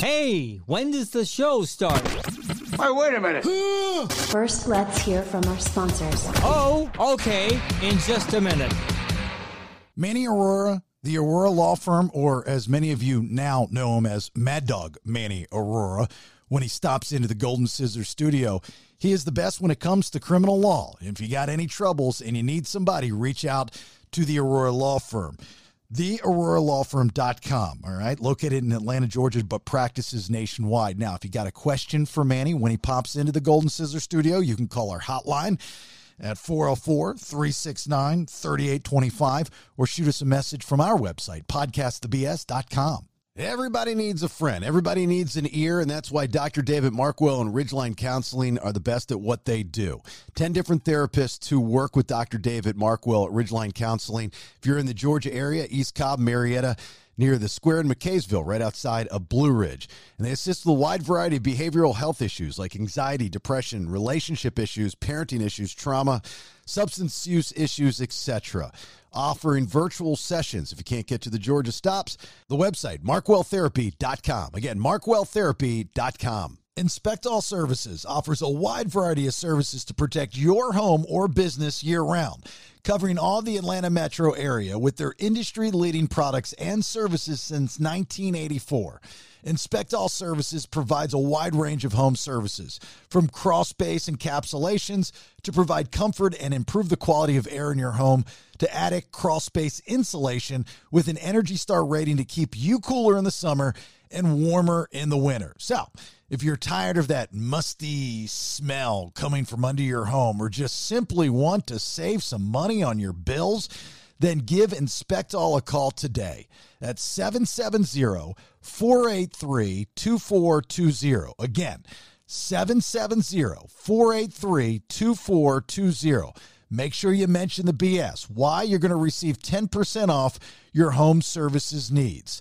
Hey, when does the show start? Oh, wait a minute. First, let's hear from our sponsors. Oh, okay. In just a minute. Manny Aurora, the Aurora Law Firm, or as many of you now know him as Mad Dog Manny Aurora, when he stops into the Golden Scissors studio. He is the best when it comes to criminal law. If you got any troubles and you need somebody, reach out to the Aurora Law Firm. TheAuroraLawFirm.com, all right? Located in Atlanta, Georgia, but practices nationwide. Now, if you got a question for Manny when he pops into the Golden Scissors studio, you can call our hotline at 404-369-3825 or shoot us a message from our website, podcastthebs.com. Everybody needs a friend. Everybody needs an ear, and that's why Dr. David Markwell and Ridgeline Counseling are the best at what they do. 10 different therapists who work with Dr. David Markwell at Ridgeline Counseling. If you're in the Georgia area, East Cobb, Marietta, near the square in McKaysville, right outside of Blue Ridge. And they assist with a wide variety of behavioral health issues like anxiety, depression, relationship issues, parenting issues, trauma, substance use issues, etc. Offering virtual sessions if you can't get to the Georgia stops. The website, markwelltherapy.com. Again, markwelltherapy.com. Inspect All Services offers a wide variety of services to protect your home or business year-round, covering all the Atlanta metro area with their industry-leading products and services since 1984. Inspect All Services provides a wide range of home services, from crawl space encapsulations to provide comfort and improve the quality of air in your home, to attic crawl space insulation with an Energy Star rating to keep you cooler in the summer and warmer in the winter. So, if you're tired of that musty smell coming from under your home or just simply want to save some money on your bills, then give Inspect All a call today at 770-483-2420. Again, 770-483-2420. Make sure you mention the BS. Why? You're going to receive 10% off your home services needs.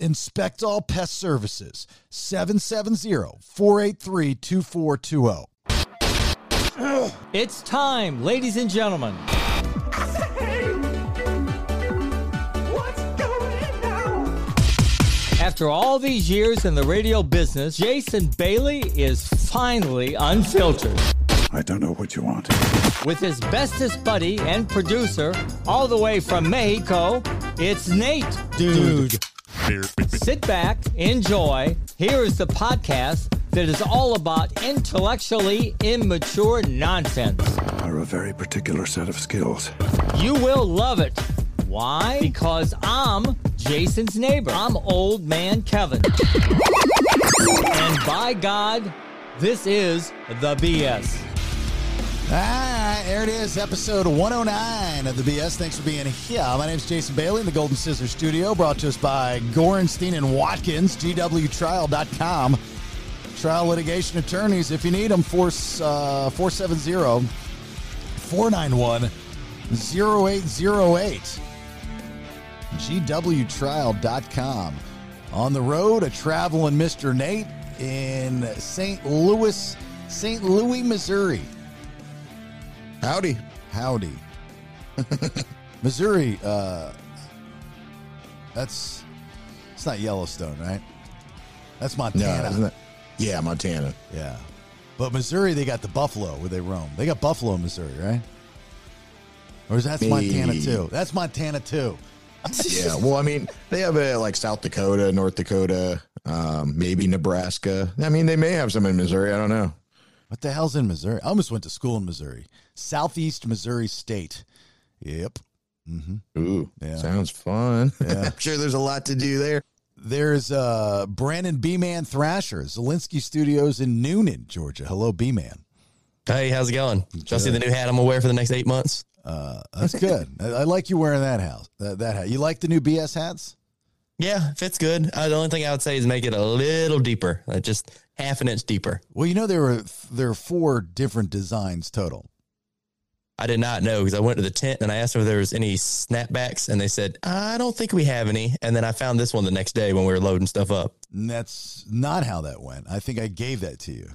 Inspect All Pest Services, 770-483-2420. It's time, ladies and gentlemen. What's going on? After all these years in the radio business, Jason Bailey is finally unfiltered. I don't know what you want. With his bestest buddy and producer, all the way from Mexico, it's Nate, dude. Sit back, enjoy. Here is the podcast that is all about intellectually immature nonsense. Are a very particular set of skills. You will love it. Why? Because I'm Jason's neighbor. I'm old man Kevin. And by God, this is the BS. All right, there it is, episode 109 of The BS. Thanks for being here. My name's Jason Bailey in the Golden Scissors Studio, brought to us by Gorenstein & Watkins, gwtrial.com. Trial litigation attorneys, if you need them, 470-491-0808. gwtrial.com. On the road, a traveling Mr. Nate in St. Louis, Missouri. Howdy. Missouri, it's not Yellowstone, right? That's Montana. No, isn't it? Yeah, Montana. Yeah. But Missouri, they got the buffalo where they roam. They got buffalo in Missouri, right? Or is that Montana, too? That's Montana, too. Yeah, well, I mean, they have like South Dakota, North Dakota, maybe Nebraska. I mean, they may have some in Missouri. I don't know. What the hell's in Missouri? I almost went to school in Missouri. Southeast Missouri State. Yep. Mm-hmm. Ooh, yeah. Sounds fun. Yeah. I'm sure there's a lot to do there. There's Brandon B-Man Thrasher, Zelensky Studios in Noonan, Georgia. Hello, B-Man. Hey, how's it going? Y'all see the new hat I'm going to wear for the next 8 months? That's good. I like you wearing that hat. You like the new BS hats? Yeah, fits good. The only thing I would say is make it a little deeper, just half an inch deeper. Well, you know, there were four different designs total. I did not know because I went to the tent and I asked them if there was any snapbacks, and they said, I don't think we have any. And then I found this one the next day when we were loading stuff up. And that's not how that went. I think I gave that to you.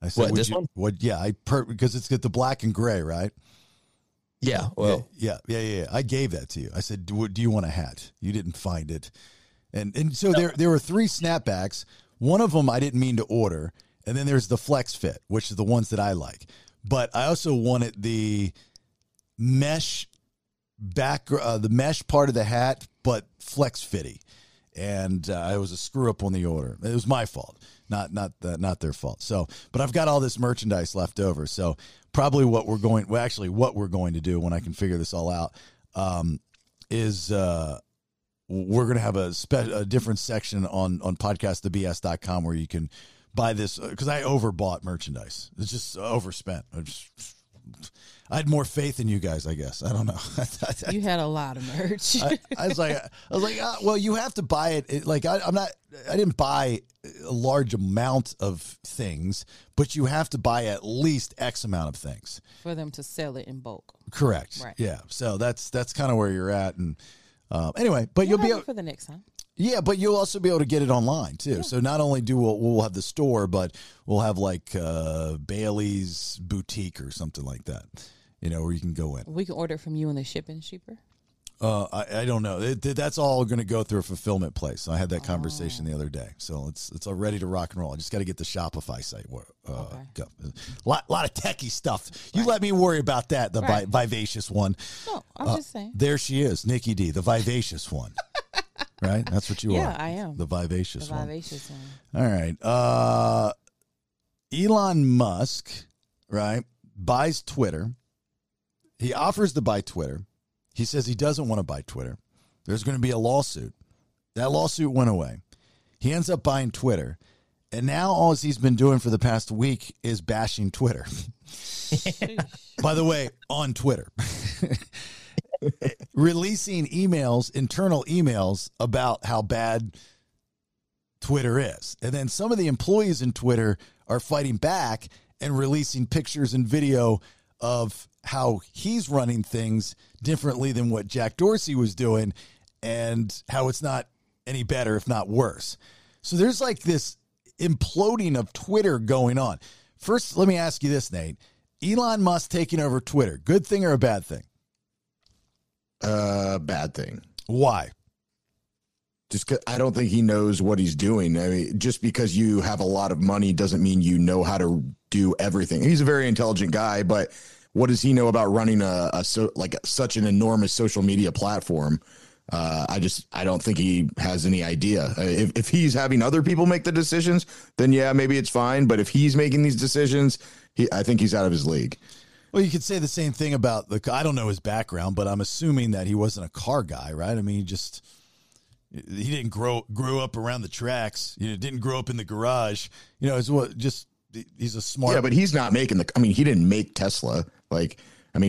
I said, what, this one? What? Yeah, because it's got the black and gray, right? Yeah, well. Yeah. I gave that to you. I said, do you want a hat? You didn't find it. And so there were three snapbacks. One of them I didn't mean to order. And then there's the flex fit, which is the ones that I like. But I also wanted the mesh back, the mesh part of the hat, but flex fitty. And I was a screw up on the order. It was my fault, not their fault. So, but I've got all this merchandise left over. So probably what we're going to do when I can figure this all out is we're going to have a different section on podcastthebs.com where you can buy this, because I overbought merchandise. It's just overspent. I had more faith in you guys, I guess. I don't know. You had a lot of merch. I was like, well, you have to buy it. I didn't buy a large amount of things, but you have to buy at least X amount of things for them to sell it in bulk. Correct. Right. Yeah. So that's kind of where you're at. And anyway, but you'll be able for the next time. Yeah, but you'll also be able to get it online, too. Yeah. So not only we'll have the store, but we'll have, like, Bailey's Boutique or something like that, where you can go in. We can order from you and the shipping cheaper? I don't know. That's all going to go through a fulfillment place. So I had that conversation the other day. So it's all ready to rock and roll. I just got to get the Shopify site. Go. A lot of techie stuff. You let me worry about that, the vivacious one. No, I'm just saying. There she is, Nikki D, the vivacious one. Right? That's what you are. Yeah, I am. The vivacious one. All right. Elon Musk, right, buys Twitter. He offers to buy Twitter. He says he doesn't want to buy Twitter. There's going to be a lawsuit. That lawsuit went away. He ends up buying Twitter. And now all he's been doing for the past week is bashing Twitter. By the way, on Twitter. Releasing internal emails about how bad Twitter is. And then some of the employees in Twitter are fighting back and releasing pictures and video of how he's running things differently than what Jack Dorsey was doing and how it's not any better, if not worse. So there's like this imploding of Twitter going on. First, let me ask you this, Nate. Elon Musk taking over Twitter, good thing or a bad thing? Bad thing. Why? Just 'cause I don't think he knows what he's doing. I mean, just because you have a lot of money doesn't mean you know how to do everything. He's a very intelligent guy, but what does he know about running such an enormous social media platform? I don't think he has any idea. If he's having other people make the decisions, then yeah, maybe it's fine. But if he's making these decisions, I think he's out of his league. Well, you could say the same thing about I don't know his background, but I'm assuming that he wasn't a car guy, right? I mean, he didn't grow up around the tracks. Didn't grow up in the garage. He's a smart. Yeah, but he's not making he didn't make Tesla.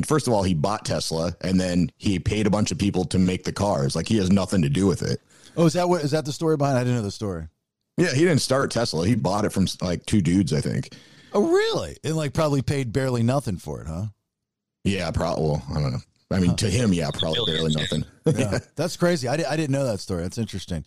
First of all, he bought Tesla and then he paid a bunch of people to make the cars. He has nothing to do with it. Oh, is that the story behind it? I didn't know the story. Yeah, he didn't start Tesla. He bought it from two dudes, I think. Oh, really? And probably paid barely nothing for it, huh? Yeah, probably. Well, I don't know. To him, yeah, probably barely nothing. Yeah. That's crazy. I didn't know that story. That's interesting.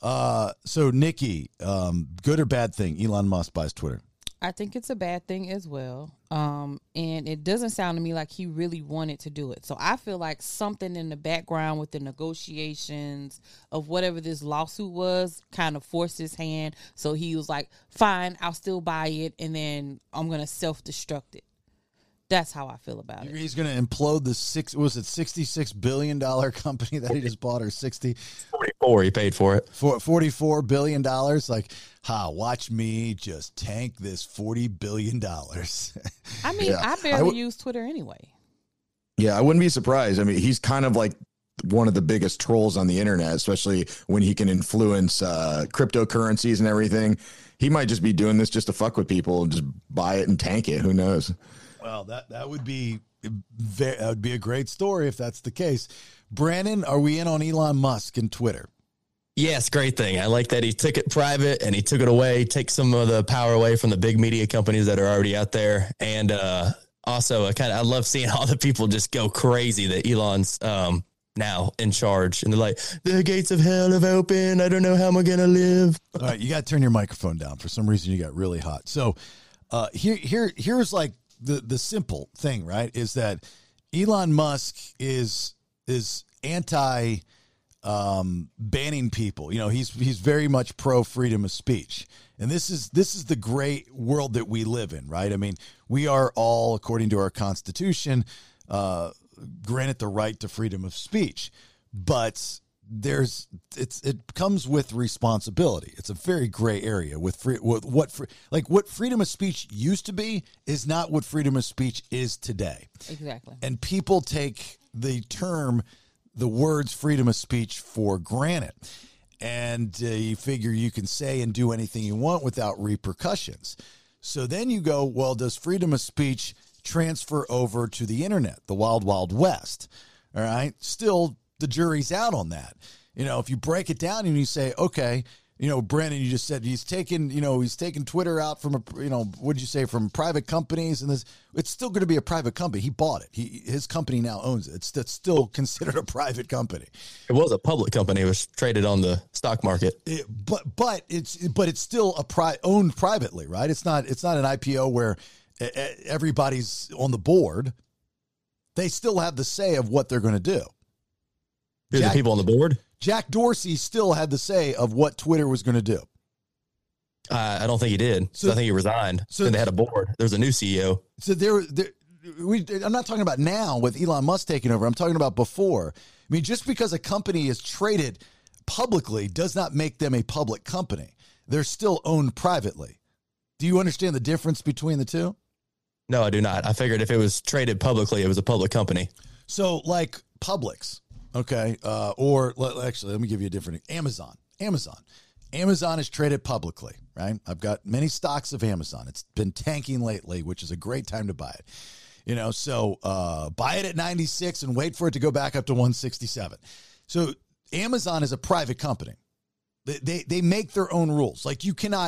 So, Nikki, good or bad thing? Elon Musk buys Twitter. I think it's a bad thing as well. And it doesn't sound to me like he really wanted to do it. So I feel like something in the background with the negotiations of whatever this lawsuit was kind of forced his hand. So he was like, fine, I'll still buy it. And then I'm going to self-destruct it. That's how I feel about it. He's going to implode the $66 billion company that he just bought, or 44 he paid for it. $44 billion. Watch me just tank this $40 billion. I barely use Twitter anyway. Yeah, I wouldn't be surprised. He's kind of like one of the biggest trolls on the internet, especially when he can influence cryptocurrencies and everything. He might just be doing this just to fuck with people and just buy it and tank it. Who knows? Well, that would be a great story if that's the case. Brandon, are we in on Elon Musk and Twitter? Yes, great thing. I like that he took it private and he took it away, take some of the power away from the big media companies that are already out there. And also, I love seeing all the people just go crazy that Elon's now in charge. And they're like, the gates of hell have opened. I don't know how I'm going to live. All right, you got to turn your microphone down. For some reason, you got really hot. So here's the simple thing, right, is that Elon Musk is anti banning people. You know, he's very much pro freedom of speech. And this is the great world that we live in, right? I mean, we are all, according to our Constitution, granted the right to freedom of speech, but it comes with responsibility. It's a very gray area what freedom of speech used to be is not what freedom of speech is today. Exactly. And people take the words freedom of speech for granted. And you figure you can say and do anything you want without repercussions. So then you go, well, does freedom of speech transfer over to the internet, the wild, wild west? All right. Still, the jury's out on that. You know, if you break it down and you say, okay, you know, Brandon, you just said he's taking Twitter out from from private companies, and this, it's still going to be a private company. He bought it. His company now owns it. That's still considered a private company. It was a public company. It was traded on the stock market. But it's still a owned privately, right? It's not an IPO where everybody's on the board. They still have the say of what they're going to do. There's the people on the board. Jack Dorsey still had the say of what Twitter was going to do. I don't think he did. So I think he resigned. So then they had a board. There's a new CEO. So I'm not talking about now with Elon Musk taking over. I'm talking about before. I mean, just because a company is traded publicly does not make them a public company. They're still owned privately. Do you understand the difference between the two? No, I do not. I figured if it was traded publicly, it was a public company. So like Publix. Okay, let me give you a different example. Amazon is traded publicly, right? I've got many stocks of Amazon. It's been tanking lately, which is a great time to buy it. You know, so buy it at 96 and wait for it to go back up to 167. So Amazon is a private company. They make their own rules. Like you can't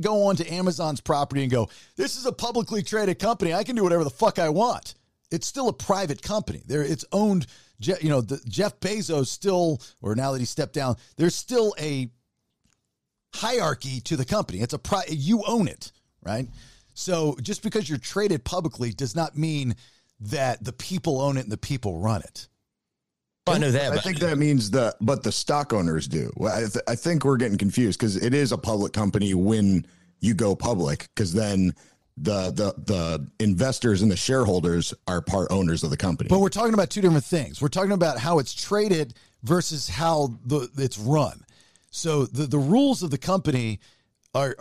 go onto Amazon's property and go, this is a publicly traded company. I can do whatever the fuck I want. It's still a private company. It's owned. You know, Jeff Bezos still, or now that he stepped down, there's still a hierarchy to the company. It's you own it, right? So just because you're traded publicly does not mean that the people own it and the people run it. I know that. I think that means but the stock owners do. I think we're getting confused because it is a public company when you go public, because then the investors and the shareholders are part owners of the company. But we're talking about two different things. We're talking about how it's traded versus how it's run. So the rules of the company are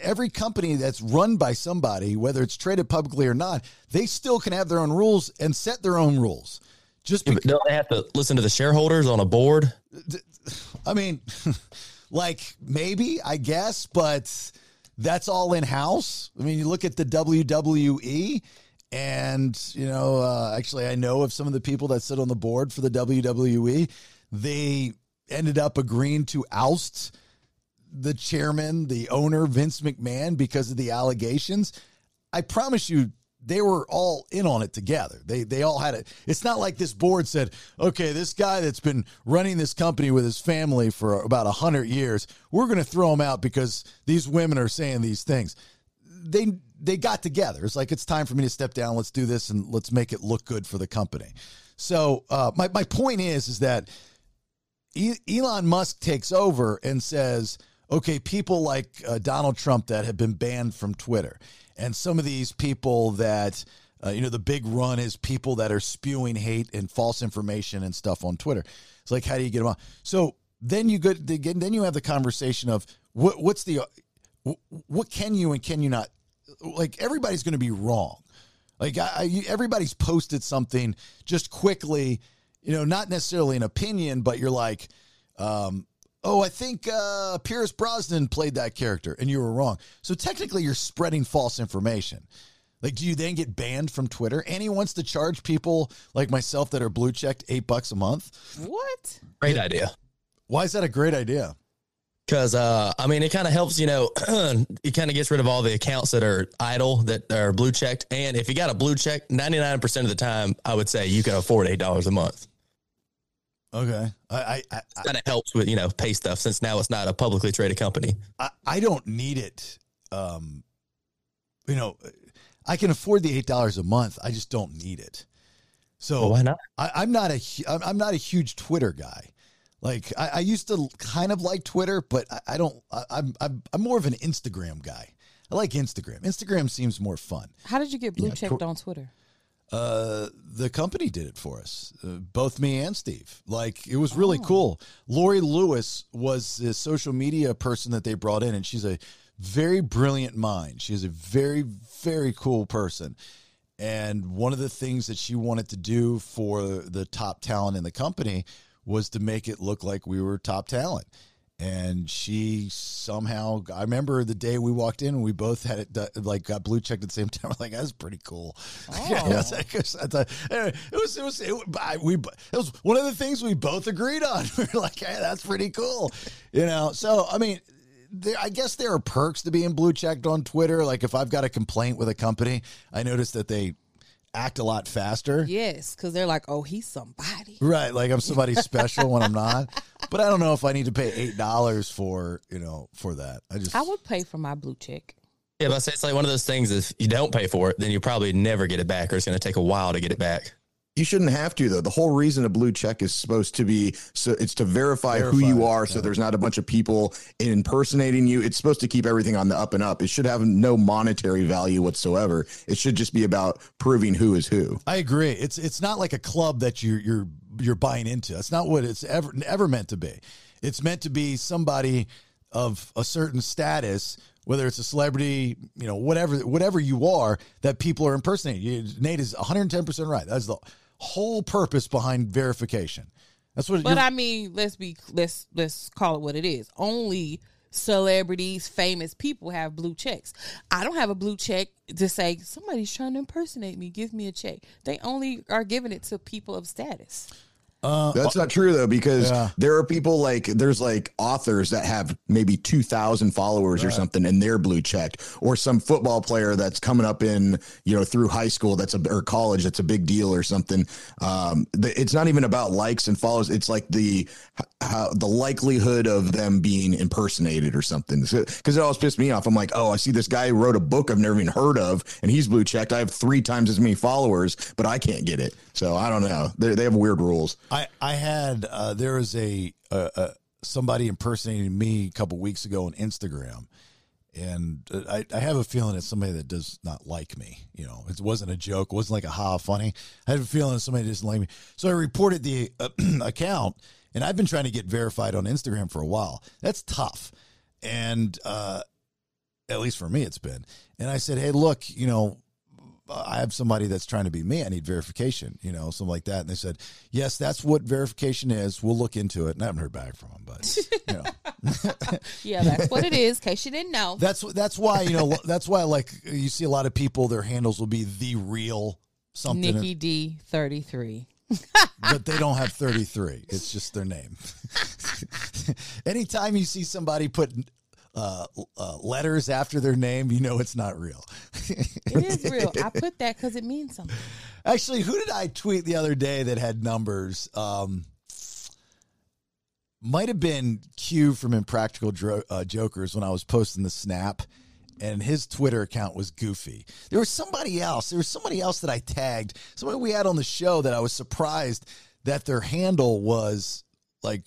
every company that's run by somebody, whether it's traded publicly or not, they still can have their own rules and set their own rules. Just because don't they have to listen to the shareholders on a board? I mean, like maybe, I guess, but that's all in-house. I mean, you look at the WWE and, you know, actually I know of some of the people that sit on the board for the WWE. They ended up agreeing to oust the chairman, the owner, Vince McMahon, because of the allegations. I promise you they were all in on it together. They all had it. It's not like this board said, okay, this guy that's been running this company with his family for about 100 years, we're going to throw him out because these women are saying these things. They got together. It's like, it's time for me to step down. Let's do this and let's make it look good for the company. So my point is that Elon Musk takes over and says, okay, people like Donald Trump that have been banned from Twitter, and some of these people that, you know, the big run is people that are spewing hate and false information and stuff on Twitter. It's like, how do you get them on? So then you have the conversation of what can you and can you not? Like, everybody's going to be wrong. Like everybody's posted something just quickly, you know, not necessarily an opinion, but you're like, oh, I think Pierce Brosnan played that character, and you were wrong. So technically, you're spreading false information. Like, do you then get banned from Twitter? And he wants to charge people like myself that are blue-checked $8 a month. What? Great idea. Why is that a great idea? Because, I mean, it kind of helps, you know, it kind of gets rid of all the accounts that are idle, that are blue-checked. And if you got a blue check, 99% of the time, I would say you can afford $8 a month. Okay. I kind of helps with, you know, pay stuff since now it's not a publicly traded company. I don't need it. You know, I can afford the $8 a month. I just don't need it. So well, why not? I'm not a huge Twitter guy. Like I used to kind of like Twitter, but I'm more of an Instagram guy. I like Instagram. Instagram seems more fun. How did you get blue checked on Twitter? The company did it for us, both me and Steve. Like it was really cool. Lori Lewis was the social media person that they brought in, and she's a very brilliant mind. She is a very, very cool person. And one of the things that she wanted to do for the top talent in the company was to make it look like we were top talent. And she somehow, I remember the day we walked in and we both had it like got blue checked at the same time. We're like, that's pretty cool. Oh. Yeah, it was one of the things we both agreed on. We were like, hey, that's pretty cool. You know? So, I mean, I guess there are perks to being blue checked on Twitter. Like if I've got a complaint with a company, I noticed that they act a lot faster. Yes, because they're like, oh, he's somebody. Right, like I'm somebody special when I'm not. But I don't know if I need to pay $8 for, you know, for that. I would pay for my blue check. Yeah, but I say it's like one of those things, if you don't pay for it, then you probably never get it back, or it's going to take a while to get it back. You shouldn't have to, though. The whole reason a blue check is supposed to be, so it's to verify who you are, so there's not a bunch of people impersonating you. It's supposed to keep everything on the up and up. It should have no monetary value whatsoever. It should just be about proving who is who. I agree. It's not like a club that you're buying into. That's not what it's ever meant to be. It's meant to be somebody of a certain status, whether it's a celebrity, you know, whatever you are, that people are impersonating. Nate is 110% right. That's the whole purpose behind verification. That's what. But I mean, let's call it what it is. Only celebrities, famous people have blue checks. I don't have a blue check to say somebody's trying to impersonate me. Give me a check. They only are giving it to people of status. That's not true though, because there are people like authors that have maybe 2,000 followers or something, and they're blue checked, or some football player that's coming up in, you know, through high school or college that's a big deal or something. It's not even about likes and follows. It's like the likelihood of them being impersonated or something. Because it always pissed me off. I'm like, oh, I see this guy wrote a book I've never even heard of, and he's blue checked. I have 3 times as many followers, but I can't get it. So I don't know. They have weird rules. I had there was somebody impersonating me a couple weeks ago on Instagram, and I have a feeling it's somebody that does not like me. You know, it wasn't a joke, it wasn't like a ha funny. I had a feeling that somebody doesn't like me, so I reported the account, and I've been trying to get verified on Instagram for a while. That's tough, and at least for me, it's been. And I said, hey, look, you know, I have somebody that's trying to be me. I need verification, you know, something like that. And they said, yes, that's what verification is. We'll look into it. And I haven't heard back from them, but, you know. Yeah, that's what it is, in case you didn't know. That's why, you know, that's why, like, you see a lot of people, their handles will be the real something. Nikki D 33. But they don't have 33. It's just their name. Anytime you see somebody put letters after their name, you know it's not real. It is real. I put that because it means something. Actually, who did I tweet the other day that had numbers? Might have been Q from Impractical Jokers when I was posting the snap, and his Twitter account was Goofy. There was somebody else. There was somebody else that I tagged, somebody we had on the show, that I was surprised that their handle was like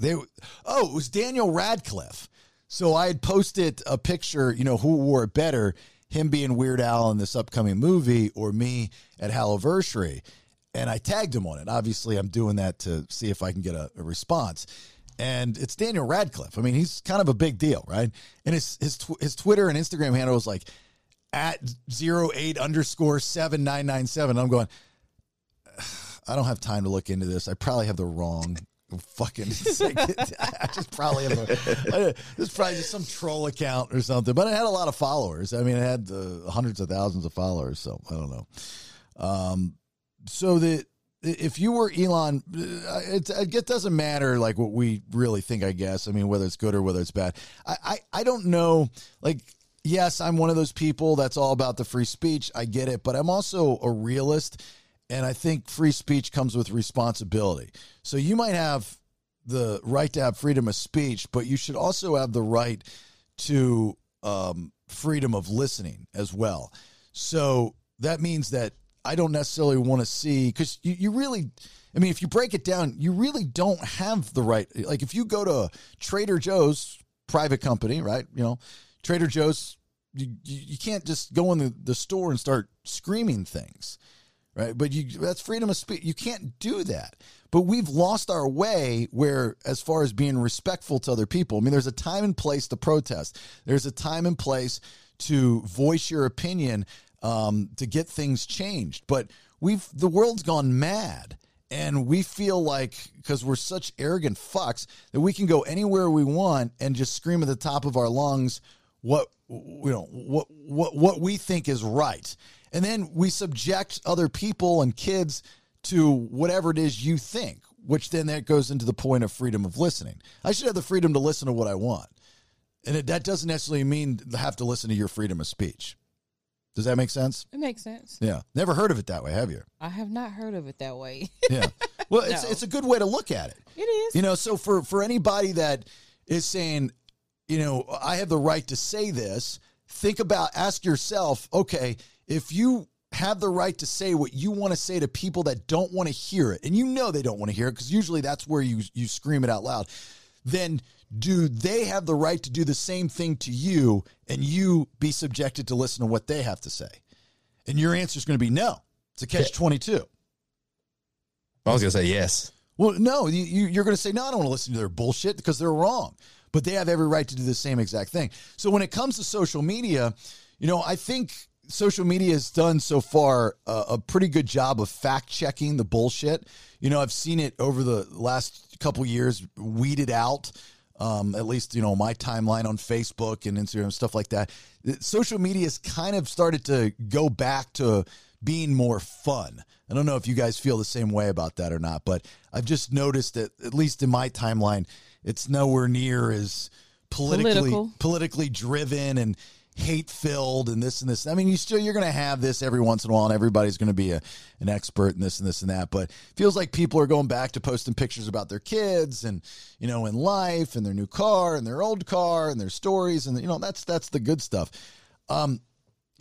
it was Daniel Radcliffe. So I had posted a picture, you know, who wore it better, him being Weird Al in this upcoming movie or me at Halliversary, and I tagged him on it. Obviously, I'm doing that to see if I can get a response. And it's Daniel Radcliffe. I mean, he's kind of a big deal, right? And his Twitter and Instagram handle was like @08_7997. I'm going, I don't have time to look into this. I probably have the wrong fucking sick. I just probably have it's probably just some troll account or something, but it had a lot of followers. I mean, it had hundreds of thousands of followers, so I don't know. So that if you were Elon, it doesn't matter like what we really think, I guess. I mean, whether it's good or whether it's bad, I don't know. Like, yes, I'm one of those people that's all about the free speech. I get it, but I'm also a realist. And I think free speech comes with responsibility. So you might have the right to have freedom of speech, but you should also have the right to freedom of listening as well. So that means that I don't necessarily want to see, because you really, I mean, if you break it down, you really don't have the right, like if you go to Trader Joe's, private company, right? You know, Trader Joe's, you can't just go in the store and start screaming things, right? But that's freedom of speech. You can't do that. But we've lost our way where, as far as being respectful to other people, I mean, there's a time and place to protest. There's a time and place to voice your opinion, to get things changed. But the world's gone mad, and we feel like, because we're such arrogant fucks, that we can go anywhere we want and just scream at the top of our lungs what we think is right. And then we subject other people and kids to whatever it is you think, which then that goes into the point of freedom of listening. I should have the freedom to listen to what I want. And that doesn't necessarily mean I have to listen to your freedom of speech. Does that make sense? It makes sense. Yeah. Never heard of it that way, have you? I have not heard of it that way. Yeah. Well, it's a good way to look at it. It is. You know, so for anybody that is saying, you know, I have the right to say this, ask yourself, okay, if you have the right to say what you want to say to people that don't want to hear it, and you know they don't want to hear it, because usually that's where you scream it out loud, then do they have the right to do the same thing to you and you be subjected to listen to what they have to say? And your answer is going to be no. It's a catch-22. I was going to say yes. Well, no, you're going to say, no, I don't want to listen to their bullshit because they're wrong. But they have every right to do the same exact thing. So when it comes to social media, you know, I think social media has done so far a pretty good job of fact-checking the bullshit. You know, I've seen it over the last couple years weeded out, at least, you know, my timeline on Facebook and Instagram and stuff like that. Social media has kind of started to go back to being more fun. I don't know if you guys feel the same way about that or not, but I've just noticed that, at least in my timeline, it's nowhere near as politically driven and hate-filled and this and this. I mean, you're going to have this every once in a while, and everybody's going to be an expert in this and this and that. But it feels like people are going back to posting pictures about their kids and, you know, in life and their new car and their old car and their stories. And, you know, that's the good stuff. You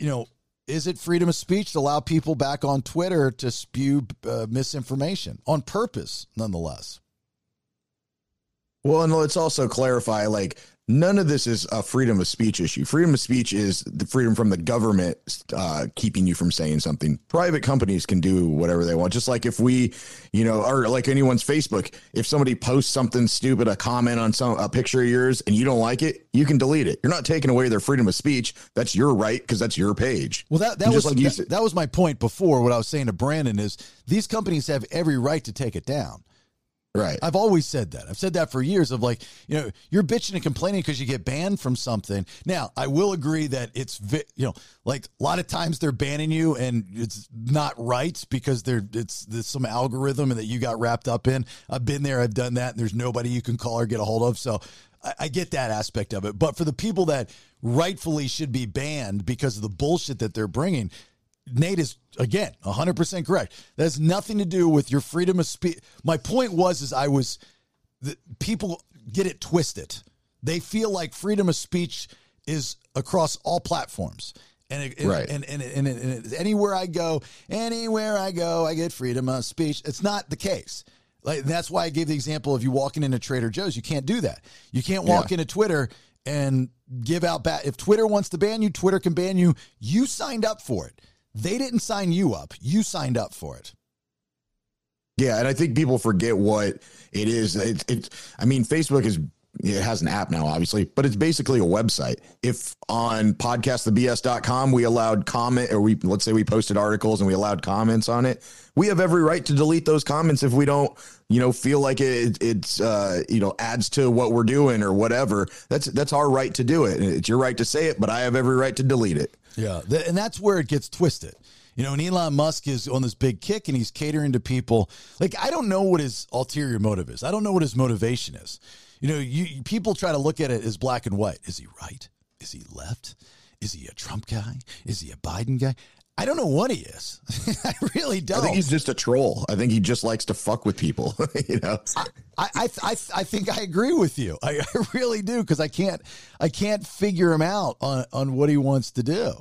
know, is it freedom of speech to allow people back on Twitter to spew misinformation on purpose, nonetheless? Well, and let's also clarify, like, none of this is a freedom of speech issue. Freedom of speech is the freedom from the government keeping you from saying something. Private companies can do whatever they want. Just like if we, you know, or like anyone's Facebook, if somebody posts something stupid, a comment on a picture of yours, and you don't like it, you can delete it. You're not taking away their freedom of speech. That's your right, because that's your page. Well, that was my point before. What I was saying to Brandon is these companies have every right to take it down. Right. I've always said that. I've said that for years of, like, you know, you're bitching and complaining because you get banned from something. Now, I will agree that it's, you know, like a lot of times they're banning you and it's not right because there's some algorithm that you got wrapped up in. I've been there. I've done that. And there's nobody you can call or get a hold of. So I get that aspect of it. But for the people that rightfully should be banned because of the bullshit that they're bringing, Nate is, again, 100% correct. That has nothing to do with your freedom of speech. My point was people get it twisted. They feel like freedom of speech is across all platforms. And anywhere I go, I get freedom of speech. It's not the case. Like, that's why I gave the example of you walking into Trader Joe's. You can't do that. You can't walk into Twitter and give out bad. If Twitter wants to ban you, Twitter can ban you. You signed up for it. They didn't sign you up. You signed up for it. Yeah, and I think people forget what it is. I mean, Facebook has an app now, obviously, but it's basically a website. If on podcastthebs.com we allowed comment, or let's say we posted articles and we allowed comments on it, we have every right to delete those comments if we don't, you know, feel like it's you know, adds to what we're doing or whatever. That's our right to do it. It's your right to say it, but I have every right to delete it. Yeah, and that's where it gets twisted. You know, and Elon Musk is on this big kick, and he's catering to people. Like, I don't know what his ulterior motive is. I don't know what his motivation is. You know, people try to look at it as black and white. Is he right? Is he left? Is he a Trump guy? Is he a Biden guy? I don't know what he is. I really don't. I think he's just a troll. I think he just likes to fuck with people. You know, I think I agree with you. I really do, because I can't figure him out on what he wants to do.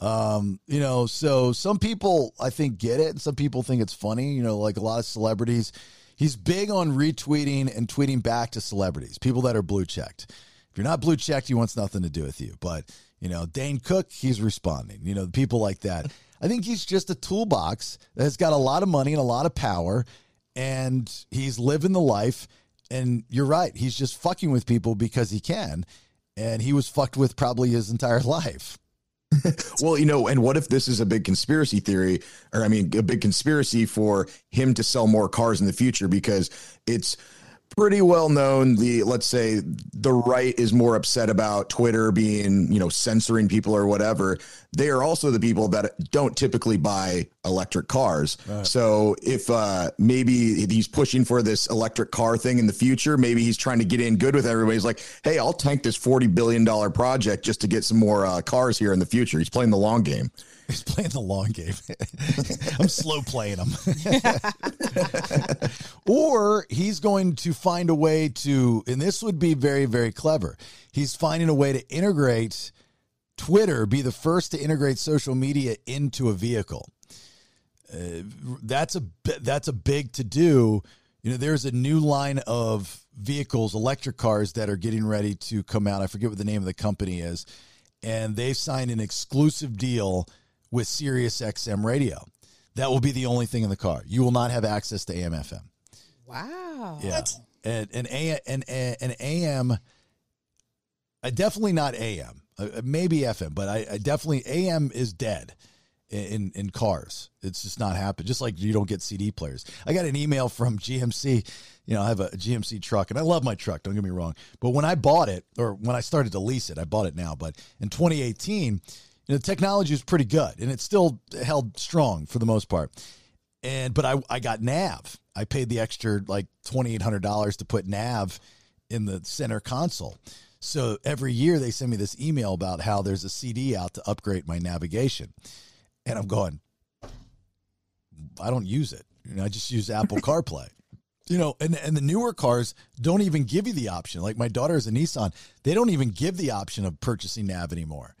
You know, so some people, I think, get it, and some people think it's funny. You know, like a lot of celebrities, he's big on retweeting and tweeting back to celebrities, people that are blue checked. If you're not blue checked, he wants nothing to do with you. But, you know, Dane Cook, he's responding, you know, people like that. I think he's just a toolbox that's got a lot of money and a lot of power, and he's living the life. And you're right, he's just fucking with people because he can. And he was fucked with probably his entire life. Well, you know, and what if this is a big conspiracy theory, or I mean, a big conspiracy for him to sell more cars in the future? Because it's pretty well known, the, let's say, the right is more upset about Twitter being, you know, censoring people or whatever. They are also the people that don't typically buy electric cars. Right. So if maybe he's pushing for this electric car thing in the future, maybe he's trying to get in good with everybody. He's like, hey, I'll tank this $40 billion project just to get some more cars here in the future. He's playing the long game. He's playing the long game. I'm slow playing him. Or he's going to find a way to, and this would be very, very clever, he's finding a way to integrate Twitter, be the first to integrate social media into a vehicle. That's a big to do. You know, there's a new line of vehicles, electric cars, that are getting ready to come out. I forget what the name of the company is. And they've signed an exclusive deal with Sirius XM Radio. That will be the only thing in the car. You will not have access to AM FM. Wow. Yeah. And AM, definitely not AM. Maybe FM, but I definitely AM is dead in cars. It's just not happening. Just like you don't get CD players. I got an email from GMC. You know, I have a GMC truck, and I love my truck, don't get me wrong. But when I bought it, or when I started to lease it, I bought it now, but in 2018, you know, the technology was pretty good, and it still held strong for the most part. But I got nav. I paid the extra like $2,800 to put nav in the center console. So every year they send me this email about how there's a CD out to upgrade my navigation. And I'm going, I don't use it. You know, I just use Apple CarPlay. You know, and the newer cars don't even give you the option. Like my daughter is a Nissan. They don't even give the option of purchasing nav anymore.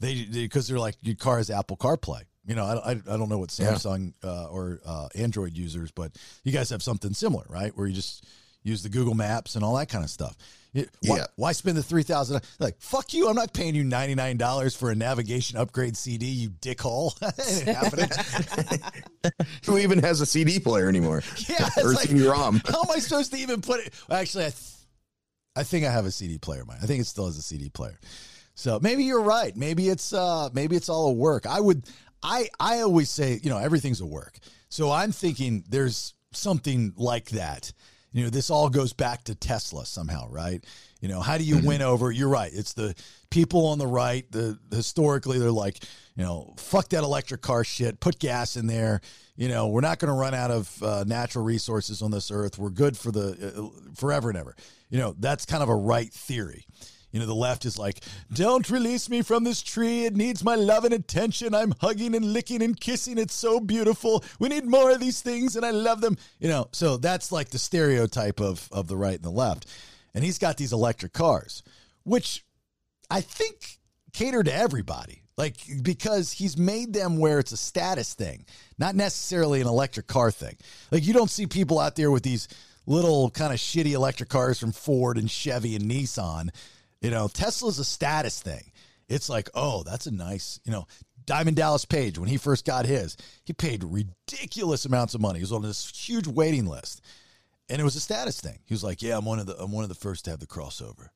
Because they're like, your car has Apple CarPlay. You know, I don't know what Samsung or Android users, but you guys have something similar, right? Where you just use the Google Maps and all that kind of stuff. Why spend the $3,000? Like, fuck you. I'm not paying you $99 for a navigation upgrade CD, you dickhole. Who even has a CD player anymore? Yeah. Or like, CD-ROM. How am I supposed to even put it? Actually, I think I have a CD player, Mike. I think it still has a CD player. So maybe you're right. Maybe it's all a work. I always say, you know, everything's a work. So I'm thinking there's something like that. You know, this all goes back to Tesla somehow, right? You know, how do you win over? You're right. It's the people on the right. Historically, they're like, you know, fuck that electric car shit. Put gas in there. You know, we're not going to run out of natural resources on this earth. We're good for the forever and ever. You know, that's kind of a right theory. You know, the left is like, don't release me from this tree. It needs my love and attention. I'm hugging and licking and kissing. It's so beautiful. We need more of these things, and I love them. You know, so that's like the stereotype of the right and the left. And he's got these electric cars, which I think cater to everybody, like, because he's made them where it's a status thing, not necessarily an electric car thing. Like, you don't see people out there with these little kind of shitty electric cars from Ford and Chevy and Nissan. You know, Tesla's a status thing. It's like, oh, that's a nice, you know, Diamond Dallas Page, when he first got his, he paid ridiculous amounts of money. He was on this huge waiting list, and it was a status thing. He was like, yeah, I'm one of the first to have the crossover.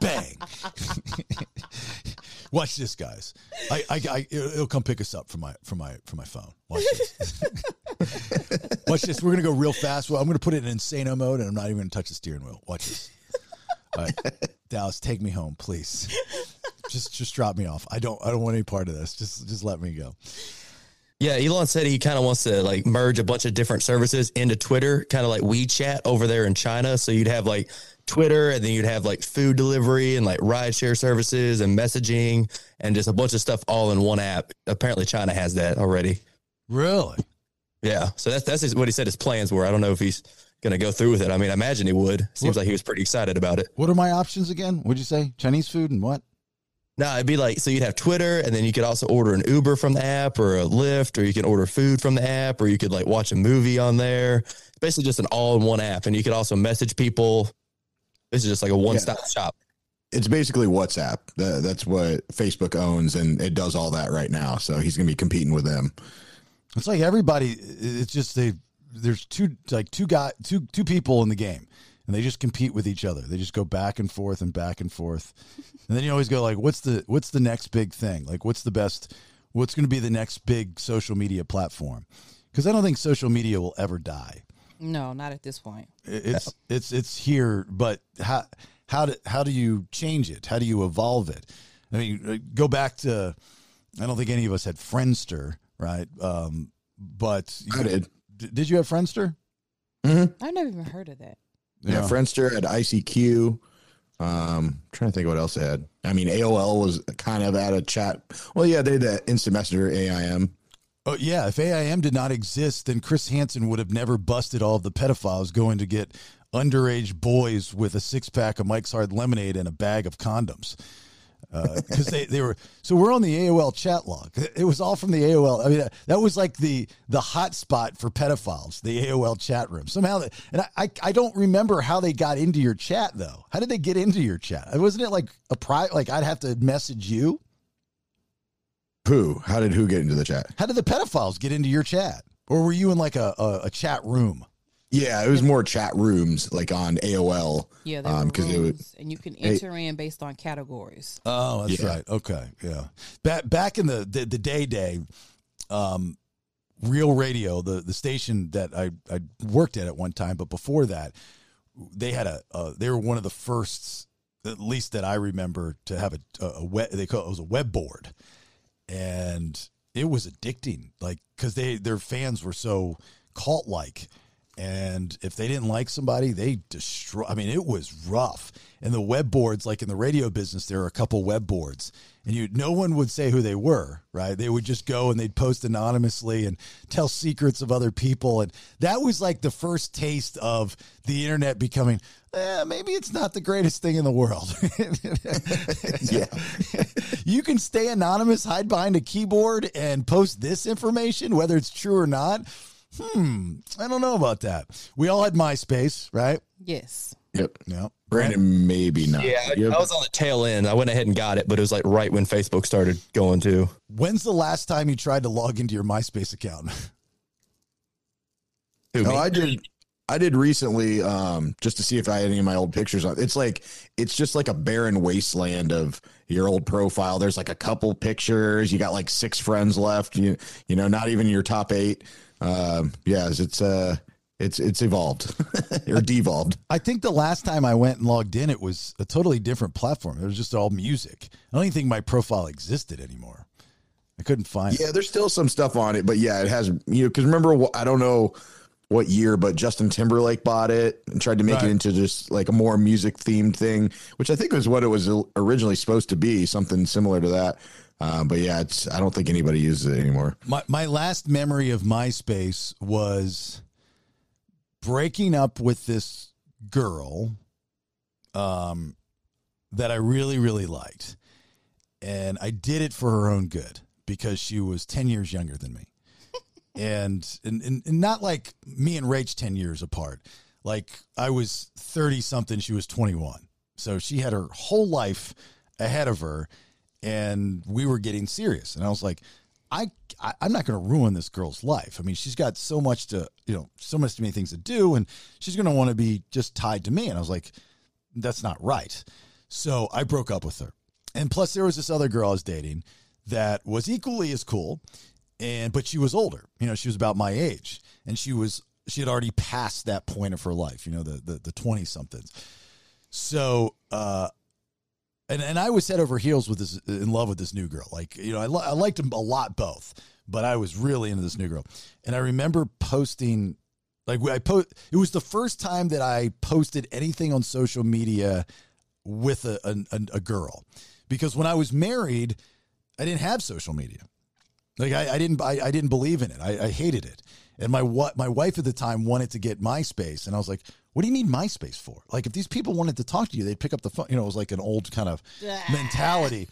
Bang. Watch this, guys. It'll come pick us up from my phone. Watch this. Watch this. We're gonna go real fast. Well, I'm gonna put it in Insano mode, and I'm not even gonna touch the steering wheel. Watch this. All right, Dallas, take me home, please. Just drop me off. I don't want any part of this. Just let me go. Yeah, Elon said he kind of wants to like merge a bunch of different services into Twitter, kind of like WeChat over there in China. So you'd have like Twitter, and then you'd have like food delivery and like rideshare services and messaging and just a bunch of stuff all in one app. Apparently China has that already. Really? Yeah. So that's what he said his plans were. I don't know if he's going to go through with it. I mean, I imagine he would. Seems like he was pretty excited about it. What are my options again? What'd you say? Chinese food and what? No, it'd be like, so you'd have Twitter, and then you could also order an Uber from the app or a Lyft, or you can order food from the app, or you could like watch a movie on there. It's basically just an all-in-one app, and you could also message people. This is just like a one-stop shop. It's basically WhatsApp. That's what Facebook owns, and it does all that right now. So he's going to be competing with them. It's like everybody. It's just there's two people in the game, and they just compete with each other. They just go back and forth and back and forth, and then you always go like, what's the next big thing? Like, what's going to be the next big social media platform? Because I don't think social media will ever die. No, not at this point. It's here, but how do you change it? How do you evolve it? I mean, go back to, I don't think any of us had Friendster, right? But you did. Did you have Friendster? Mm-hmm. I've never even heard of that. Yeah, Friendster had ICQ. I'm trying to think what else it had. I mean, AOL was kind of out of chat. Well, yeah, they had that instant messenger, AIM. Oh, yeah. If AIM did not exist, then Chris Hansen would have never busted all of the pedophiles going to get underage boys with a six-pack of Mike's Hard Lemonade and a bag of condoms. Because they were... So we're on the AOL chat log. It was all from the AOL. I mean, that was like the hot spot for pedophiles, the AOL chat room. Somehow... I don't remember how they got into your chat, though. How did they get into your chat? Wasn't it like a private... Like, I'd have to message you? Who? How did who get into the chat? How did the pedophiles get into your chat? Or were you in like a chat room? Yeah, it was more chat rooms, like on AOL. Yeah, because and you can enter in based on categories. Oh, that's right. Okay, yeah. Back in the day, Real Radio, the station that I worked at one time, but before that, they had they were one of the first, at least that I remember, to have a web. They call it was a web board, and it was addicting, like because their fans were so cult like. And if they didn't like somebody, they destroy. I mean, it was rough. And the web boards, like in the radio business, there are a couple web boards, and no one would say who they were, right? They would just go and they'd post anonymously and tell secrets of other people. And that was like the first taste of the internet becoming, maybe it's not the greatest thing in the world. Yeah. You can stay anonymous, hide behind a keyboard, and post this information, whether it's true or not. I don't know about that. We all had MySpace, right? Yes. Yep. Brandon, maybe not. Yeah, I was on the tail end. I went ahead and got it, but it was like right when Facebook started going too. When's the last time you tried to log into your MySpace account? No, I did recently, just to see if I had any of my old pictures on. It's just like a barren wasteland of your old profile. There's like a couple pictures. You got like 6 friends left. You know, not even your top 8. It's evolved or devolved. I think the last time I went and logged in, it was a totally different platform. It was just all music. I don't even think my profile existed anymore. I couldn't find it. Yeah, there's still some stuff on it, but yeah, it has, you know, because remember, I don't know what year, but Justin Timberlake bought it and tried to make it into just like a more music themed thing, which I think was what it was originally supposed to be, something similar to that. But yeah, I don't think anybody uses it anymore. My last memory of MySpace was breaking up with this girl that I really, really liked. And I did it for her own good because she was 10 years younger than me. and not like me and Rach 10 years apart. Like I was 30-something, she was 21. So she had her whole life ahead of her. And we were getting serious. And I was like, I'm not going to ruin this girl's life. I mean, she's got so many things to do, and she's going to want to be just tied to me. And I was like, that's not right. So I broke up with her. And plus there was this other girl I was dating that was equally as cool. But she was older, you know, she was about my age, and she had already passed that point of her life, you know, the 20 somethings. So, And I was head over heels in love with this new girl. Like, you know, I liked them a lot both, but I was really into this new girl. And I remember posting, like, it was the first time that I posted anything on social media with a girl, because when I was married, I didn't have social media. Like, I didn't believe in it. I hated it. And my wife at the time wanted to get MySpace, and I was like, What do you need MySpace for? Like, if these people wanted to talk to you, they'd pick up the phone. You know, it was like an old kind of mentality.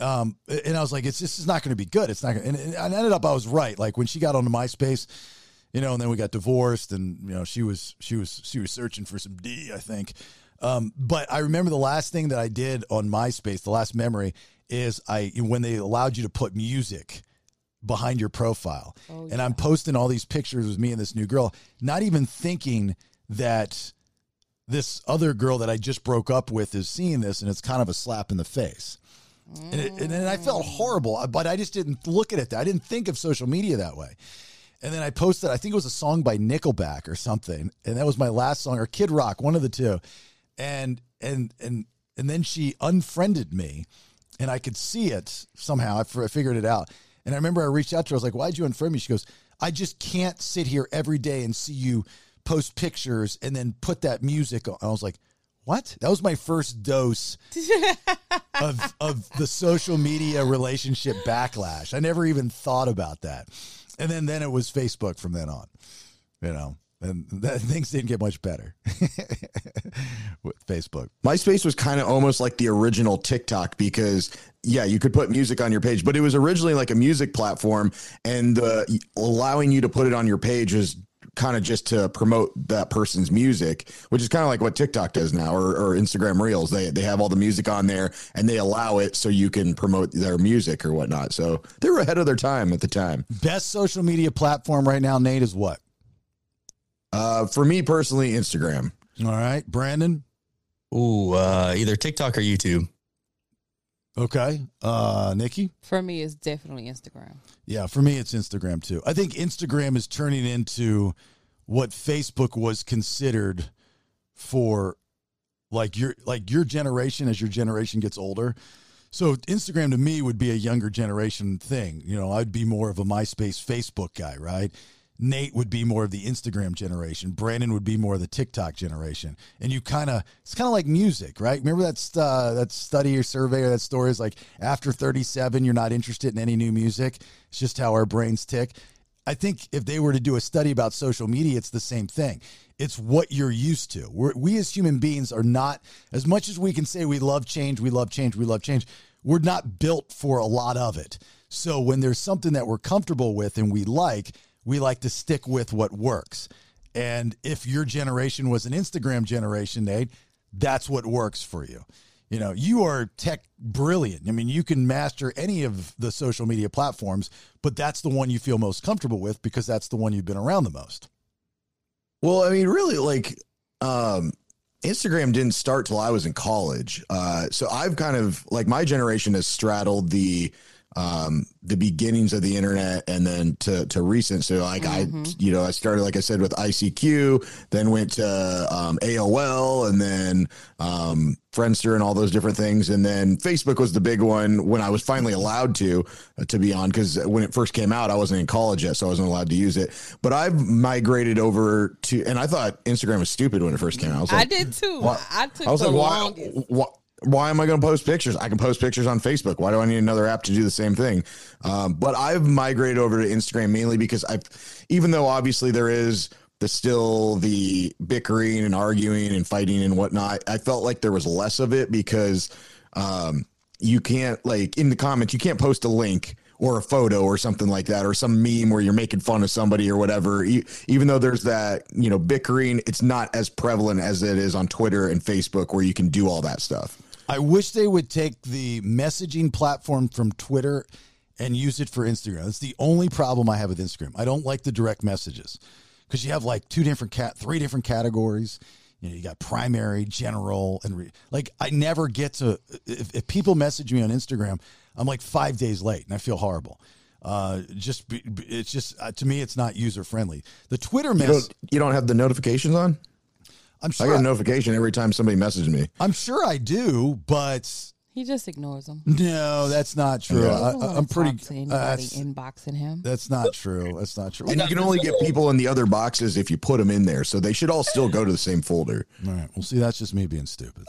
And I was like, it's, this is not going to be good. It's not going to. And I ended up, I was right. Like, when she got onto MySpace, you know, and then we got divorced, and, you know, she was searching for some D, I think. But I remember the last thing that I did on MySpace, the last memory, is when they allowed you to put music behind your profile. Oh, yeah. And I'm posting all these pictures with me and this new girl, not even thinking that this other girl that I just broke up with is seeing this, and it's kind of a slap in the face. Mm. And I felt horrible, but I just didn't look at it. I didn't think of social media that way. And then I posted, I think it was a song by Nickelback or something, and that was my last song, or Kid Rock, one of the two. And then she unfriended me, and I could see it somehow. I figured it out. And I remember I reached out to her. I was like, why'd you unfriend me? She goes, I just can't sit here every day and see you post pictures and then put that music on. I was like, what? That was my first dose of the social media relationship backlash. I never even thought about that. And then it was Facebook from then on, you know, and things didn't get much better with Facebook. MySpace was kind of almost like the original TikTok because, yeah, you could put music on your page, but it was originally like a music platform, and allowing you to put it on your page is kind of just to promote that person's music, which is kind of like what TikTok does now, or Instagram Reels. They have all the music on there, and they allow it so you can promote their music or whatnot. So they were ahead of their time at the time. Best social media platform right now, Nate, is what? For me personally, Instagram. All right. Brandon? Ooh, either TikTok or YouTube. Okay. Nikki? For me, it's definitely Instagram. Yeah, for me, it's Instagram, too. I think Instagram is turning into what Facebook was considered for, like your generation as your generation gets older. So Instagram, to me, would be a younger generation thing. You know, I'd be more of a MySpace, Facebook guy, right? Nate would be more of the Instagram generation. Brandon would be more of the TikTok generation. And you kind of, it's kind of like music, right? Remember that study or survey or that story is like, after 37, you're not interested in any new music. It's just how our brains tick. I think if they were to do a study about social media, it's the same thing. It's what you're used to. We as human beings are not, as much as we can say we love change, we love change, we love change, we're not built for a lot of it. So when there's something that we're comfortable with and we like to stick with what works. And if your generation was an Instagram generation, Nate, that's what works for you. You know, you are tech brilliant. I mean, you can master any of the social media platforms, but that's the one you feel most comfortable with because that's the one you've been around the most. Well, I mean, really, like, Instagram didn't start till I was in college. So I've kind of, like, my generation has straddled the beginnings of the internet and then to recent. So like I started, like I said, with ICQ, then went to AOL, and then Friendster and all those different things. And then Facebook was the big one when I was finally allowed to be on, because when it first came out, I wasn't in college yet, so I wasn't allowed to use it. But I've migrated over to, and I thought Instagram was stupid when it first came out. I did too. What? Why am I going to post pictures? I can post pictures on Facebook. Why do I need another app to do the same thing? But I've migrated over to Instagram mainly because even though obviously there is still the bickering and arguing and fighting and whatnot, I felt like there was less of it because you can't, like, in the comments, you can't post a link or a photo or something like that, or some meme where you're making fun of somebody or whatever. Even though there's that, you know, bickering, it's not as prevalent as it is on Twitter and Facebook where you can do all that stuff. I wish they would take the messaging platform from Twitter and use it for Instagram. That's the only problem I have with Instagram. I don't like the direct messages because you have like three different categories. You know, you got primary, general, and I never get to, if people message me on Instagram, I'm like 5 days late and I feel horrible. It's just, to me, it's not user friendly. The Twitter message. You don't have the notifications on? I'm sure I get a notification every time somebody messages me. I'm sure I do, but he just ignores them. No, that's not true. Yeah. I'm pretty inboxing him. That's not true. That's not true. And you can only get people in the other boxes if you put them in there, so they should all still go to the same folder. All right. Well, see, that's just me being stupid.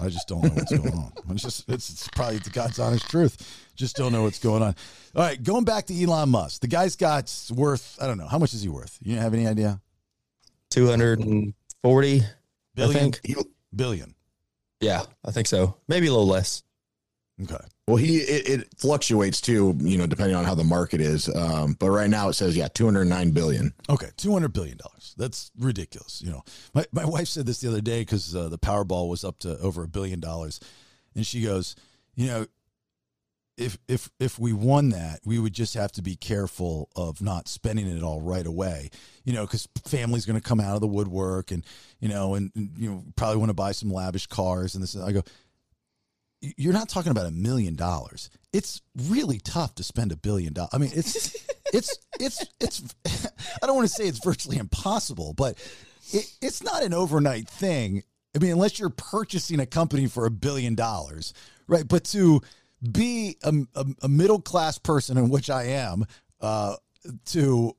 I just don't know what's going on. It's probably the God's honest truth. Just don't know what's going on. All right, going back to Elon Musk, the guy's worth, I don't know, how much is he worth? You have any idea? 200. 40 billion. I think. Billion. Yeah, I think so. Maybe a little less. Okay. Well, it fluctuates too, you know, depending on how the market is. But right now it says, yeah, $209 billion. Okay, $200 billion. That's ridiculous. You know, my wife said this the other day because the Powerball was up to over $1 billion. And she goes, you know, if we won that, we would just have to be careful of not spending it all right away, you know, because family's going to come out of the woodwork and probably want to buy some lavish cars and this. I go, you're not talking about $1 million. It's really tough to spend $1 billion. I mean, it's I don't want to say it's virtually impossible, but it's not an overnight thing. I mean, unless you're purchasing a company for $1 billion, right? But to be a middle-class person, in which I am, to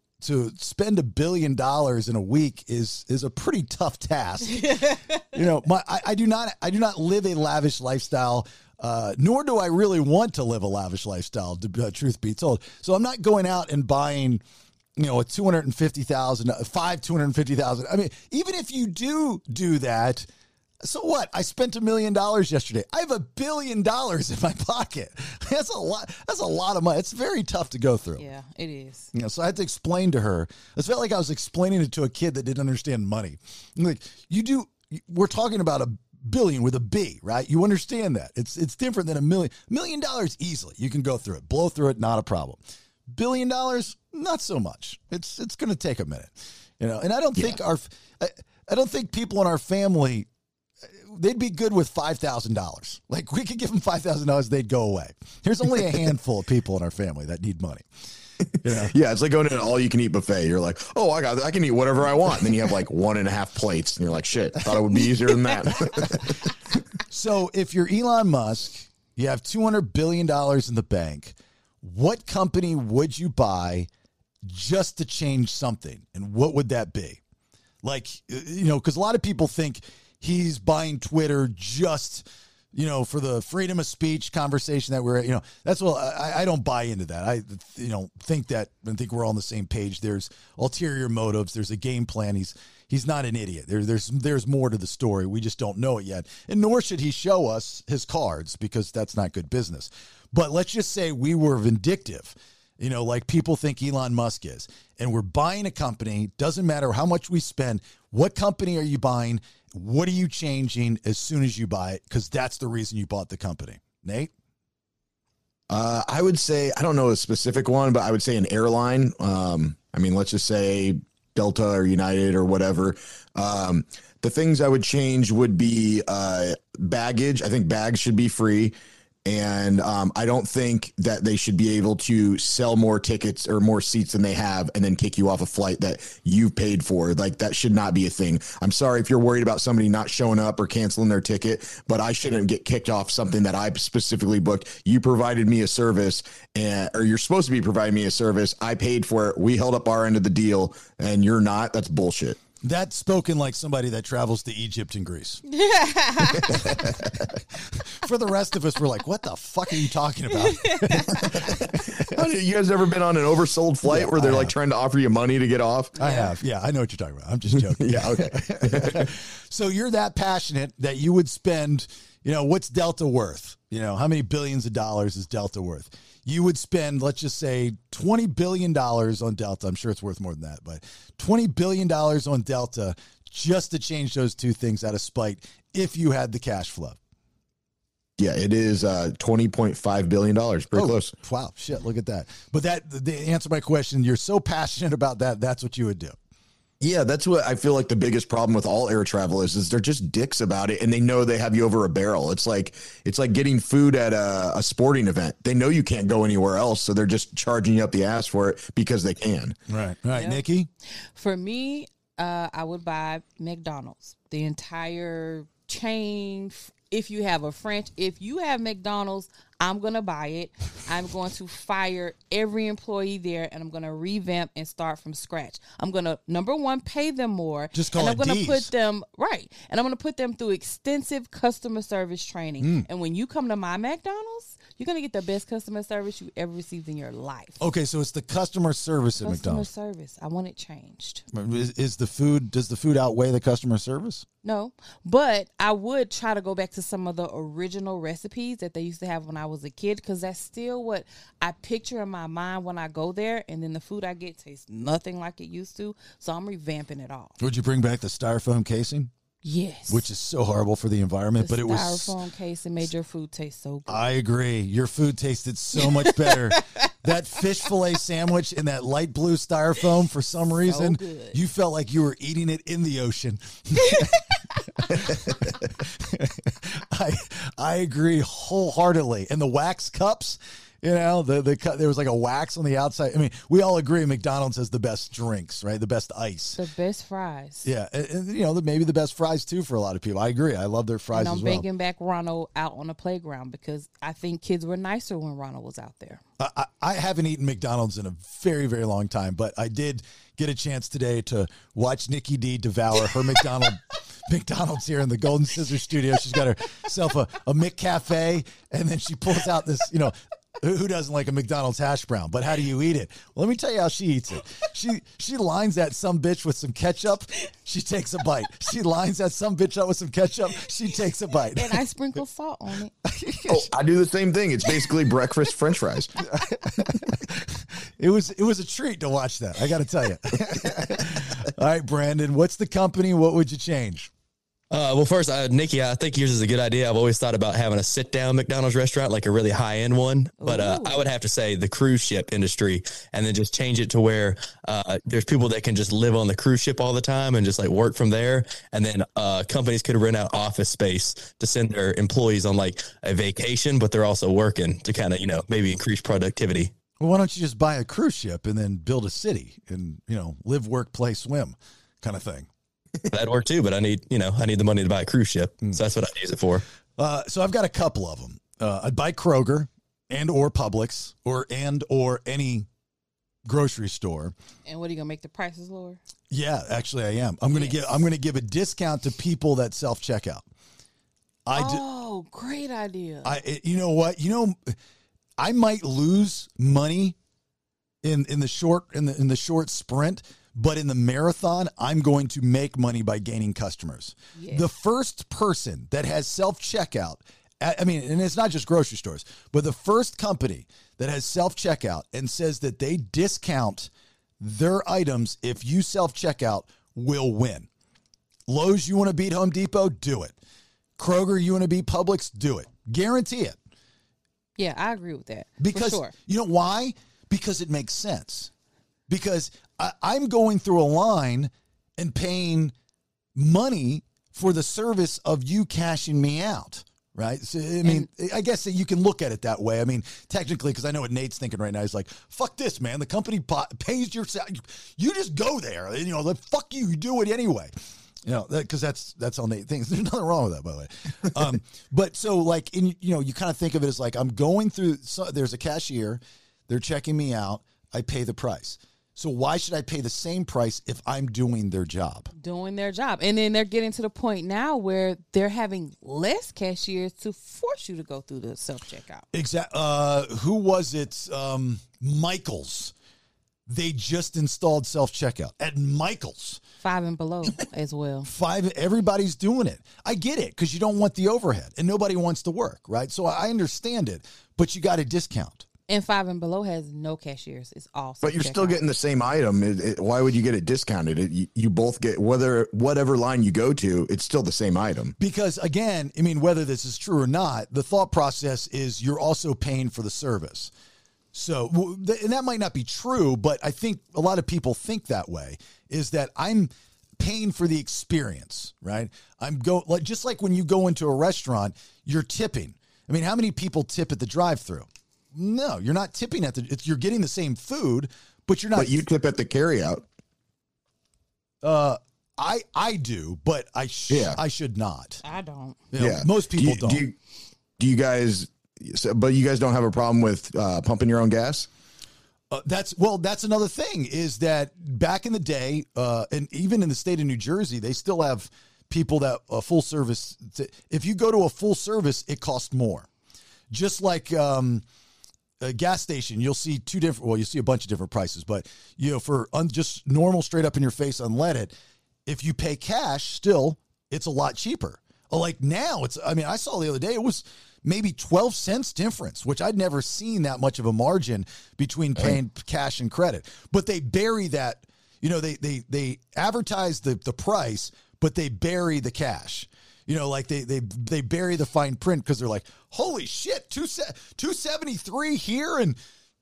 spend $1 billion in a week is a pretty tough task. You know, I do not live a lavish lifestyle, nor do I really want to live a lavish lifestyle, truth be told. So I'm not going out and buying, you know, a $250,000. I mean, even if you do that, so what? I spent $1 million yesterday. I have $1 billion in my pocket. That's a lot. That's a lot of money. It's very tough to go through. Yeah, it is. You know, so I had to explain to her. It felt like I was explaining it to a kid that didn't understand money. Like, we're talking about $1 billion with a B, right? You understand that. It's different than $1 million. $1 million easily. You can go through it, blow through it, not a problem. $1 billion, not so much. It's going to take a minute, you know. And I don't think I don't think people in our family, they'd be good with $5,000. Like, we could give them $5,000, they'd go away. There's only a handful of people in our family that need money. You know? Yeah, it's like going to an all-you-can-eat buffet. You're like, oh, I can eat whatever I want. And then you have like 1.5 plates, and you're like, shit, I thought it would be easier than that. So if you're Elon Musk, you have $200 billion in the bank, what company would you buy just to change something? And what would that be? Like, you know, because a lot of people think he's buying Twitter just, you know, for the freedom of speech conversation that we're at. You know, that's what I don't buy into that. I think we're all on the same page. There's ulterior motives. There's a game plan. He's not an idiot. There's more to the story. We just don't know it yet. And nor should he show us his cards, because that's not good business. But let's just say we were vindictive, you know, like people think Elon Musk is, and we're buying a company. Doesn't matter how much we spend. What company are you buying? What are you changing as soon as you buy it? Because that's the reason you bought the company. Nate? I would say, I don't know a specific one, but I would say an airline. I mean, let's just say Delta or United or whatever. The things I would change would be baggage. I think bags should be free. And I don't think that they should be able to sell more tickets or more seats than they have and then kick you off a flight that you paid for. Like, that should not be a thing. I'm sorry if you're worried about somebody not showing up or canceling their ticket, but I shouldn't get kicked off something that I specifically booked. You provided me a service, or you're supposed to be providing me a service. I paid for it. We held up our end of the deal, and you're not. That's bullshit. That's spoken like somebody that travels to Egypt and Greece. For the rest of us, we're like, what the fuck are you talking about? You guys ever been on an oversold flight where they're like trying to offer you money to get off? I have. Yeah, I know what you're talking about. I'm just joking. Yeah, okay. So you're that passionate that you would spend, you know, what's Delta worth? You know, how many billions of dollars is Delta worth? You would spend, let's just say, $20 billion on Delta. I'm sure it's worth more than that, but $20 billion on Delta just to change those two things out of spite if you had the cash flow. Yeah, it is $20.5 billion. Pretty close. Wow, shit, look at that. But the answer to my question, you're so passionate about that, that's what you would do. Yeah, that's what I feel like the biggest problem with all air travel is they're just dicks about it, and they know they have you over a barrel. It's like getting food at a sporting event. They know you can't go anywhere else, so they're just charging you up the ass for it because they can. Right. Yep. Nikki? For me, I would buy McDonald's, the entire chain. If you have a French, if you have McDonald's, I'm going to buy it. I'm going to fire every employee there, and I'm going to revamp and start from scratch. I'm going to, number one, pay them more. Just call it D's. And I'm going to put them, right. And I'm going to put them through extensive customer service training. And when you come to my McDonald's, You're going to get the best customer service you ever received in your life. Okay, so it's the customer service at McDonald's. Customer service. I want it changed. Is the food, does the food outweigh the customer service? No, but I would try to go back to some of the original recipes that they used to have when I was a kid, because that's still what I picture in my mind when I go there, and then the food I get tastes nothing like it used to, so I'm revamping it all. Would you bring back the styrofoam casing? Yes. Which is so horrible for the environment, but it was... styrofoam casing made your food taste so good. I agree. Your food tasted so much better. That fish fillet sandwich in that light blue styrofoam, for some reason, you felt like you were eating it in the ocean. I agree wholeheartedly. And the wax cups, you know, there was like a wax on the outside. I mean, we all agree McDonald's has the best drinks, right? The best ice. The best fries. Yeah. And, you know, maybe the best fries, too, for a lot of people. I agree. I love their fries as well. And I'm bringing back Ronald out on the playground because I think kids were nicer when Ronald was out there. I haven't eaten McDonald's in a very, very long time, but I did get a chance today to watch Nikki D devour her McDonald's here in the Golden Scissor Studio. She's got herself a McCafe, and then she pulls out this, you know, who doesn't like a McDonald's hash brown? But how do you eat it? Well, let me tell you how she eats it. She lines that some bitch with some ketchup. She takes a bite. She lines that some bitch up with some ketchup. She takes a bite. And I sprinkle salt on it. Oh, I do the same thing. It's basically breakfast French fries. It was a treat to watch that. I got to tell you. All right, Brandon, what's the company? What would you change? Well, first, Nikki, I think yours is a good idea. I've always thought about having a sit-down McDonald's restaurant, like a really high-end one. But I would have to say the cruise ship industry, and then just change it to where there's people that can just live on the cruise ship all the time and just like work from there. And then companies could rent out office space to send their employees on like a vacation, but they're also working to kind of, you know, maybe increase productivity. Well, why don't you just buy a cruise ship and then build a city and, you know, live, work, play, swim kind of thing? That'd work too, but I need the money to buy a cruise ship. So that's what I'd use it for. So I've got a couple of them. I'd buy Kroger or Publix or any grocery store. And what are you gonna make the prices lower? Yeah, actually I am. I'm gonna give a discount to people that self checkout. Great idea. You know what? You know, I might lose money in the short sprint. But in the marathon, I'm going to make money by gaining customers. Yes. The first person that has self-checkout, I mean, and it's not just grocery stores, but the first company that has self-checkout and says that they discount their items if you self-checkout will win. Lowe's, you want to beat Home Depot? Do it. Kroger, you want to beat Publix? Do it. Guarantee it. Yeah, I agree with that. Because, for sure. You know why? Because it makes sense. Because I'm going through a line and paying money for the service of you cashing me out, right? So, I mean, I guess that you can look at it that way. I mean, technically, because I know what Nate's thinking right now. He's like, fuck this, man. The company pays your salary. You just go there. You know, like, fuck you. You do it anyway. You know, because that's all Nate thinks. There's nothing wrong with that, by the way. But so, like, you know, you kind of think of it as like I'm going through. So there's a cashier. They're checking me out. I pay the price. So why should I pay the same price if I'm doing their job? Doing their job. And then they're getting to the point now where they're having less cashiers to force you to go through the self-checkout. Exactly. Who was it? Michael's. They just installed self-checkout at Michael's. Five and Below as well. Everybody's doing it. I get it because you don't want the overhead and nobody wants to work, right? So I understand it, but you got a discount. And Five and Below has no cashiers. It's all. But you're still getting the same item. Why would you get it discounted? You both get whatever line you go to, it's still the same item. Because, again, I mean, whether this is true or not, the thought process is you're also paying for the service. So, and that might not be true, but I think a lot of people think that way, is that I'm paying for the experience, right? Just like when you go into a restaurant, you're tipping. I mean, how many people tip at the drive-thru? No, you're not tipping at you're getting the same food, but you're not. But you tip at the carryout. I do, but I should not. I don't. You know, most people don't. Do you guys? But you guys don't have a problem with pumping your own gas? That's another thing. Is that back in the day, and even in the state of New Jersey, they still have people that full service. If you go to a full service, it costs more. just like a gas station, you'll see two different, well, you'll see a bunch of different prices, but you know, for just normal, straight up in your face unleaded, if you pay cash still, it's a lot cheaper. Like now it's, I mean, I saw the other day, it was maybe 12 cents difference, which I'd never seen that much of a margin between paying cash and credit, but they bury that, you know, they advertise the price, but they bury the cash, you know, like they bury the fine print. 'Cause they're like, holy shit, $2.73 here and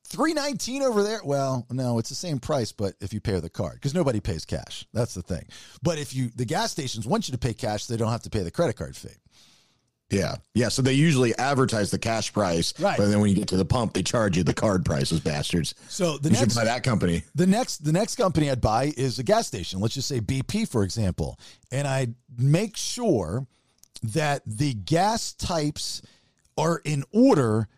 $3.19 over there. Well, no, it's the same price, but if you pay the card, because nobody pays cash, that's the thing. But if you, the gas stations want you to pay cash, they don't have to pay the credit card fee. Yeah, yeah. So they usually advertise the cash price, right? But then when you get to the pump, they charge you the card price, those bastards. So the next, you should buy that company. The next company I'd buy is a gas station. Let's just say BP, for example, and I make sure that the gas types are in order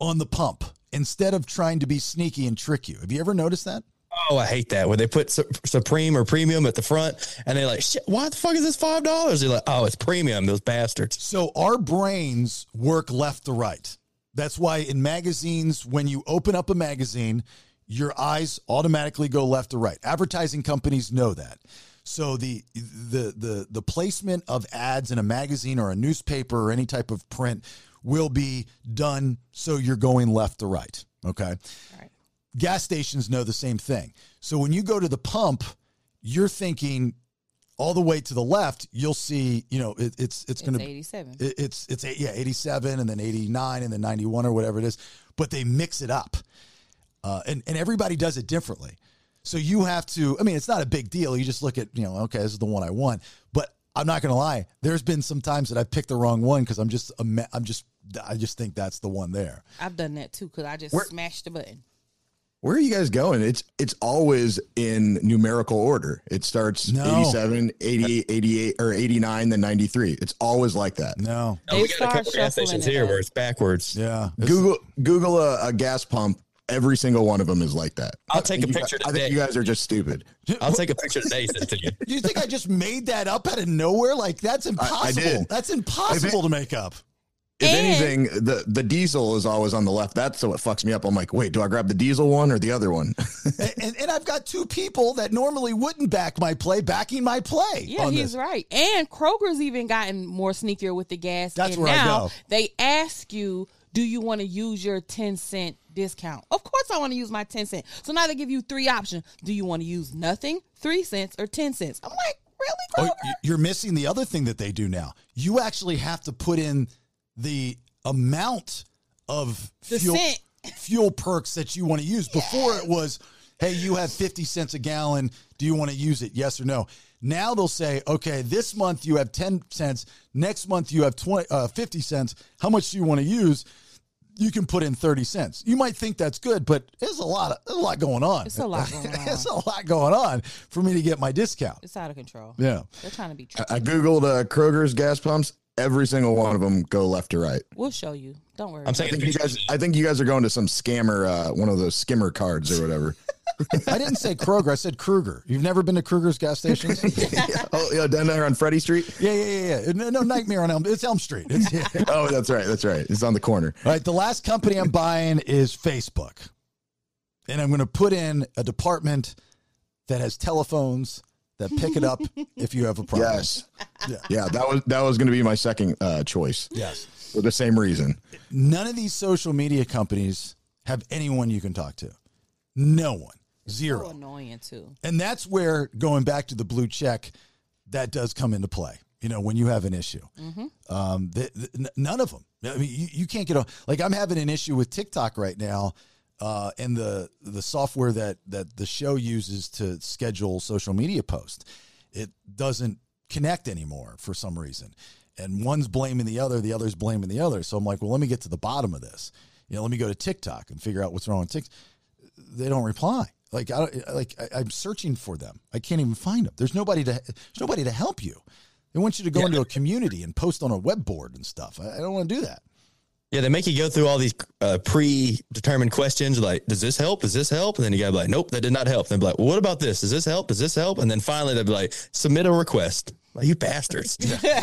on the pump, instead of trying to be sneaky and trick you. Have you ever noticed that? Oh, I hate that. Where they put Supreme or Premium at the front, and they're like, shit, why the fuck is this $5? They're like, oh, it's Premium, those bastards. So our brains work left to right. That's why in magazines, when you open up a magazine, your eyes automatically go left to right. Advertising companies know that. So the placement of ads in a magazine or a newspaper or any type of print will be done so you're going left to right, okay? All right. Gas stations know the same thing. So when you go to the pump, you're thinking all the way to the left, you'll see, you know, it's going to be 87. It's 87 and then 89 and then 91 or whatever it is, but they mix it up. And everybody does it differently. So you have to, I mean, it's not a big deal. You just look at, you know, okay, this is the one I want, but I'm not going to lie. There's been some times that I've picked the wrong one because I just think that's the one there. I've done that too because I just smashed the button. Where are you guys going? It's always in numerical order. It starts 87, 88, 88, or 89, then 93. It's always like that. No. We got a couple gas stations here where it's backwards. Yeah. Google a gas pump. Every single one of them is like that. I'll take a picture today. I think you guys are just stupid. I'll take a picture today. To you. Do you think I just made that up out of nowhere? Like, that's impossible. I did. That's impossible to make up. If anything, the diesel is always on the left. That's what fucks me up. I'm like, wait, do I grab the diesel one or the other one? and I've got two people that normally wouldn't back my play, backing my play. Yeah, he's right. And Kroger's even gotten more sneakier with the gas. That's where I go. They ask you, do you want to use your 10-cent discount? Of course I want to use my 10 cents. So now they give you three options. Do you want to use nothing, 3 cents, or 10 cents? I'm like, really, Kroger? Oh, you're missing the other thing that they do now. You actually have to put in the amount of fuel perks that you want to use. Before it was, hey, you have 50 cents a gallon. Do you want to use it? Yes or no? Now they'll say, okay, this month you have 10 cents. Next month you have 50 cents. How much do you want to use? You can put in 30 cents. You might think that's good, but there's a lot going on. It's a lot going on. It's a lot going on for me to get my discount. It's out of control. Yeah. They're trying to be tricky. I Googled Kroger's gas pumps. Every single one of them go left to right. We'll show you. Don't worry. I think you guys are going to some scammer, one of those skimmer cards or whatever. I didn't say Kroger. I said Kruger. You've never been to Kruger's gas stations? Yeah. Oh, yeah, down there on Freddy Street? Yeah. No, Nightmare on Elm. It's Elm Street. Oh, that's right. It's on the corner. All right, the last company I'm buying is Facebook. And I'm going to put in a department that has telephones that pick it up if you have a problem. Yes. Yeah, that was going to be my second choice. Yes. For the same reason. None of these social media companies have anyone you can talk to. No one. Zero. So annoying too. And that's where, going back to the blue check, that does come into play. You know, when you have an issue. Mm-hmm. None of them. I mean, you can't get on. Like, I'm having an issue with TikTok right now, and the software that the show uses to schedule social media posts. It doesn't connect anymore for some reason. And one's blaming the other, the other's blaming the other. So I'm like, well, let me get to the bottom of this. You know, let me go to TikTok and figure out what's wrong with TikTok. They don't reply. Like, I'm searching for them. I can't even find them. There's nobody to help you. They want you to go into a community and post on a web board and stuff. I don't want to do that. Yeah, they make you go through all these predetermined questions like, does this help? Does this help? And then you got to be like, nope, that did not help. They'd be like, well, what about this? Does this help? Does this help? And then finally they'd be like, submit a request. You bastards. I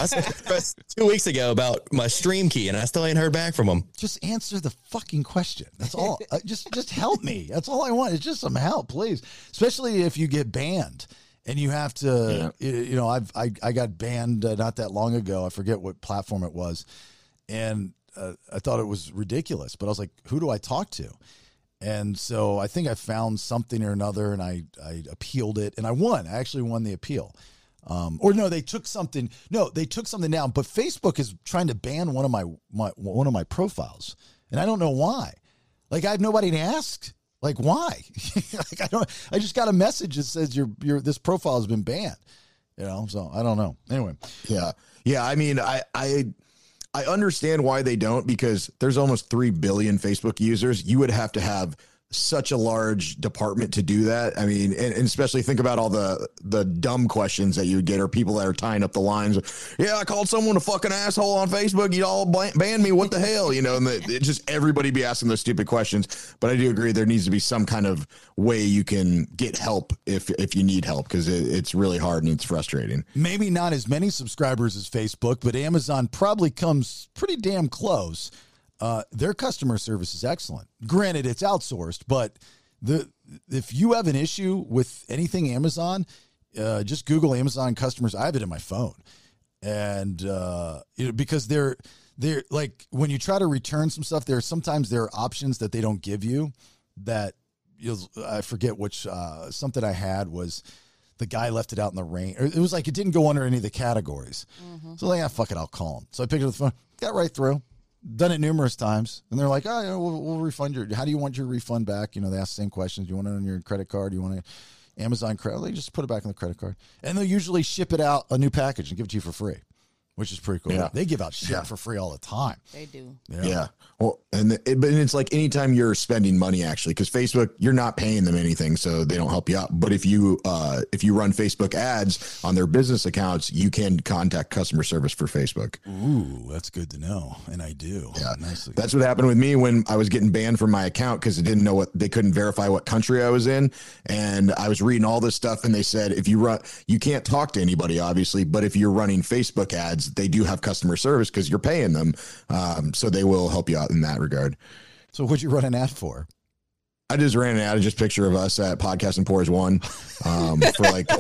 was 2 weeks ago about my stream key, and I still ain't heard back from them. Just answer the fucking question. That's all. Just help me. That's all I want. It's just some help, please. Especially if you get banned and you have to, you know, I got banned not that long ago. I forget what platform it was. And I thought it was ridiculous, but I was like, who do I talk to? And so I think I found something or another, and I appealed it, and I won. I actually won the appeal. Or no, they took something. No, they took something down. But Facebook is trying to ban one of my profiles, and I don't know why. Like, I have nobody to ask. Like, why? Like, I don't. I just got a message that says your this profile has been banned. You know, so I don't know. Anyway, yeah. I mean, I understand why they don't, because there's almost 3 billion Facebook users. You would have to have such a large department to do that. I mean, and especially think about all the dumb questions that you would get, or people that are tying up the lines. Yeah, I called someone a fucking asshole on Facebook. You all banned me. What the hell? You know, and it just everybody be asking those stupid questions. But I do agree there needs to be some kind of way you can get help if you need help, because it's really hard and it's frustrating. Maybe not as many subscribers as Facebook, but Amazon probably comes pretty damn close. Their customer service is excellent. Granted, it's outsourced, but if you have an issue with anything Amazon, just Google Amazon customers. I have it in my phone, and you know, because they're like, when you try to return some stuff, there are options that they don't give you. That I forget which something I had was. The guy left it out in the rain. It was like it didn't go under any of the categories. Mm-hmm. So like, fuck it, I'll call him. So I picked up the phone, got right through. Done it numerous times, and they're like, "Oh, yeah, we'll refund your. How do you want your refund back?" You know, they ask the same questions. Do you want it on your credit card? Do you want it Amazon credit? They just put it back on the credit card, and they'll usually ship it out a new package and give it to you for free, which is pretty cool. Yeah. They give out shit for free all the time. They do. Yeah. Well, but it's like anytime you're spending money, actually, because Facebook, you're not paying them anything, so they don't help you out. But if you run Facebook ads on their business accounts, you can contact customer service for Facebook. Ooh, that's good to know. And I do. Yeah. Nicely. That's what happened with me when I was getting banned from my account, because they couldn't verify what country I was in. And I was reading all this stuff, and they said, if you run, you can't talk to anybody, obviously, but if you're running Facebook ads, they do have customer service because you're paying them. So they will help you out in that regard. So what'd you run an ad for? I just ran an ad of just picture of us at Podcast and Pours One for like a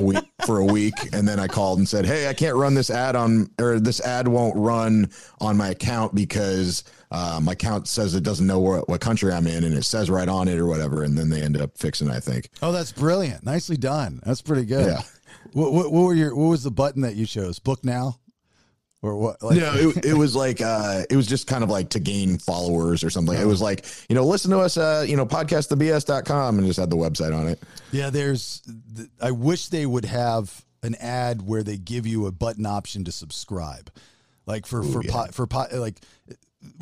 week. And then I called and said, hey, I can't run this ad this ad won't run on my account because my account says it doesn't know what country I'm in, and it says right on it or whatever. And then they ended up fixing it, I think. Oh, that's brilliant. Nicely done. That's pretty good. Yeah. What was the button that you chose? Book now? Or what? Like, no, it was like it was just kind of like to gain followers or something. Yeah. It was like, you know, listen to us, you know, podcastthebs.com, and just had the website on it. Yeah, I wish they would have an ad where they give you a button option to subscribe, like like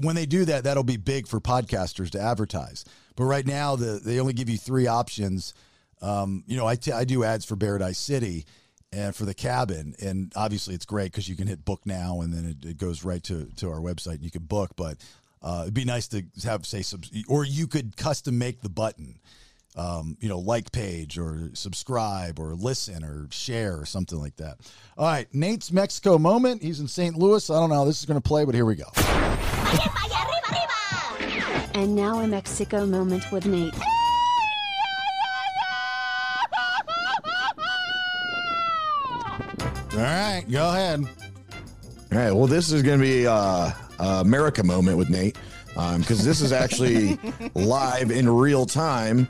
when they do that, that'll be big for podcasters to advertise. But right now, they only give you 3 options. You know, I do ads for Paradise City. And for the cabin, and obviously it's great because you can hit book now, and then it goes right to our website and you can book. But it'd be nice to have, say, or you could custom make the button, you know, like page or subscribe or listen or share or something like that. All right, Nate's Mexico moment. He's in St. Louis. I don't know how this is going to play, but here we go. And now a Mexico moment with Nate. All right, go ahead. All right, well, this is going to be America moment with Nate, because this is actually live in real time.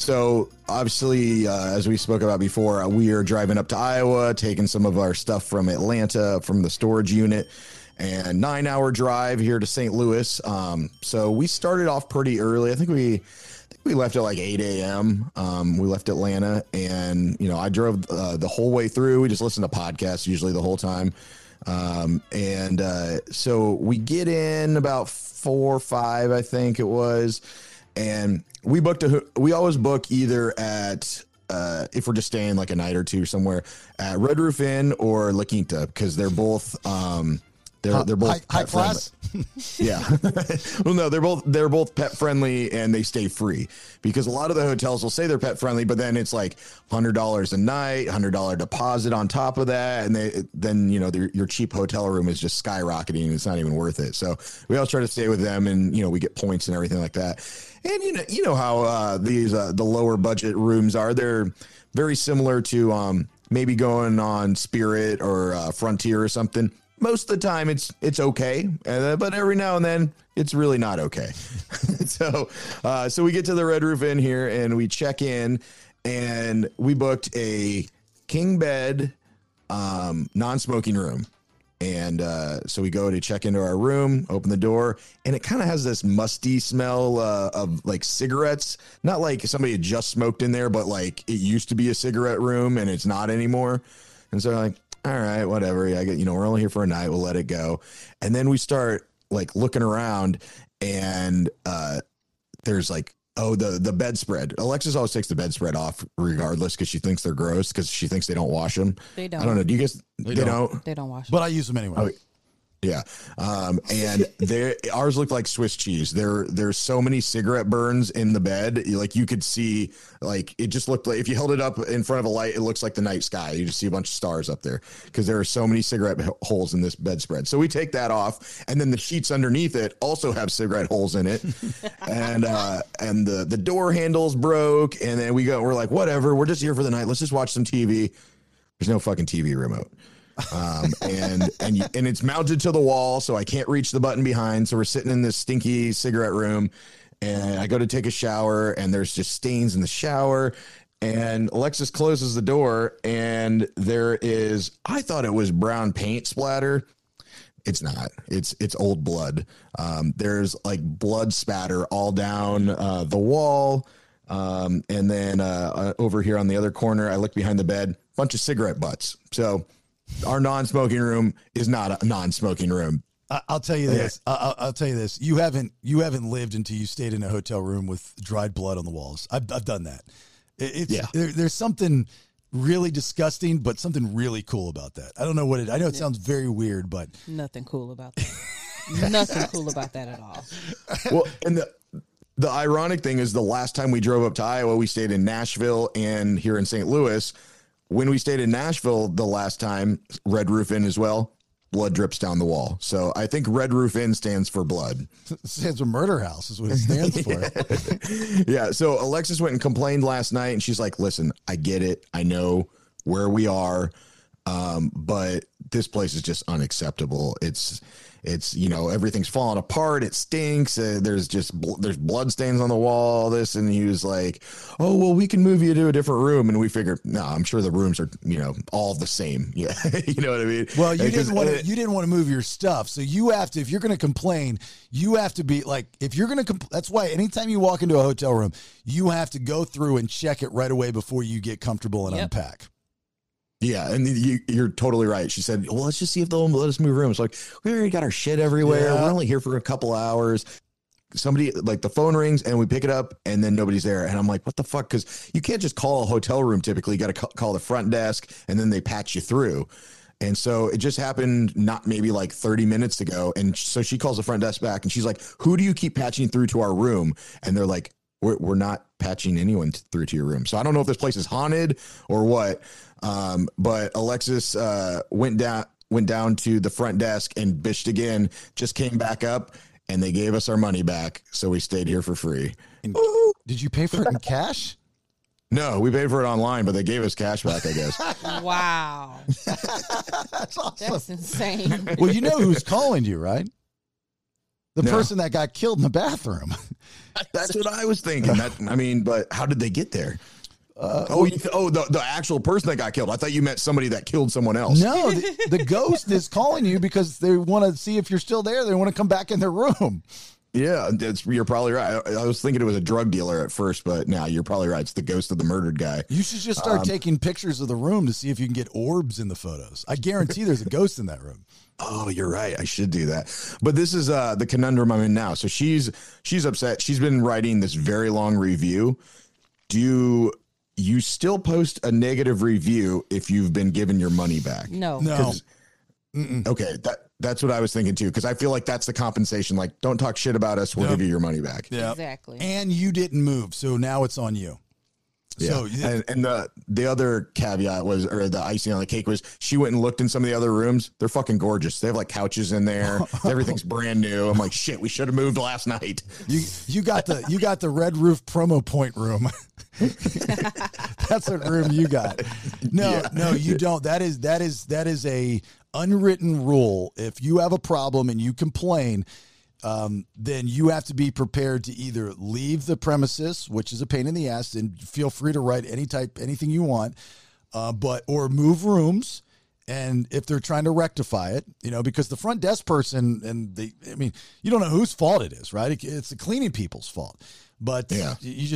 So obviously, as we spoke about before, we are driving up to Iowa, taking some of our stuff from Atlanta, from the storage unit, and 9-hour drive here to St. Louis. So we started off pretty early. I think we left at like 8 a.m. We left Atlanta, and, you know, I drove the whole way through. We just listened to podcasts usually the whole time. So we get in about 4 or 5, I think it was. And we always book either at, if we're just staying like a night or two somewhere, at Red Roof Inn or La Quinta, because they're both, they're both high class. Yeah. Well, no, they're both pet friendly and they stay free, because a lot of the hotels will say they're pet friendly, but then it's like $100 a night, $100 deposit on top of that. And your cheap hotel room is just skyrocketing and it's not even worth it. So we all try to stay with them, and, you know, we get points and everything like that. And you know how the lower budget rooms are. They're very similar to maybe going on Spirit or Frontier or something. Most of the time it's okay, but every now and then it's really not okay. So we get to the Red Roof Inn here, and we check in, and we booked a king bed, non-smoking room. And so we go to check into our room, open the door, and it kind of has this musty smell of like cigarettes. Not like somebody had just smoked in there, but like it used to be a cigarette room and it's not anymore. And so I'm like, all right, whatever. I get, we're only here for a night. We'll let it go. And then we start like looking around, and there's like, oh, the bedspread. Alexis always takes the bedspread off regardless, because she thinks they're gross, because she thinks they don't wash them. They don't. I don't know. Do you guys? They don't. They don't wash them. But I use them anyway. Oh, yeah. And ours look like Swiss cheese. There's so many cigarette burns in the bed. Like you could see, like it just looked like if you held it up in front of a light, it looks like the night sky. You just see a bunch of stars up there, because there are so many cigarette holes in this bedspread. So we take that off, and then the sheets underneath it also have cigarette holes in it. And the door handles broke. And then we're like, whatever, we're just here for the night. Let's just watch some TV. There's no fucking TV remote. And it's mounted to the wall, so I can't reach the button behind. So we're sitting in this stinky cigarette room, and I go to take a shower, and there's just stains in the shower. And Alexis closes the door, and there is, I thought it was brown paint splatter. It's not. It's old blood. There's like blood spatter all down the wall. And then over here on the other corner, I look behind the bed, bunch of cigarette butts. So our non-smoking room is not a non-smoking room. I'll tell you this. I'll tell you this. You haven't lived until you stayed in a hotel room with dried blood on the walls. I've done that. There's something really disgusting, but something really cool about that. I don't know what it. I know it sounds very weird, but nothing cool about that. Nothing cool about that at all. Well, and the ironic thing is, the last time we drove up to Iowa, we stayed in Nashville and here in St. Louis. When we stayed in Nashville the last time, Red Roof Inn as well, blood drips down the wall. So I think Red Roof Inn stands for blood. It stands for murder house is what it stands for. Yeah. So Alexis went and complained last night, and she's like, listen, I get it. I know where we are. But this place is just unacceptable. It's everything's falling apart. It stinks. There's blood stains on the wall. This, and he was like, oh, well, we can move you to a different room. And we figured, no, I'm sure the rooms are, all the same. Yeah. You know what I mean? Well, you didn't want to move your stuff. So you have to, if you're going to complain, you have to be like, that's why anytime you walk into a hotel room, you have to go through and check it right away before you get comfortable and unpack. Yeah, and you're totally right. She said, well, let's just see if they'll let us move rooms. Like, we already got our shit everywhere. Yeah. We're only here for a couple hours. Somebody, like, the phone rings, and we pick it up, and then nobody's there. And I'm like, what the fuck? Because you can't just call a hotel room typically. You got to call the front desk, and then they patch you through. And so it just happened not maybe like 30 minutes ago. And so she calls the front desk back, and she's like, who do you keep patching through to our room? And they're like, we're not patching anyone through to your room. So I don't know if this place is haunted or what. But Alexis went down to the front desk and bitched again, just came back up, and they gave us our money back. So we stayed here for free. And did you pay for it in cash? No, we paid for it online, but they gave us cash back, I guess. Wow. That's awesome. That's insane. Well, you know who's calling you, right? The person that got killed in the bathroom. That's what I was thinking. But how did they get there? The actual person that got killed. I thought you meant somebody that killed someone else. No, the ghost is calling you because they want to see if you're still there. They want to come back in their room. Yeah, you're probably right. I was thinking it was a drug dealer at first, but now you're probably right. It's the ghost of the murdered guy. You should just start taking pictures of the room to see if you can get orbs in the photos. I guarantee there's a ghost in that room. Oh, you're right. I should do that. But this is the conundrum I'm in now. So she's upset. She's been writing this very long review. Do you still post a negative review if you've been given your money back? No. Mm-mm. Okay, that's what I was thinking too, because I feel like that's the compensation. Like, don't talk shit about us. We'll give you your money back. Yeah, exactly. And you didn't move, so now it's on you. Yeah. So, and the other caveat was, or the icing on the cake was, she went and looked in some of the other rooms. They're fucking gorgeous. They have like couches in there. Everything's brand new. I'm like, shit, we should have moved last night. You got the Red Roof promo point room. That's a room you got. No, you don't. That is a unwritten rule. If you have a problem and you complain, then you have to be prepared to either leave the premises, which is a pain in the ass, and feel free to write anything you want, or move rooms. And if they're trying to rectify it, because the front desk person, you don't know whose fault it is, right? It's the cleaning people's fault, but you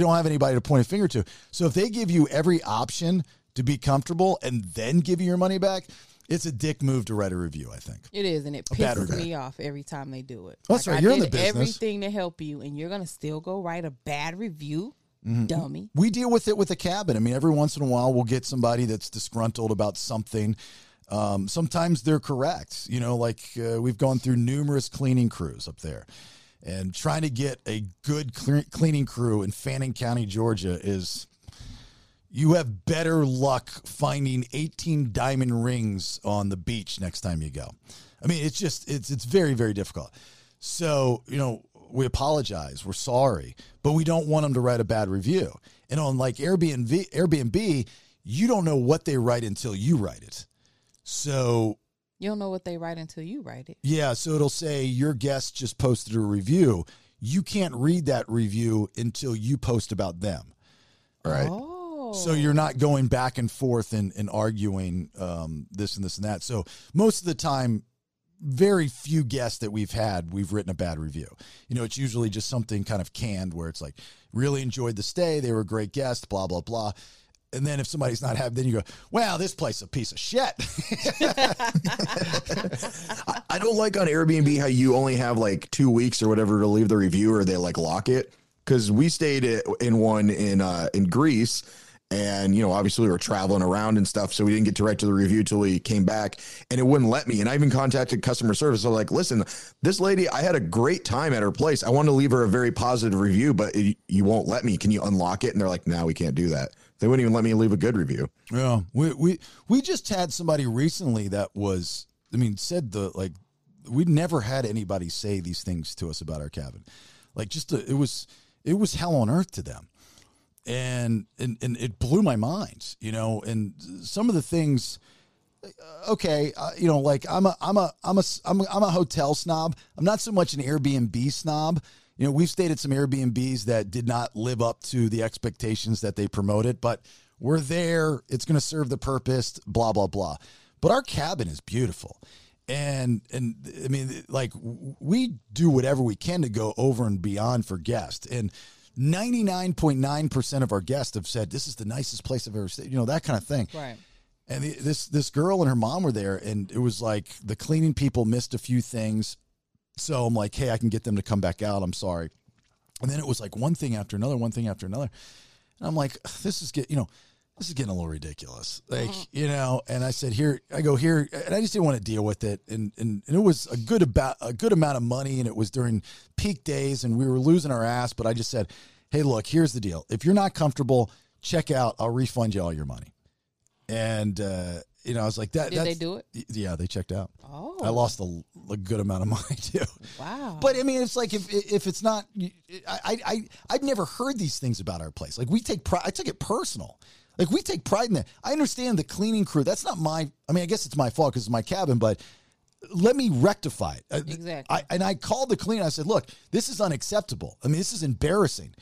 don't have anybody to point a finger to. So if they give you every option to be comfortable and then give you your money back, it's a dick move to write a review, I think. It is, and it pisses me off every time they do it. That's right. You're in the business. I did everything to help you, and you're going to still go write a bad review, dummy. We deal with it with a cabin. Every once in a while, we'll get somebody that's disgruntled about something. Sometimes they're correct. We've gone through numerous cleaning crews up there, and trying to get a good cleaning crew in Fanning County, Georgia is... You have better luck finding 18 diamond rings on the beach next time you go. It's very, very difficult. So, we apologize. We're sorry, but we don't want them to write a bad review. And on like Airbnb, you don't know what they write until you write it. So you don't know what they write until you write it. Yeah. So it'll say your guest just posted a review. You can't read that review until you post about them. All right. Oh. So you're not going back and forth and arguing this and this and that. So most of the time, very few guests that we've had, we've written a bad review. It's usually just something kind of canned where it's like, really enjoyed the stay. They were a great guest, blah, blah, blah. And then if somebody's not happy, then you go, wow, this place is a piece of shit. I don't like on Airbnb how you only have like 2 weeks or whatever to leave the review, or they like lock it. Because we stayed in one in Greece. And, obviously we were traveling around and stuff, so we didn't get to write to the review till we came back, and it wouldn't let me. And I even contacted customer service. I was like, listen, this lady, I had a great time at her place. I want to leave her a very positive review, but you won't let me. Can you unlock it? And they're like, no, we can't do that. They wouldn't even let me leave a good review. Yeah. We just had somebody recently that was, we'd never had anybody say these things to us about our cabin. Like it was hell on earth to them. And it blew my mind, and some of the things, okay. Like I'm a hotel snob. I'm not so much an Airbnb snob. We've stayed at some Airbnbs that did not live up to the expectations that they promoted, but we're there. It's going to serve the purpose, blah, blah, blah. But our cabin is beautiful. And we do whatever we can to go over and beyond for guests. And 99.9% of our guests have said, this is the nicest place I've ever stayed, that kind of thing. Right. And this girl and her mom were there, and it was like the cleaning people missed a few things. So I'm like, hey, I can get them to come back out. I'm sorry. And then it was like one thing after another. And I'm like, this is getting a little ridiculous. Like, and I said, here, and I just didn't want to deal with it. And it was a good amount of money, and it was during peak days, and we were losing our ass. But I just said, hey, look, here's the deal. If you're not comfortable, check out. I'll refund you all your money. And, I was like, did they do it? Yeah, they checked out. Oh, I lost a good amount of money too. Wow. But it's like if it's not, I'd never heard these things about our place. Like I took it personal. Like, we take pride in that. I understand the cleaning crew. That's not my, I guess it's my fault because it's my cabin, but let me rectify it. Exactly. I called the cleaner. I said, look, this is unacceptable. This is embarrassing.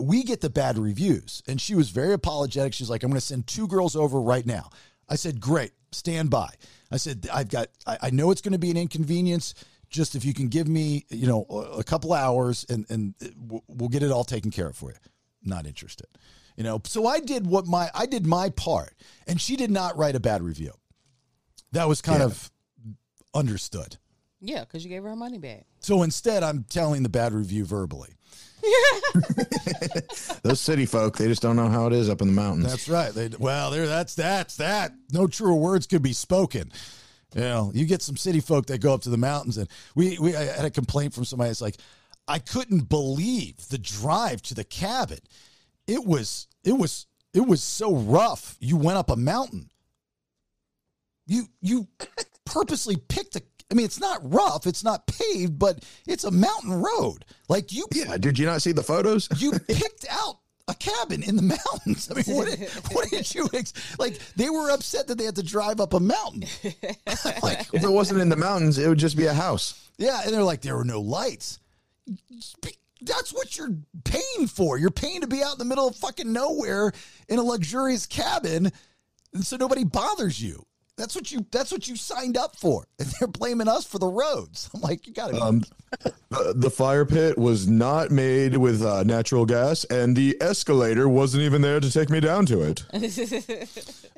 We get the bad reviews. And she was very apologetic. She's like, I'm going to send two girls over right now. I said, great, stand by. I said, I know it's going to be an inconvenience. Just if you can give me, a couple hours and we'll get it all taken care of for you. Not interested. So I did my part, and she did not write a bad review. That was kind of understood. Yeah, because you gave her her money back. So instead, I'm telling the bad review verbally. Those city folk, they just don't know how it is up in the mountains. That's right. They, well, that's that. No truer words could be spoken. You know, you get some city folk that go up to the mountains, and I had a complaint from somebody. It's like, I couldn't believe the drive to the cabin. It was so rough. You went up a mountain. You purposely picked a. I mean, it's not rough. It's not paved, but it's a mountain road. Like you. Yeah. Did you not see the photos? You picked out a cabin in the mountains. I mean, what did you like? They were upset that they had to drive up a mountain. Like, if it wasn't in the mountains, it would just be a house. Yeah, and they're like, there were no lights. That's what you're paying for. You're paying to be out in the middle of fucking nowhere in a luxurious cabin, and so nobody bothers you. That's what you signed up for, and they're blaming us for the roads. I'm like, you got to. The fire pit was not made with natural gas, and the escalator wasn't even there to take me down to it.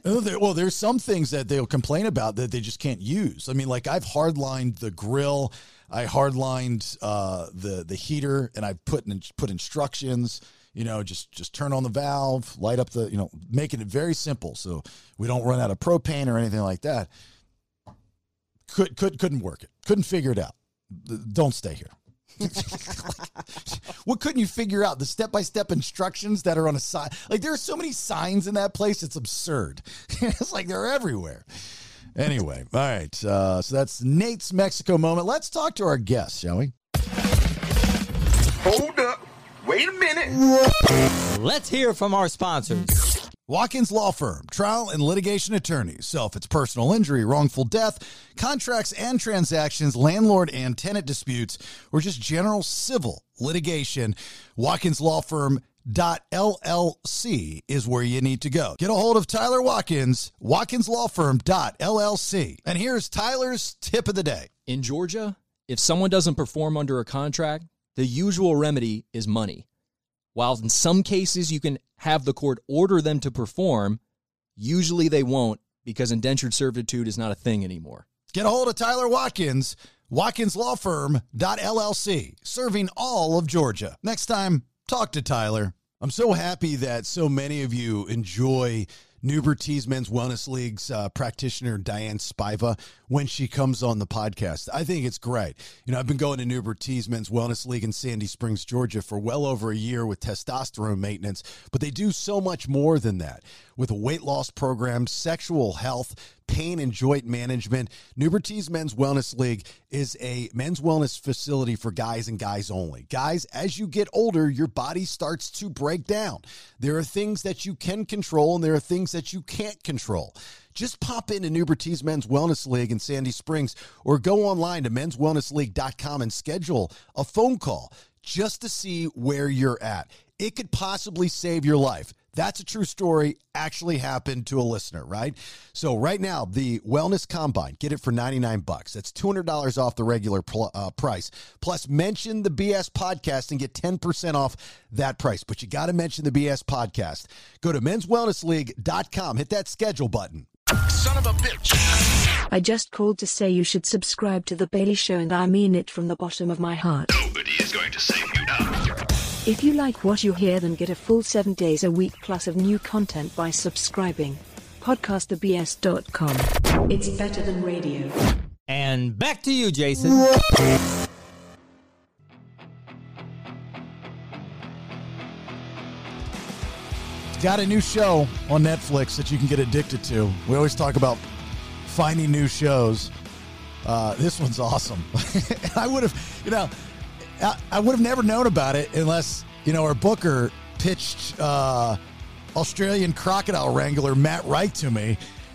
Well, there's some things that they'll complain about that they just can't use. I mean, like I've hardlined the grill, I hardlined the heater, and I've put instructions. You know, just turn on the valve, light up the, you know, making it very simple so we don't run out of propane or anything like that. Couldn't work it. Couldn't figure it out. Don't stay here. What couldn't you figure out? The step-by-step instructions that are on a sign. Like, there are so many signs in that place, it's absurd. It's like they're everywhere. Anyway, all right. So that's Nate's Mexico moment. Let's talk to our guests, shall we? Hold up. Wait a minute. Let's hear from our sponsors. Watkins Law Firm, trial and litigation attorneys. So if it's personal injury, wrongful death, contracts and transactions, landlord and tenant disputes, or just general civil litigation, WatkinsLawFirm.LLC is where you need to go. Get a hold of Tyler Watkins, WatkinsLawFirm.LLC. And here's Tyler's tip of the day. In Georgia, if someone doesn't perform under a contract, the usual remedy is money. While in some cases you can have the court order them to perform, usually they won't because indentured servitude is not a thing anymore. Get a hold of Tyler Watkins, WatkinsLawFirm.LLC, serving all of Georgia. Next time, talk to Tyler. I'm so happy that so many of you enjoy Newbert Tees Men's Wellness League's practitioner, Diane Spiva, when she comes on the podcast. I think it's great. You know, I've been going to Newbert Tees Men's Wellness League in Sandy Springs, Georgia for well over a year with testosterone maintenance, but they do so much more than that. With a weight loss program, sexual health, pain and joint management, Newbert Tees Men's Wellness League is a men's wellness facility for guys and guys only. Guys, as you get older, your body starts to break down. There are things that you can control, and there are things that you can't control. Just pop into Newbert Tees Men's Wellness League in Sandy Springs or go online to menswellnessleague.com and schedule a phone call just to see where you're at. It could possibly save your life. That's a true story, actually happened to a listener, right? So right now, the Wellness Combine, get it for $99. That's $200 off the regular price. Plus, mention the BS Podcast and get 10% off that price. But you got to mention the BS Podcast. Go to menswellnessleague.com. Hit that schedule button. Son of a bitch. I just called to say you should subscribe to The Bailey Show, and I mean it from the bottom of my heart. Nobody is going to save you now. If you like what you hear, then get a full 7 days a week plus of new content by subscribing. PodcastTheBS.com. It's better than radio. And back to you, Jason. Got a new show on Netflix that you can get addicted to. We always talk about finding new shows. This one's awesome. I would have, you know, I would have never known about it unless, you know, our booker pitched Australian crocodile wrangler Matt Wright to me.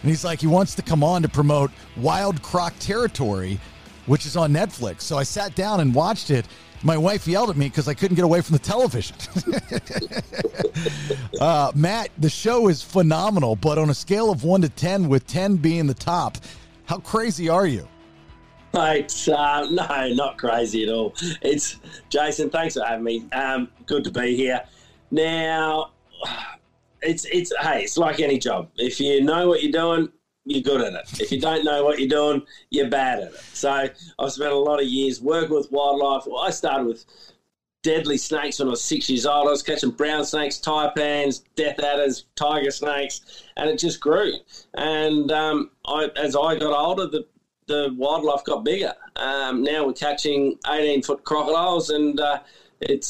And he's like, he wants to come on to promote Wild Croc Territory, which is on Netflix. So I sat down and watched it. My wife yelled at me because I couldn't get away from the television. Matt, the show is phenomenal, but on a scale of 1 to 10, with 10 being the top, how crazy are you? Mate, no, not crazy at all. It's Jason. Thanks for having me. Good to be here. Now, it's hey, it's like any job. If you know what you're doing, you're good at it. If you don't know what you're doing, you're bad at it. So I've spent a lot of years working with wildlife. Well, I started with deadly snakes when I was 6 years old. I was catching brown snakes, taipans, death adders, tiger snakes, and it just grew. And as I got older, the wildlife got bigger. Now we're catching 18-foot crocodiles, and I've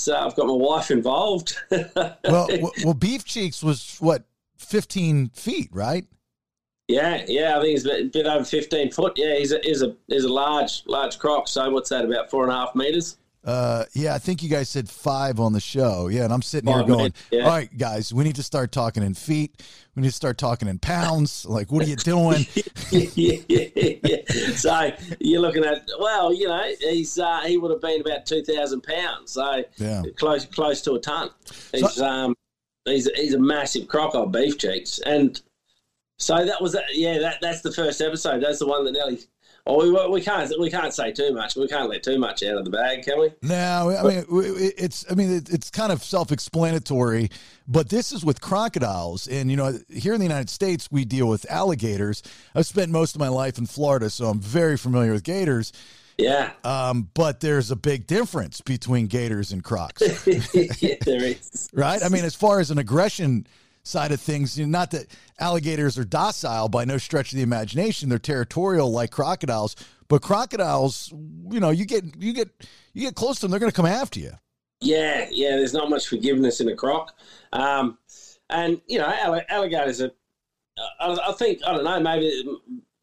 got my wife involved. well, Beef Cheeks was, what, 15 feet, right? Yeah, I think he's a bit over 15 foot. Yeah, he's a large croc. So what's that, about 4.5 meters? Yeah, I think you guys said 5 on the show. Yeah, and I'm sitting here going, yeah. All right, guys, we need to start talking in feet. We need to start talking in pounds. Like, what are you doing? yeah. So you're looking at, well, you know, he's he would have been about 2,000 pounds. So yeah. close to a ton. He's he's a massive crocodile, Beef Cheeks, and so that was that's the first episode. That's the one that nearly. Oh, we can't say too much. We can't let too much out of the bag, can we? No, I mean it's kind of self-explanatory, but this is with crocodiles, and you know, here in the United States we deal with alligators. I've spent most of my life in Florida, so I'm very familiar with gators. Yeah. But there's a big difference between gators and crocs. Yeah, there is. Right? I mean, as far as an aggression side of things, you know, not that alligators are docile by no stretch of the imagination. They're territorial like crocodiles, but crocodiles, you know, you get close to them, they're going to come after you. Yeah. There's not much forgiveness in a croc, and you know, alligators are. I think, I don't know, maybe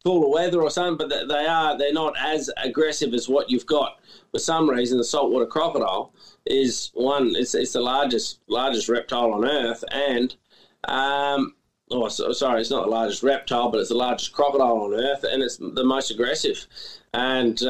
cooler weather or something, but they're not as aggressive as what you've got. For some reason, the saltwater crocodile is one. It's the largest reptile on Earth, and it's not the largest reptile, but it's the largest crocodile on Earth, and it's the most aggressive. And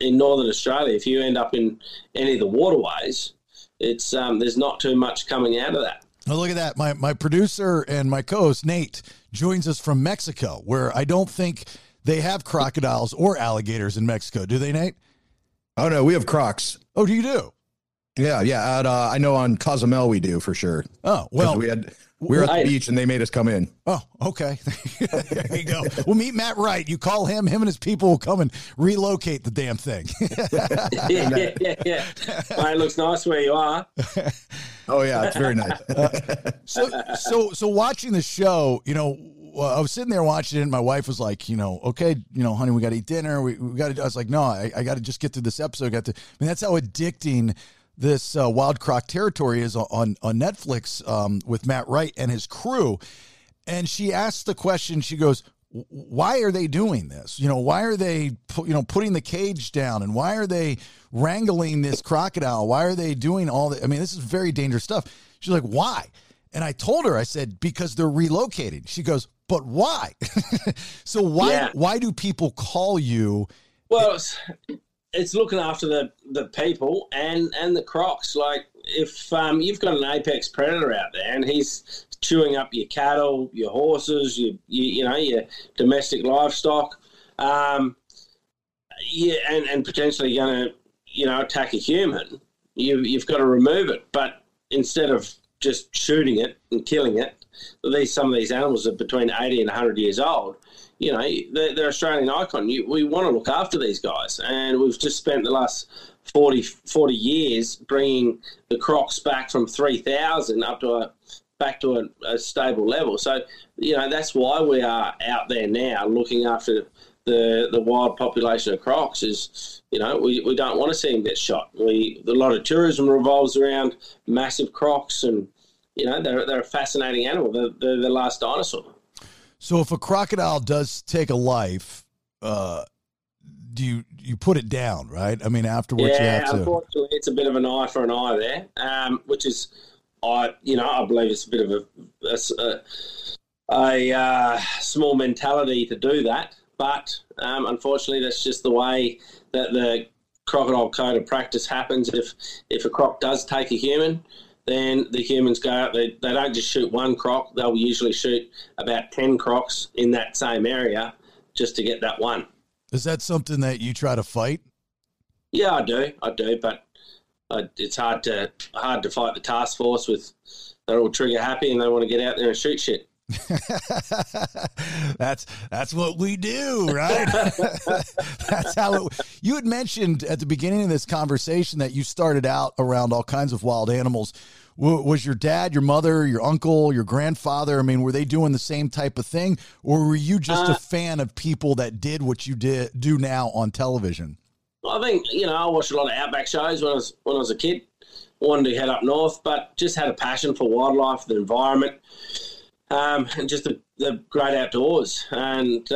in Northern Australia, if you end up in any of the waterways, it's there's not too much coming out of that. Well, look at that. My producer and my co-host, Nate, joins us from Mexico, where I don't think they have crocodiles or alligators in Mexico. Do they, Nate? Oh, no, we have crocs. Oh, do you do? Yeah. I know on Cozumel we do for sure. Oh, well. We were at the beach, and they made us come in. Oh, okay. There you go. We'll meet Matt Wright. You call him. Him and his people will come and relocate the damn thing. Yeah. Well, it looks nice where you are. Oh, yeah. It's very nice. So watching the show, you know, I was sitting there watching it, and my wife was like, you know, okay, you know, honey, we got to eat dinner. We got to. I was like, no, I got to just get through this episode. I mean, that's how addicting this Wild Croc Territory is on Netflix with Matt Wright and his crew. And she asked the question, she goes, why are they doing this? You know, why are they, putting the cage down, and why are they wrangling this crocodile? Why are they doing all that? I mean, this is very dangerous stuff. She's like, why? And I told her, I said, because they're relocating. She goes, but why? So why do people call you? Well, it's looking after the people and the crocs. Like, if you've got an apex predator out there and he's chewing up your cattle, your horses, your domestic livestock, and potentially going to, you know, attack a human, you've got to remove it. But instead of just shooting it and killing it, some of these animals are between 80 and 100 years old. You know, they're Australian icon. We want to look after these guys, and we've just spent the last 40 years bringing the crocs back from 3,000 up to back to a stable level. So, you know, that's why we are out there now looking after the wild population of crocs. Is, you know, we don't want to see them get shot. A lot of tourism revolves around massive crocs, and you know, they're a fascinating animal. They're the last dinosaur. So if a crocodile does take a life, do you put it down, right? I mean, afterwards you have to. Yeah, unfortunately, it's a bit of an eye for an eye there, which is, I believe it's a bit of a small mentality to do that. But unfortunately, that's just the way that the crocodile code of practice happens. If a croc does take a human, then the humans go out. They don't just shoot one croc. They'll usually shoot about 10 crocs in that same area just to get that one. Is that something that you try to fight? Yeah, I do, but it's hard to fight the task force with. They're all trigger happy and they want to get out there and shoot shit. That's what we do, right? That's how it, you had mentioned at the beginning of this conversation that you started out around all kinds of wild animals. Was your dad, your mother, your uncle, your grandfather, I mean, were they doing the same type of thing, or were you just a fan of people that did what you do now on television? Well, I think, you know, I watched a lot of outback shows when I was a kid. I wanted to head up north, but just had a passion for wildlife, the environment, and just the great outdoors, and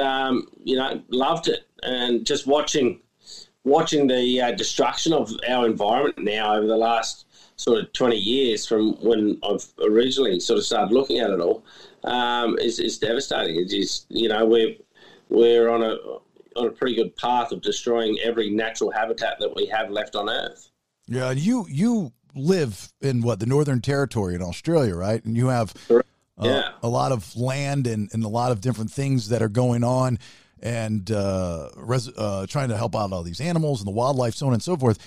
you know, loved it. And just watching the destruction of our environment now over the last sort of 20 years from when I've originally sort of started looking at it all is devastating. It is, you know, we're on a pretty good path of destroying every natural habitat that we have left on Earth. Yeah, you live in the Northern Territory in Australia, right? And you have a lot of land and a lot of different things that are going on, and trying to help out all these animals and the wildlife, so on and so forth.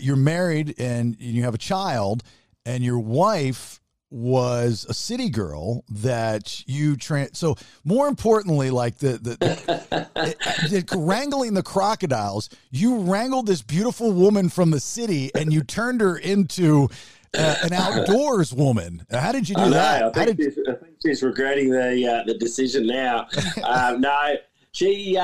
You're married and you have a child, and your wife was a city girl that you so more importantly, like the wrangling the crocodiles, you wrangled this beautiful woman from the city and you turned her into an outdoors woman. How did you do that? I think she's regretting the decision now. No. She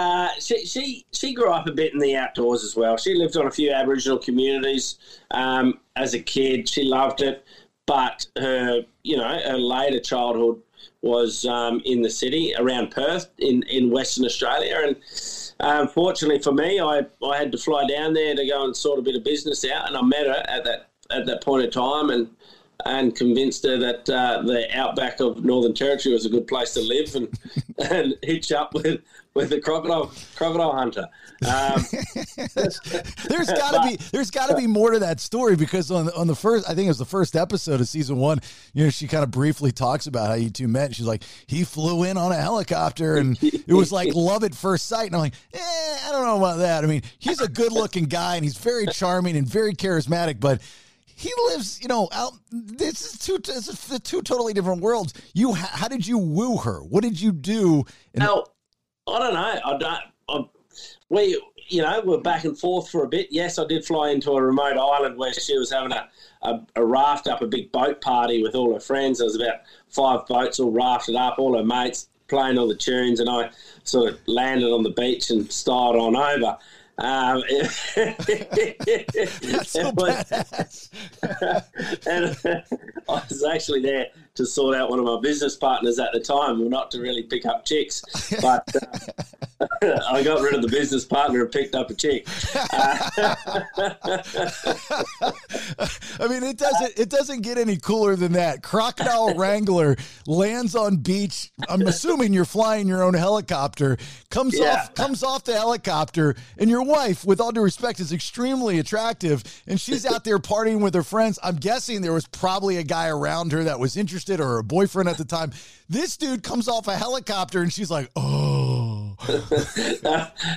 grew up a bit in the outdoors as well. She lived on a few Aboriginal communities as a kid. She loved it, but her later childhood was in the city around Perth in Western Australia. And fortunately for me, I had to fly down there to go and sort a bit of business out. And I met her at that point of time, and convinced her that the outback of Northern Territory was a good place to live and hitch up with the crocodile hunter. There's got to be more to that story, because on the first, I think it was the first episode of season 1, you know, she kind of briefly talks about how you two met. And she's like, he flew in on a helicopter, and it was like love at first sight. And I'm like, I don't know about that. I mean, he's a good looking guy and he's very charming and very charismatic, but he lives, you know, out. This is two totally different worlds. How did you woo her? What did you do? I don't know. We're back and forth for a bit. Yes, I did fly into a remote island where she was having a raft up, a big boat party with all her friends. There was about 5 boats all rafted up, all her mates playing all the tunes, and I sort of landed on the beach and started on over. That's so badass. And I was actually there to sort out one of my business partners at the time, not to really pick up chicks, but I got rid of the business partner and picked up a chick. I mean, it doesn't get any cooler than that. Crocodile wrangler lands on beach. I'm assuming you're flying your own helicopter. Comes off the helicopter, and your wife, with all due respect, is extremely attractive, and she's out there partying with her friends. I'm guessing there was probably a guy around her that was interested, or her boyfriend at the time. This dude comes off a helicopter, and she's like, oh.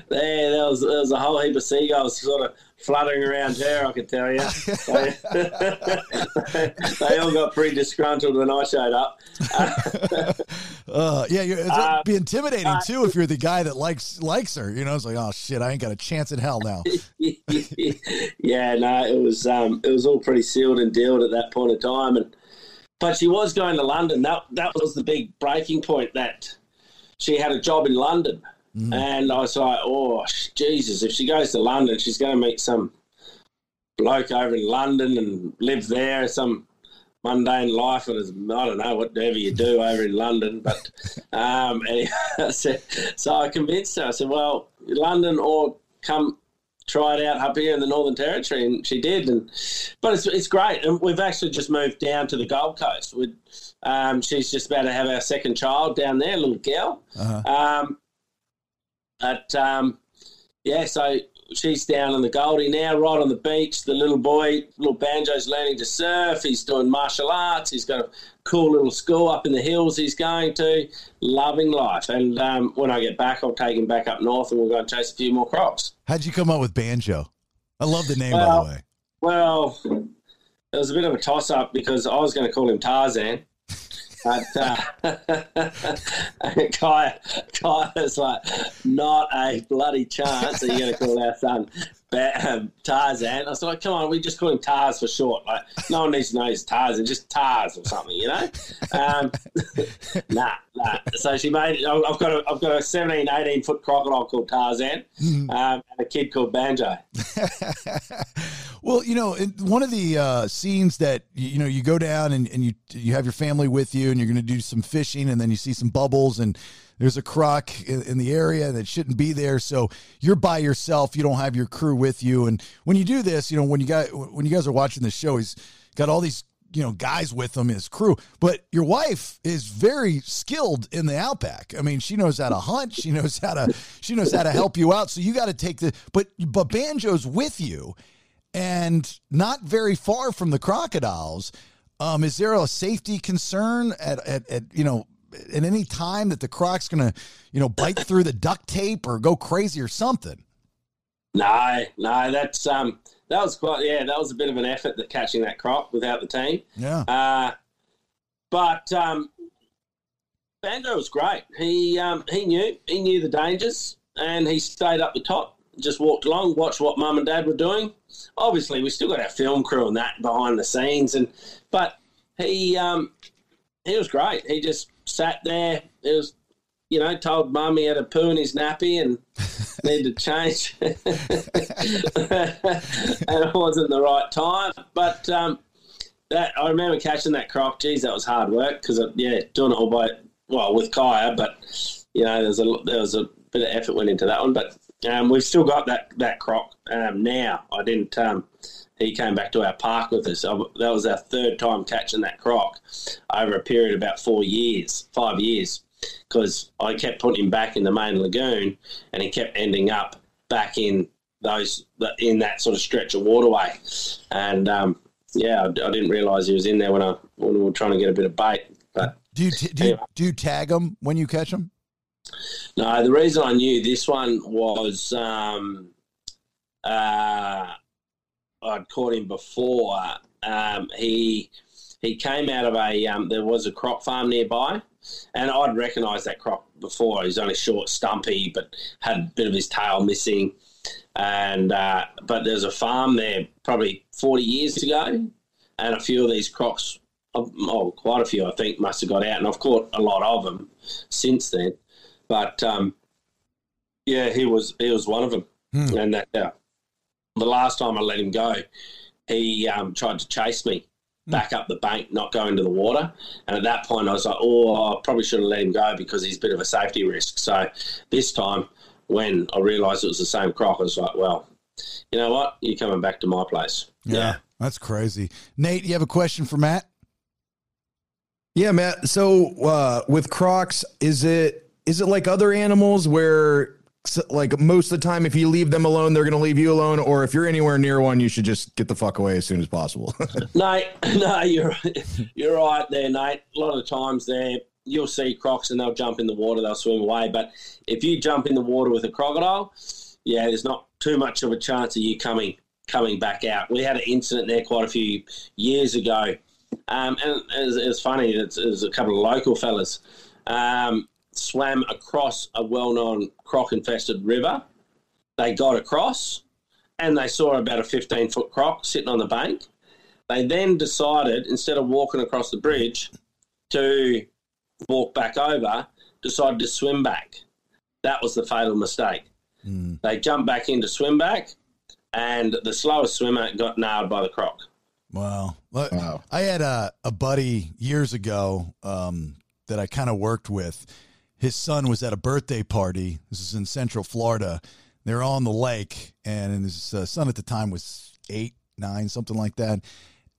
there was a whole heap of seagulls sort of fluttering around her, I can tell you. They all got pretty disgruntled when I showed up. It'd be intimidating too if you're the guy that likes her. You know, it's like, oh shit, I ain't got a chance in hell now. Yeah, no, it was all pretty sealed and dealed at that point of time, but she was going to London. That was the big breaking point, that she had a job in London. Mm-hmm. And I was like, oh, Jesus, if she goes to London, she's going to meet some bloke over in London and live there, some mundane life, and I don't know, whatever you do over in London. But anyway, so I convinced her. I said, well, London or come try it out up here in the Northern Territory, and she did. But it's great. And we've actually just moved down to the Gold Coast. She's just about to have our second child down there, a little girl. Uh-huh. So she's down in the Goldie now, right on the beach. The little boy, little Banjo's learning to surf. He's doing martial arts. He's got a cool little school up in the hills he's going to. Loving life. And when I get back, I'll take him back up north and we'll go and chase a few more crocs. How'd you come up with Banjo? I love the name, by the way. Well, it was a bit of a toss-up because I was going to call him Tarzan. Kaya's like, not a bloody chance that you're going to call our son Tarzan. I was like, come on, we just call him Tarz for short. Like, no one needs to know he's Tarzan, just Tarz or something, you know? Nah. So she made, I've got a 17, 18-foot crocodile called Tarzan and a kid called Banjo. Well, you know, one of the scenes that, you know, you go down and you have your family with you and you're going to do some fishing and then you see some bubbles and there's a croc in the area that shouldn't be there. So you're by yourself. You don't have your crew with you. And when you do this, you know, when you guys are watching the show, he's got all these, you know, guys with him, his crew. But your wife is very skilled in the outback. I mean, she knows how to hunt. She knows how to help you out. So you got to take the, but Banjo's with you and not very far from the crocodiles. Is there a safety concern at you know, at any time that the croc's going to, you know, bite through the duct tape or go crazy or something? No, that's, that was a bit of an effort, that catching that croc without the team. Yeah. But Banjo was great. He knew the dangers and he stayed up the top, just walked along, watched what mum and dad were doing. Obviously we still got our film crew and that behind the scenes. But he was great. He just sat there. It was, you know, told mum he had a poo in his nappy and needed to change. And it wasn't the right time. But I remember catching that croc. Geez, that was hard work because, doing it all with Kaya. But, you know, there was a bit of effort went into that one. But we've still got that croc now. I didn't... He came back to our park with us. That was our third time catching that croc over a period of about 5 years, because I kept putting him back in the main lagoon and he kept ending up back in that sort of stretch of waterway. And, I didn't realise he was in there when we were trying to get a bit of bait. But do you tag him when you catch him? No, the reason I knew this one was I'd caught him before. He came out of there was a croc farm nearby, and I'd recognised that croc before. He was only short, stumpy, but had a bit of his tail missing. And but there's a farm there probably 40 years ago, and a few of these crocs, quite a few I think, must have got out, and I've caught a lot of them since then. But he was one of them, and that. The last time I let him go, he tried to chase me back up the bank, not go into the water. And at that point I was like, I probably should have let him go because he's a bit of a safety risk. So this time when I realised it was the same croc, I was like, well, you know what? You're coming back to my place. Yeah. That's crazy. Nate, you have a question for Matt? Yeah, Matt. So with crocs, is it like other animals where – so, like, most of the time, if you leave them alone, they're going to leave you alone, or if you're anywhere near one, you should just get the fuck away as soon as possible? No, you're right there, Nate. A lot of times there, you'll see crocs and they'll jump in the water, they'll swim away. But if you jump in the water with a crocodile, there's not too much of a chance of you coming back out. We had an incident there quite a few years ago, and it was funny. It was a couple of local fellas. Swam across a well-known croc-infested river. They got across and they saw about a 15-foot croc sitting on the bank. They then decided, instead of walking across the bridge to walk back over, decided to swim back. That was the fatal mistake. They jumped back in to swim back and the slowest swimmer got nailed by the croc. Wow. I had a buddy years ago that I kind of worked with. His son was at a birthday party. This is in Central Florida. They're on the lake, and his son at the time was 8, 9, something like that.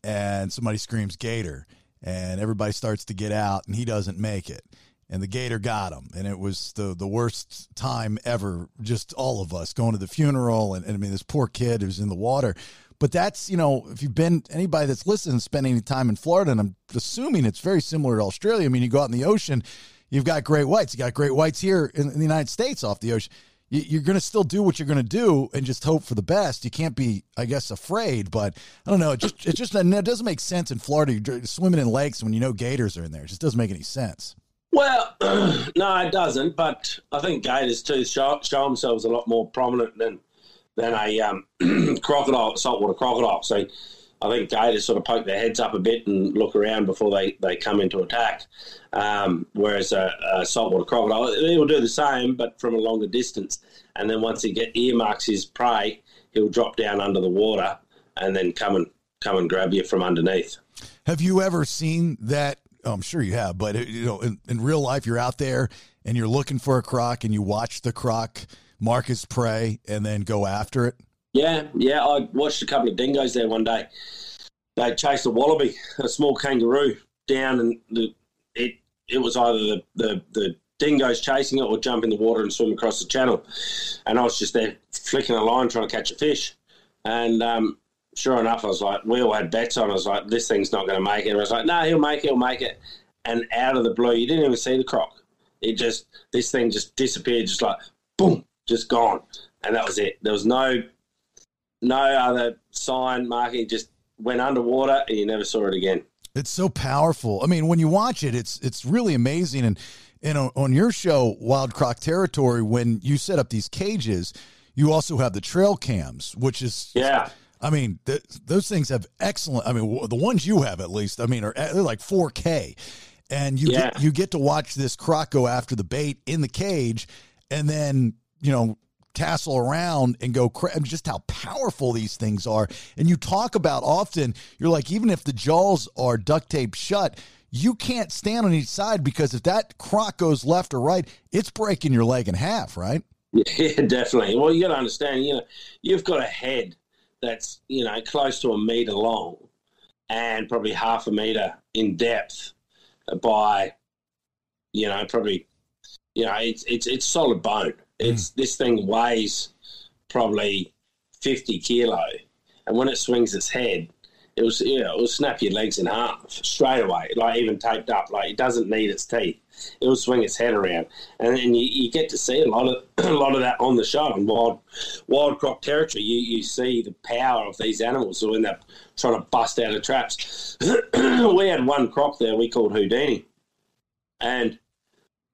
And somebody screams gator, and everybody starts to get out, and he doesn't make it. And the gator got him, and it was the worst time ever, just all of us going to the funeral. And I mean, this poor kid who's in the water. But that's, you know, if you've been, anybody that's listening and spent any time in Florida, and I'm assuming it's very similar to Australia. I mean, you go out in the ocean, you've got great whites. You got great whites here in the United States off the ocean. you're going to still do what you're going to do and just hope for the best. You can't be, I guess, afraid, but I don't know. It doesn't make sense in Florida. You're swimming in lakes when you know gators are in there. It just doesn't make any sense. Well, no, it doesn't, but I think gators too show themselves a lot more prominent than a crocodile, saltwater crocodile. So I think gators sort of poke their heads up a bit and look around before they come into attack, whereas a saltwater crocodile, he will do the same but from a longer distance. And then once he earmarks his prey, he'll drop down under the water and then come and grab you from underneath. Have you ever seen that? Oh, I'm sure you have, but in real life, you're out there and you're looking for a croc and you watch the croc mark his prey and then go after it. Yeah, I watched a couple of dingoes there one day. They chased a wallaby, a small kangaroo, down, and it was either the dingoes chasing it or jump in the water and swim across the channel. And I was just there flicking a line trying to catch a fish. And sure enough, I was like, we all had bets on. I was like, this thing's not going to make it. And I was like, no, he'll make it. And out of the blue, you didn't even see the croc. This thing just disappeared, just like, boom, just gone. And that was it. There was no other sign, marking, just went underwater and you never saw it again. It's so powerful. I mean, when you watch it, it's really amazing. And on your show, Wild Croc Territory, when you set up these cages, you also have the trail cams, which is, yeah. I mean, those things have excellent, I mean, the ones you have at least, I mean, they're like 4K. And you get to watch this croc go after the bait in the cage and then, tassel around and go crap. Just how powerful these things are. And you talk about often, you're like, even if the jaws are duct taped shut, you can't stand on each side because if that croc goes left or right, it's breaking your leg in half, right? Yeah, definitely. Well, you got to understand, you've got a head that's, close to a meter long and probably half a meter in depth by, probably, it's solid bone. This thing weighs probably 50 kilo, and when it swings its head, it'll snap your legs in half straight away. Like even taped up, like it doesn't need its teeth. It'll swing its head around, and then you get to see a lot of that on the show in Wild Croc Territory. You see the power of these animals when they're trying to bust out of traps. We had one croc there we called Houdini, and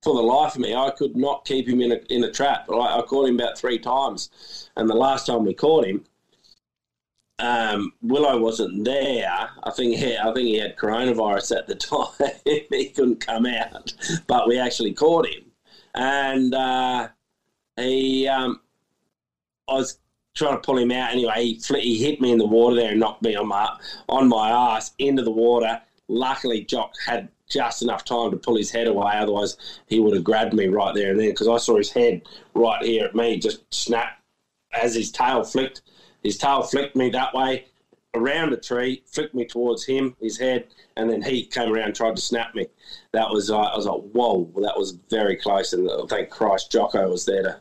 for the life of me, I could not keep him in a trap. I caught him about 3 times, and the last time we caught him, Willow wasn't there. I think he had coronavirus at the time. He couldn't come out, but we actually caught him, and I was trying to pull him out. Anyway, he hit me in the water there and knocked me on my ass into the water. Luckily, Jock had just enough time to pull his head away. Otherwise, he would have grabbed me right there and then because I saw his head right here at me just snap as his tail flicked. His tail flicked me that way around a tree, flicked me towards him, his head, and then he came around and tried to snap me. That was I was like, whoa, that was very close. And thank Christ Jocko was there to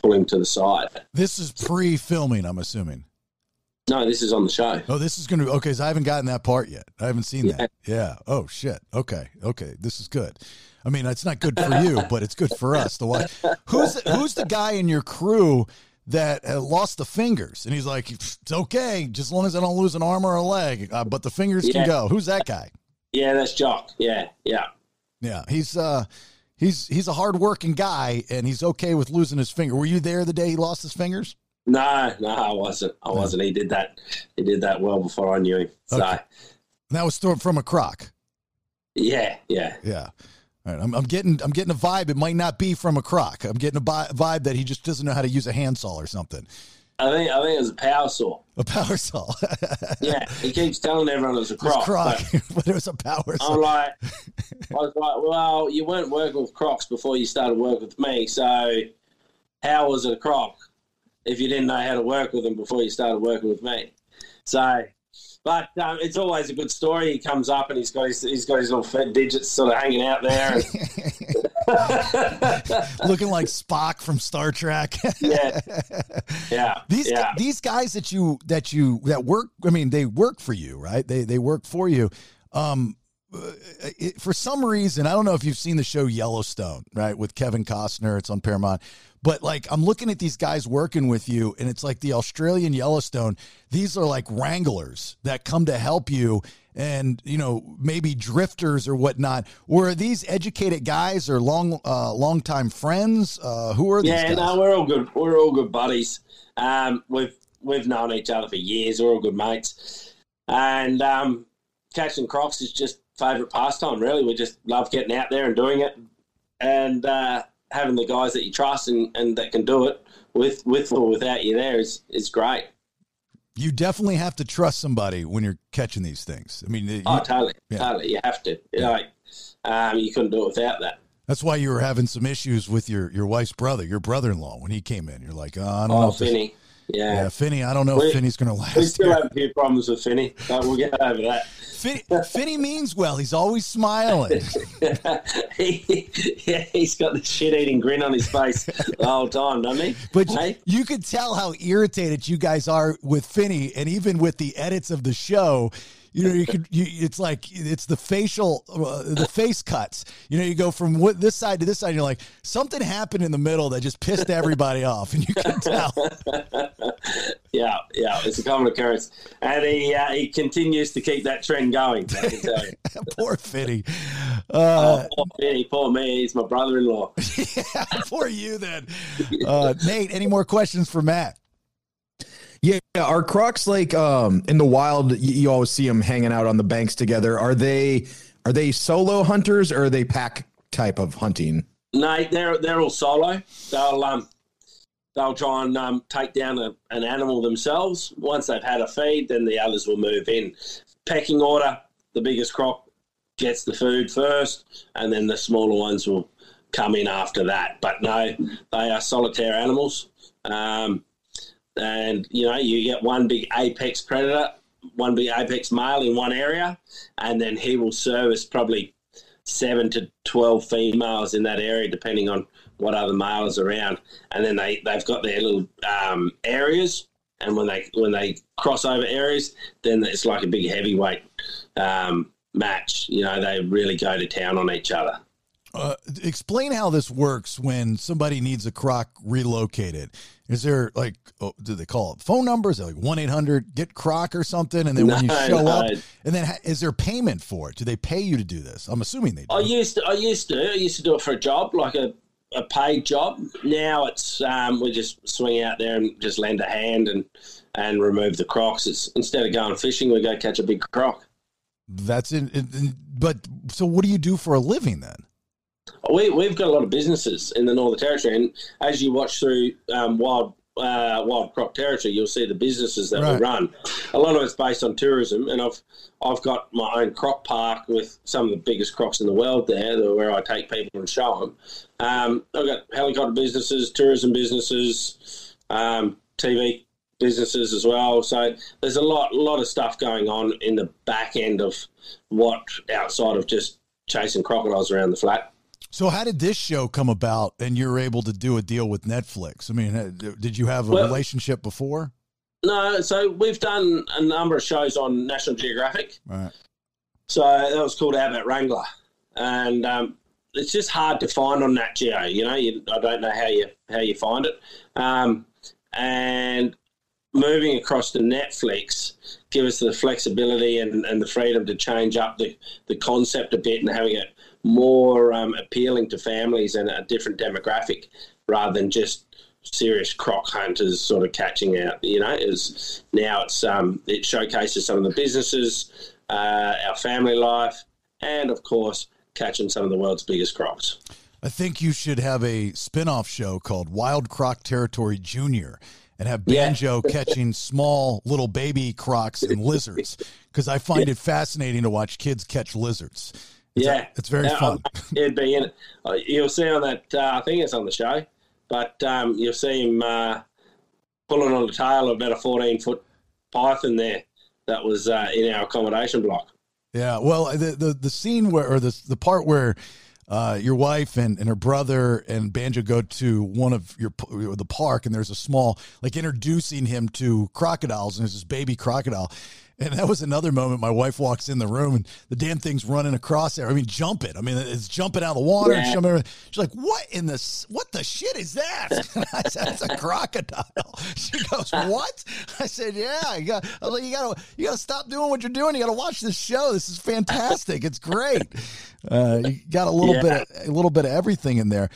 pull him to the side. This is pre-filming, I'm assuming. No, this is on the show. Oh, this is going to be, okay, so I haven't gotten that part yet. I haven't seen that. Yeah. Oh, shit. Okay. This is good. I mean, it's not good for you, but it's good for us to watch. Who's the guy in your crew that lost the fingers? And he's like, it's okay, just as long as I don't lose an arm or a leg, but the fingers can go. Who's that guy? Yeah, that's Jock. Yeah. Yeah, he's a hardworking guy, and he's okay with losing his finger. Were you there the day he lost his fingers? No, I wasn't. He did that well before I knew him. So okay. That was from a croc. Yeah. All right, I'm getting a vibe. It might not be from a croc. I'm getting a vibe that he just doesn't know how to use a handsaw or something. I think it was a power saw. A power saw. Yeah, he keeps telling everyone it was a croc. But it was a power saw. I was like, well, you weren't working with crocs before you started working with me, so how was it a croc if you didn't know how to work with them before you started working with me? So, but it's always a good story. He comes up and he's got his little fed digits sort of hanging out there. Looking like Spock from Star Trek. Yeah. These guys that work, I mean, they work for you, right? They work for you. For some reason, I don't know if you've seen the show Yellowstone, right? With Kevin Costner, it's on Paramount. But like, I'm looking at these guys working with you, and it's like the Australian Yellowstone. These are like wranglers that come to help you, and, you know, maybe drifters or whatnot. Or are these educated guys or long-time friends? Who are these guys? Yeah, no, we're all good. We're all good buddies. We've known each other for years. We're all good mates. And catching crocs is just favourite pastime, really. We just love getting out there and doing it, and having the guys that you trust and that can do it with or without you there is great. You definitely have to trust somebody when you're catching these things. I mean, totally, you have to. Yeah. Like, you couldn't do it without that. That's why you were having some issues with your wife's brother, your brother-in-law, when he came in. You're like, I don't know. Finney. Yeah, Finney. I don't know if Finney's going to last. We still have a few problems with Finney, but we'll get over that. Finney means well. He's always smiling. He's got the shit-eating grin on his face the whole time, doesn't he? But you could tell how irritated you guys are with Finney, and even with the edits of the show. You know, it's like, it's the face cuts. You know, you go from this side to this side, and you're like, something happened in the middle that just pissed everybody off, and you can tell. Yeah, it's a common occurrence. And he continues to keep that trend going. I can tell you. Poor Finney. Poor Finney, poor me, he's my brother-in-law. Yeah, poor you then. Nate, any more questions for Matt? Yeah, are crocs like in the wild? You always see them hanging out on the banks together. Are they solo hunters, or are they pack type of hunting? No, they're all solo. They'll try and take down an animal themselves. Once they've had a feed, then the others will move in. Pecking order: the biggest croc gets the food first, and then the smaller ones will come in after that. But no, they are solitary animals. And, you know, you get one big apex predator, one big apex male in one area, and then he will service probably 7 to 12 females in that area, depending on what other male is around. And then they've got their little areas, and when they cross over areas, then it's like a big heavyweight match. You know, they really go to town on each other. Explain how this works when somebody needs a croc relocated. Is there like, do they call it phone numbers? Like 1-800-GET-CROC or something? And then when you show up, and then is there payment for it? Do they pay you to do this? I'm assuming they do. I used to do it for a job, like a paid job. Now it's, we just swing out there and just lend a hand and remove the crocs. It's, instead of going fishing, we go catch a big croc. That's it. But so what do you do for a living then? We've got a lot of businesses in the Northern Territory, and as you watch through Wild Croc Territory, you'll see the businesses that we run. A lot of it's based on tourism, and I've got my own croc park with some of the biggest crocs in the world there, where I take people and show them. I've got helicopter businesses, tourism businesses, TV businesses as well. So there's a lot of stuff going on in the back end of what, outside of just chasing crocodiles around the flat. So how did this show come about and you were able to do a deal with Netflix? I mean, did you have a relationship before? No, so we've done a number of shows on National Geographic. Right. So that was cool to have at Wrangler. And it's just hard to find on Nat Geo, you know. I don't know how you find it. And moving across to Netflix give us the flexibility and the freedom to change up the concept a bit and having it more appealing to families and a different demographic rather than just serious croc hunters sort of catching out, you know. It showcases some of the businesses, our family life, and, of course, catching some of the world's biggest crocs. I think you should have a spin-off show called Wild Croc Territory Junior, and have Banjo catching small little baby crocs and lizards, because I find it fascinating to watch kids catch lizards. It's very fun. It'd be in it. You'll see on that, I think it's on the show, but you'll see him pulling on the tail of about a 14-foot python there that was in our accommodation block. Yeah, well, the scene where, or the part where your wife and her brother and Banjo go to one of the park, and there's a small, like, introducing him to crocodiles, and there's this baby crocodile. And that was another moment. My wife walks in the room and the damn thing's running across there. I mean, jumping. I mean, it's jumping out of the water. Yeah. And she's like, what in this? What the shit is that? And I said, it's a crocodile. She goes, what? I said, yeah. I was like, you gotta stop doing what you're doing. You gotta watch this show. This is fantastic. It's great. You got a little bit of everything in there.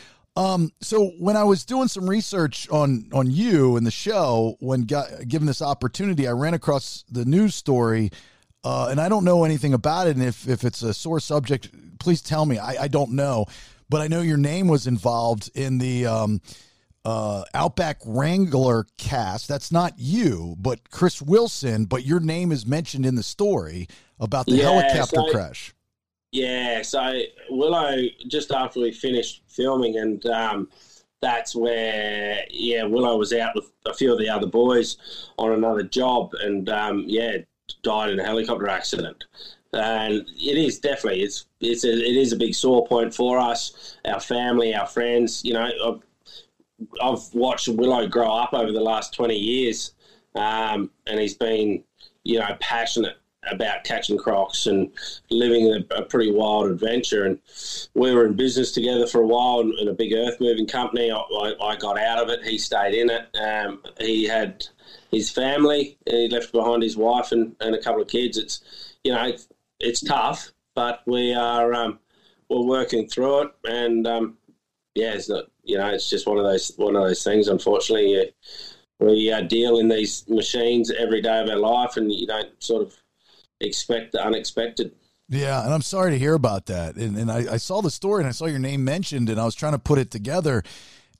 So when I was doing some research on you and the show, when given this opportunity, I ran across the news story, and I don't know anything about it. And if it's a sore subject, please tell me. I don't know, but I know your name was involved in the Outback Wrangler cast. That's not you, but Chris Wilson. But your name is mentioned in the story about the helicopter crash. Yeah, so Willow, just after we finished filming, and that's where, Willow was out with a few of the other boys on another job and, died in a helicopter accident. And it is definitely, it is a big sore point for us, our family, our friends. You know, I've watched Willow grow up over the last 20 years, and he's been, passionate about catching crocs and living a pretty wild adventure. And we were in business together for a while in a big earth moving company. I got out of it. He stayed in it. He had his family. He left behind his wife and a couple of kids. It's tough, but we're working through it. And it's not, it's just one of those things. Unfortunately, we deal in these machines every day of our life, and you don't sort of expect the unexpected. Yeah, and I'm sorry to hear about that. And I saw the story and I saw your name mentioned, and I was trying to put it together.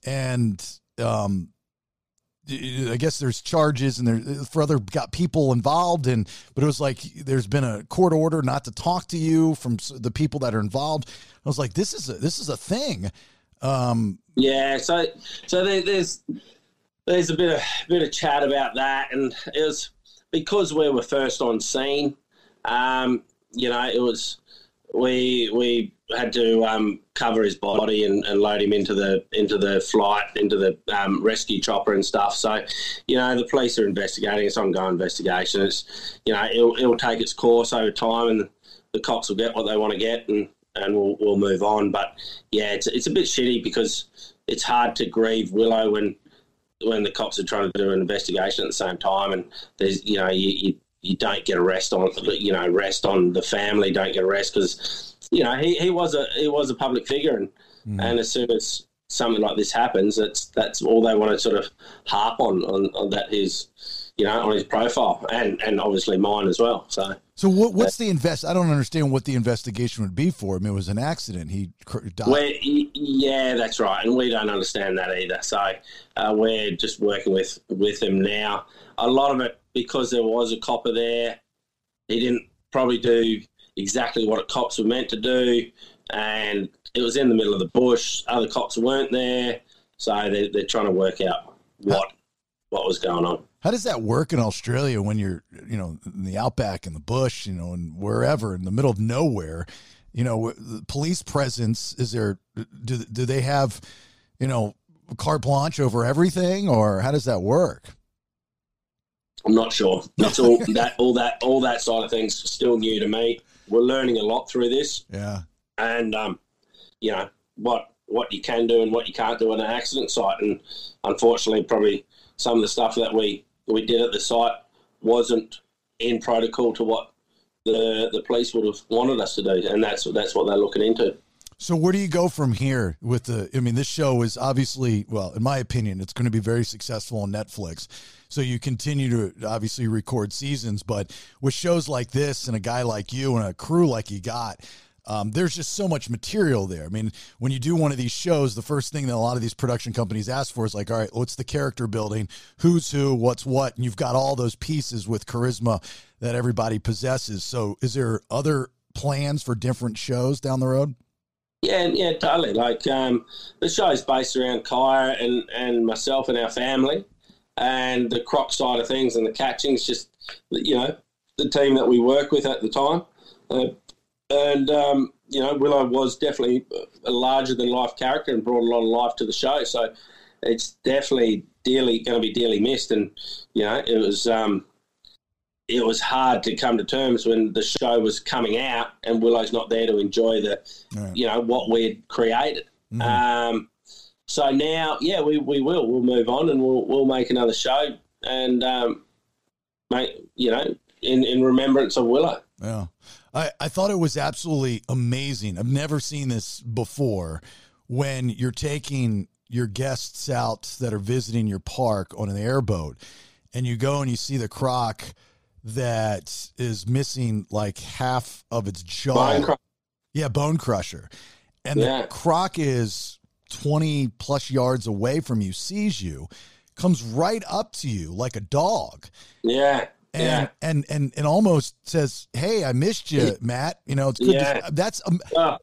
And I guess there's charges and got people involved, but it was like there's been a court order not to talk to you from the people that are involved. I was like, this is a thing. So there's a bit of chat about that, and it was because we were first on scene. We had to cover his body and load him into the flight, into the rescue chopper and stuff. So, the police are investigating. It's an ongoing investigation. It's it'll take its course over time, and the cops will get what they want to get, and we'll move on. But it's a bit shitty because it's hard to grieve Willow when the cops are trying to do an investigation at the same time, and there's you don't get a rest on the family, don't get a rest because he was a public figure, and as soon as something like this happens, that's all they want to sort of harp on that is on his profile and obviously mine as well. So what's the I don't understand what the investigation would be for. I mean, it was an accident. He died. That's right. And we don't understand that either. So we're just working with him now. A lot of it, because there was a copper there, he didn't probably do exactly what cops were meant to do. And it was in the middle of the bush. Other cops weren't there. So they're trying to work out what was going on. How does that work in Australia when you're, in the outback, in the bush, and wherever, in the middle of nowhere, the police presence is there? Do they have, carte blanche over everything, or how does that work? I'm not sure. That's all that side of things still new to me. We're learning a lot through this. Yeah. And, what you can do and what you can't do at an accident site. And unfortunately, probably some of the stuff that we did at the site wasn't in protocol to what the police would have wanted us to do, and that's what they're looking into. So where do you go from here with this show is obviously, in my opinion, it's going to be very successful on Netflix. So you continue to obviously record seasons, but with shows like this and a guy like you and a crew like you got, there's just so much material there. I mean, when you do one of these shows, the first thing that a lot of these production companies ask for is like, all right, what's the character building? Who's who? What's what? And you've got all those pieces with charisma that everybody possesses. So is there other plans for different shows down the road? Yeah, totally. Like the show is based around Kaya and myself and our family, and the croc side of things and the catching is just, the team that we work with at the time. Willow was definitely a larger-than-life character and brought a lot of life to the show. So it's definitely going to be dearly missed. And, it was it was hard to come to terms when the show was coming out and Willow's not there to enjoy the, you know, what we'd created. Mm-hmm. So now, yeah, we'll move on and we'll make another show and make, you know, in remembrance of Willow. Yeah. I thought it was absolutely amazing. I've never seen this before when you're taking your guests out that are visiting your park on an airboat and you go and you see the croc that is missing like half of its jaw. Bone Crusher. And the croc is 20 plus yards away from you, sees you, comes right up to you like a dog. Yeah. And almost says, "Hey, I missed you, Matt." You know, it's good. That's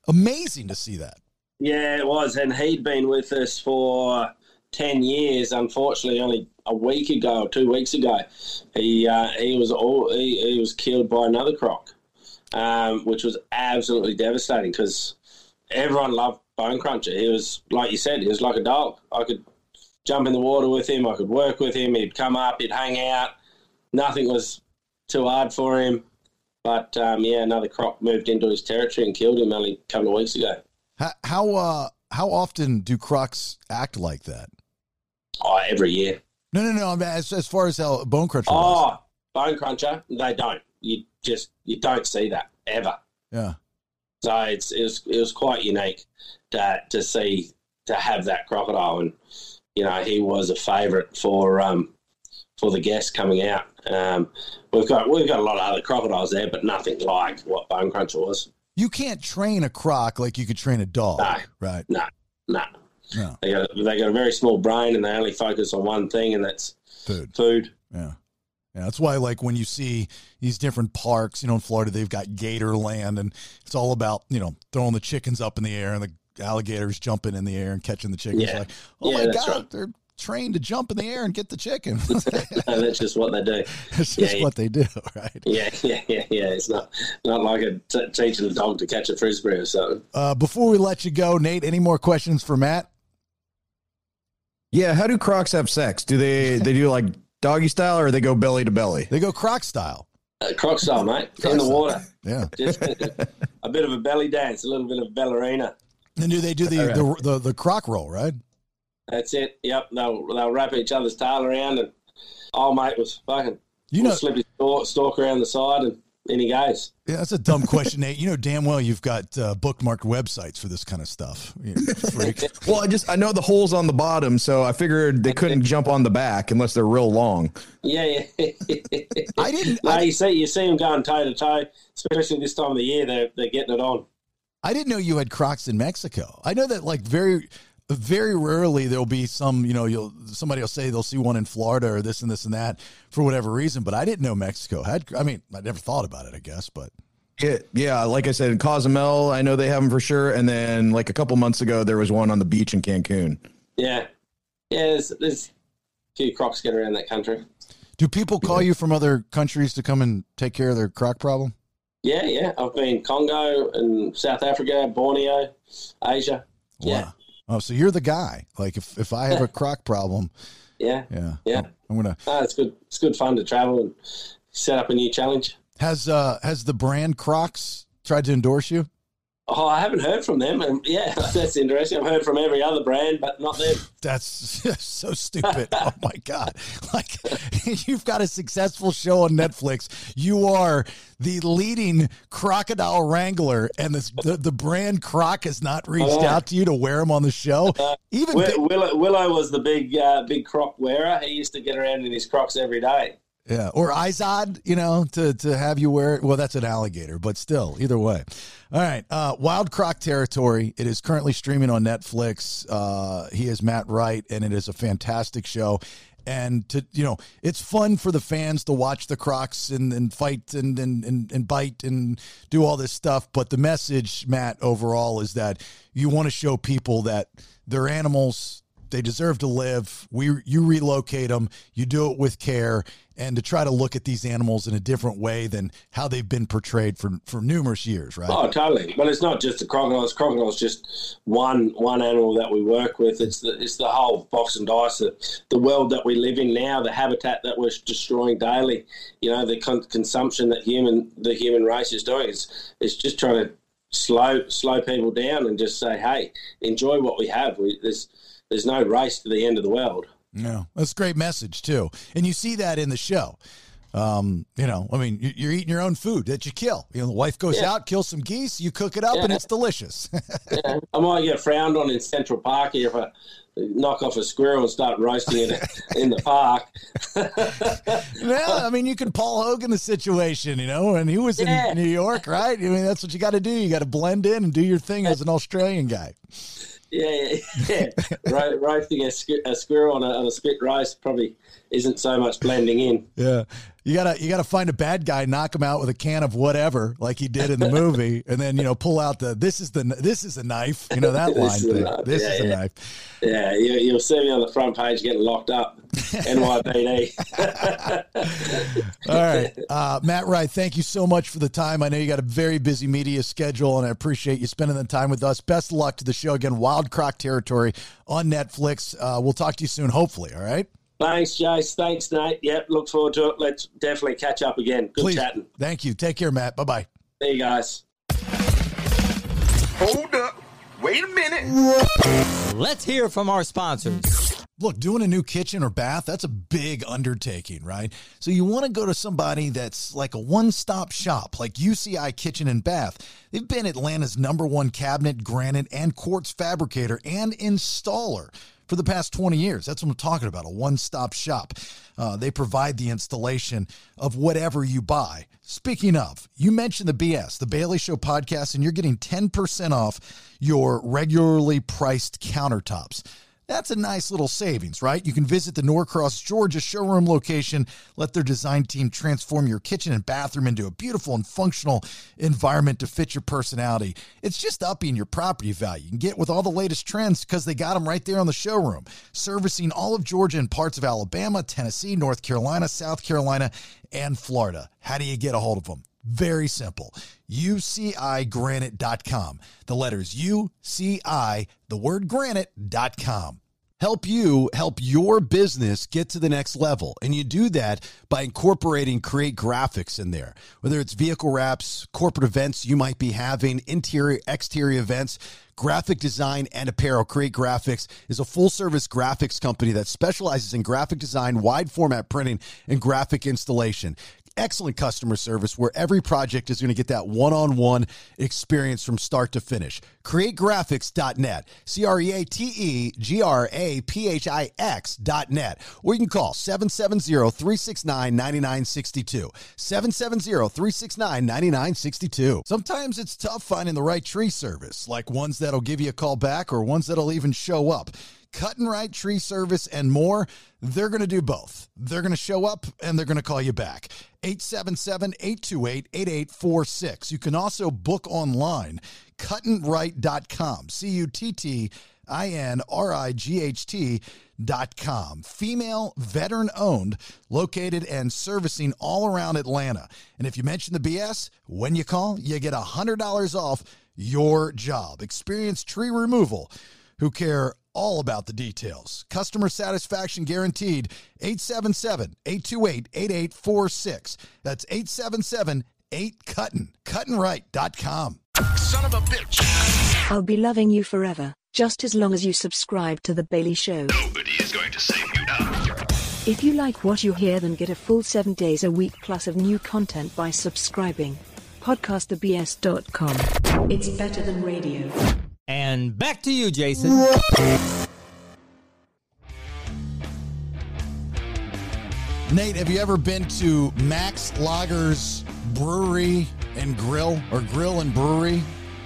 amazing to see that. Yeah, it was. And he'd been with us for 10 years. Unfortunately, only a week ago, 2 weeks ago, he was killed by another croc, which was absolutely devastating because everyone loved Bone Cruncher. He was, like you said, he was like a dog. I could jump in the water with him. I could work with him. He'd come up. He'd hang out. Nothing was too hard for him, but another croc moved into his territory and killed him only a couple of weeks ago. How often do crocs act like that? Oh, every year. No. As far as how Bone Cruncher. Oh, Bone Cruncher, they don't. You don't see that ever. Yeah. So it was quite unique to have that crocodile, and you know he was a favourite for the guests coming out. We've got a lot of other crocodiles there, but nothing like what Bone Cruncher was. You can't train a croc like you could train a dog, right? No. They got a very small brain, and they only focus on one thing, and that's food. Yeah. That's why, like, when you see these different parks, you know, in Florida, they've got Gator Land, and it's all about, you know, throwing the chickens up in the air and the alligators jumping in the air and catching the chickens. Yeah. Like, my God, right. They're trained to jump in the air and get the chicken. No, that's just what they do. That's just what they do, right? Yeah. It's not like teaching a dog to catch a frisbee or something. Before we let you go, Nate, any more questions for Matt? Yeah, how do crocs have sex? Do they do like doggy style or they go belly to belly? They go croc style. Croc style, mate. Croc in the water. Yeah. Just a bit of a belly dance, a little bit of ballerina. And do they do the croc roll, right? That's it. Yep. They'll wrap each other's tail around, and old mate was fucking. You know, slip his stalk around the side, and in he goes. Yeah, that's a dumb question, Nate. You know damn well you've got bookmarked websites for this kind of stuff. You know, freak. Well, I know the hole's on the bottom, so I figured they couldn't jump on the back unless they're real long. Yeah. I didn't. You see them going toe to toe, especially this time of the year. They're getting it on. I didn't know you had crocs in Mexico. I know that, like, very rarely there'll be some, you know, somebody will say they'll see one in Florida or this and this and that for whatever reason. But I didn't know Mexico had, I mean, I never thought about it, I guess, but. Yeah. Like I said, in Cozumel, I know they have them for sure. And then like a couple months ago, there was one on the beach in Cancun. Yeah. Yeah. There's a few crocs get around that country. Do people call you from other countries to come and take care of their croc problem? Yeah. I've been Congo and South Africa, Borneo, Asia. Wow. Yeah. Oh, so you're the guy. Like if I have a croc problem, yeah. I'm gonna. Oh, it's good. It's good fun to travel and set up a new challenge. Has the brand Crocs tried to endorse you? Oh, I haven't heard from them. And yeah, that's interesting. I've heard from every other brand, but not them. That's so stupid. Oh my God. Like you've got a successful show on Netflix. You are the leading crocodile wrangler and the brand Croc has not reached out to you to wear him on the show. Even Willow was the big croc wearer. He used to get around in his crocs every day. Yeah, or Izod, you know, to have you wear it. Well, that's an alligator, but still, either way. All right, Wild Croc Territory. It is currently streaming on Netflix. He is Matt Wright, and it is a fantastic show. And, it's fun for the fans to watch the crocs and fight and bite and do all this stuff. But the message, Matt, overall is that you want to show people that they're animals, They deserve to live. You relocate them. You do it with care, and to try to look at these animals in a different way than how they've been portrayed for numerous years, right? Oh, totally. Well, it's not just the crocodiles. Crocodiles just one animal that we work with. It's the whole box and dice, the world that we live in now, the habitat that we're destroying daily. You know, the consumption that the human race is doing. It's just trying to slow people down and just say, hey, enjoy what we have. There's no race to the end of the world. No, that's a great message too. And you see that in the show. You know, I mean, you're eating your own food that you kill. You know, the wife goes out, kills some geese, you cook it up, and it's delicious. I might get frowned on in Central Park here if I knock off a squirrel and start roasting it in the park. Well, I mean, you can Paul Hogan the situation, you know, and he was in New York, right? I mean, that's what you got to do. You got to blend in and do your thing as an Australian guy. Yeah. Roasting a squirrel on a spit roast probably isn't so much blending in. Yeah. You gotta find a bad guy, knock him out with a can of whatever, like he did in the movie, and then, you know, pull out this is the knife, you know, that line thing. This is a knife. Yeah, you'll see me on the front page getting locked up. NYPD. All right, Matt Wright, thank you so much for the time. I know you got a very busy media schedule, and I appreciate you spending the time with us. Best of luck to the show again, Wild Croc Territory on Netflix. We'll talk to you soon, hopefully. All right. Thanks, Jace. Thanks, Nate. Yep, look forward to it. Let's definitely catch up again. Good chatting. Thank you. Take care, Matt. Bye-bye. See you guys. Hold up. Wait a minute. Let's hear from our sponsors. Look, doing a new kitchen or bath, that's a big undertaking, right? So you want to go to somebody that's like a one-stop shop, like UCI Kitchen and Bath. They've been Atlanta's #1 cabinet, granite, and quartz fabricator and installer for the past 20 years. That's what I'm talking about, a one-stop shop. They provide the installation of whatever you buy. Speaking of, you mentioned the BS, the Bailey Show podcast, and you're getting 10% off your regularly priced countertops. That's a nice little savings, right? You can visit the Norcross, Georgia showroom location. Let their design team transform your kitchen and bathroom into a beautiful and functional environment to fit your personality. It's just upping your property value. You can get with all the latest trends because they got them right there on the showroom. Servicing all of Georgia and parts of Alabama, Tennessee, North Carolina, South Carolina, and Florida. How do you get a hold of them? Very simple. UCIgranite.com. The letters UCI, the word granite.com. Help you help your business get to the next level. And you do that by incorporating Create Graphics in there. Whether it's vehicle wraps, corporate events you might be having, interior, exterior events, graphic design and apparel. Create Graphics is a full-service graphics company that specializes in graphic design, wide format printing, and graphic installation. Excellent customer service where every project is going to get that one-on-one experience from start to finish. CreateGraphics.net, CreateGraphics.net, or you can call 770-369-9962, 770-369-9962. Sometimes it's tough finding the right tree service, like ones that'll give you a call back or ones that'll even show up. Cut and Right Tree Service and more, they're going to do both. They're going to show up and they're going to call you back. 877-828-8846. You can also book online, cutandright.com, cuttinright.com. Female, veteran-owned, located and servicing all around Atlanta. And if you mention the BS, when you call, you get $100 off your job. Experience tree removal, who care all about the details. Customer satisfaction guaranteed. 877-828-8846. That's 877-8-CUTTIN. CuttinRight.com. Son of a bitch. I'll be loving you forever, just as long as you subscribe to The Bailey Show. Nobody is going to save you now. If you like what you hear, then get a full 7 days a week plus of new content by subscribing. PodcastTheBS.com. It's better than radio. And back to you, Jason. Nate, have you ever been to Max Lager's Brewery and Grill, or Grill and Brewery,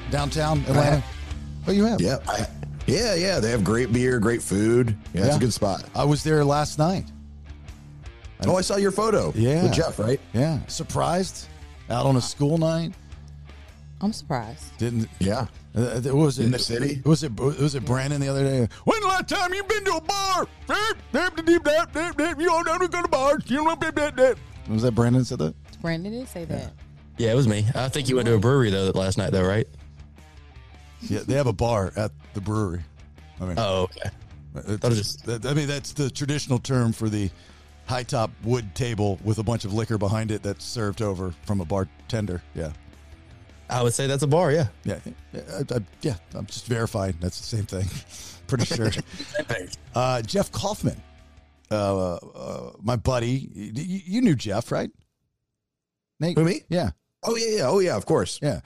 downtown Atlanta? Oh, you have? Yeah, yeah. They have great beer, great food. Yeah, it's a good spot. I was there last night. I saw your photo. Yeah, with Jeff, right? Yeah. Surprised? Out on a school night. I'm surprised. Didn't yeah? What was it in the city? Was it Brandon the other day? When the last time you been to a bar? You all know to go to bars. You don't that. Was that Brandon said that? Brandon did say that. Yeah, it was me. I think you went to a brewery though last night, though, right? Yeah, they have a bar at the brewery. I mean, oh, okay. I mean, that's the traditional term for the high top wood table with a bunch of liquor behind it that's served over from a bartender. Yeah. I would say that's a bar, yeah. Yeah, yeah. I'm just verifying. That's the same thing. Pretty sure. Jeff Kaufman, my buddy. You knew Jeff, right? Nate? Who, me? Yeah. Oh, yeah, yeah. Oh, yeah, of course. Yeah.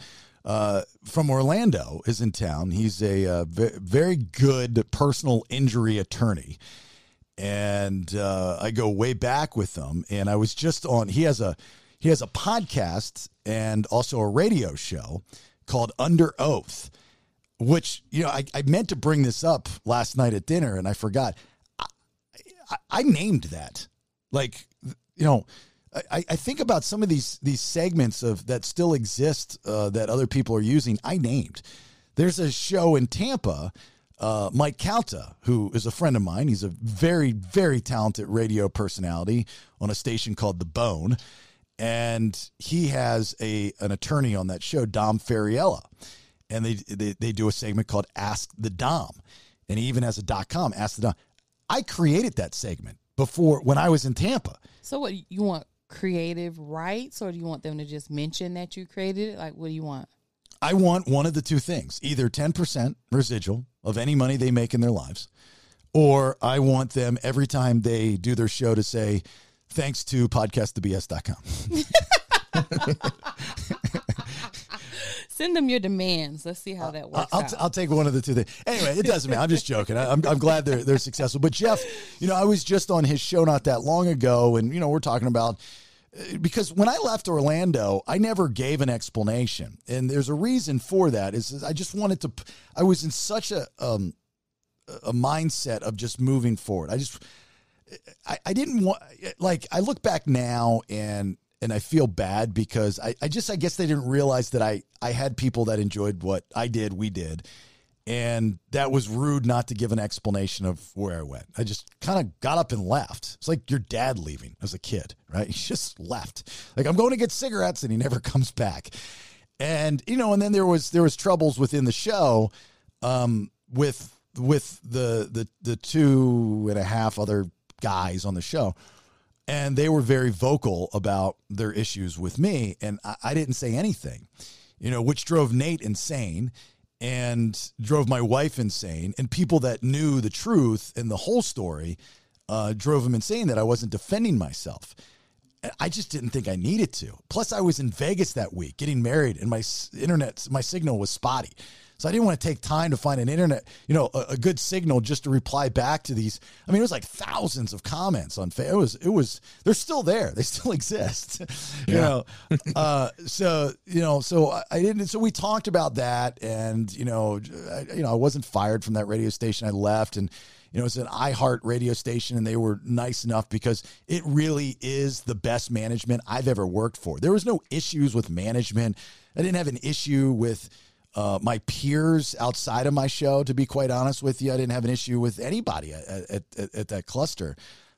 From Orlando is in town. He's a very good personal injury attorney. And I go way back with them. And I was just on – he has a podcast and also a radio show called Under Oath, which, you know, I meant to bring this up last night at dinner and I forgot. I named that. Like, you know, I think about some of these segments of that still exist that other people are using. I named. There's a show in Tampa, Mike Calta, who is a friend of mine. He's a very, very talented radio personality on a station called The Bone. And he has an attorney on that show, Dom Ferriella, and they do a segment called Ask the Dom, and he even has a .com, Ask the Dom. I created that segment before when I was in Tampa. So what, you want creative rights, or do you want them to just mention that you created it? Like, what do you want? I want one of the two things, either 10% residual of any money they make in their lives, or I want them every time they do their show to say, thanks to podcastthebs.com. Send them your demands. Let's see how that works out. I'll take one of the two things. Anyway, it doesn't matter. I'm just joking. I'm glad they're successful. But Jeff, you know, I was just on his show not that long ago, and, you know, we're talking about, because when I left Orlando, I never gave an explanation. And there's a reason for that is I just wanted to, I was in such a mindset of just moving forward. I didn't want, like, I look back now and I feel bad because I guess they didn't realize that I had people that enjoyed what I did, we did. And that was rude not to give an explanation of where I went. I just kind of got up and left. It's like your dad leaving as a kid, right? He just left. Like, I'm going to get cigarettes, and he never comes back. And, you know, and then there was troubles within the show, with the two and a half other guys on the show, and they were very vocal about their issues with me, and I didn't say anything, you know, which drove Nate insane and drove my wife insane, and people that knew the truth and the whole story drove them insane that I wasn't defending myself. I just didn't think I needed to. Plus, I was in Vegas that week getting married, and my signal was spotty. So I didn't want to take time to find an internet, you know, a good signal just to reply back to these. I mean, it was like thousands of comments on Facebook. It was, they're still there. They still exist, yeah. You know? So we talked about that, and, I wasn't fired from that radio station. I left, and, you know, it's an iHeart radio station, and they were nice enough because it really is the best management I've ever worked for. There was no issues with management. I didn't have an issue with, my peers outside of my show, to be quite honest with you. I didn't have an issue with anybody at that cluster.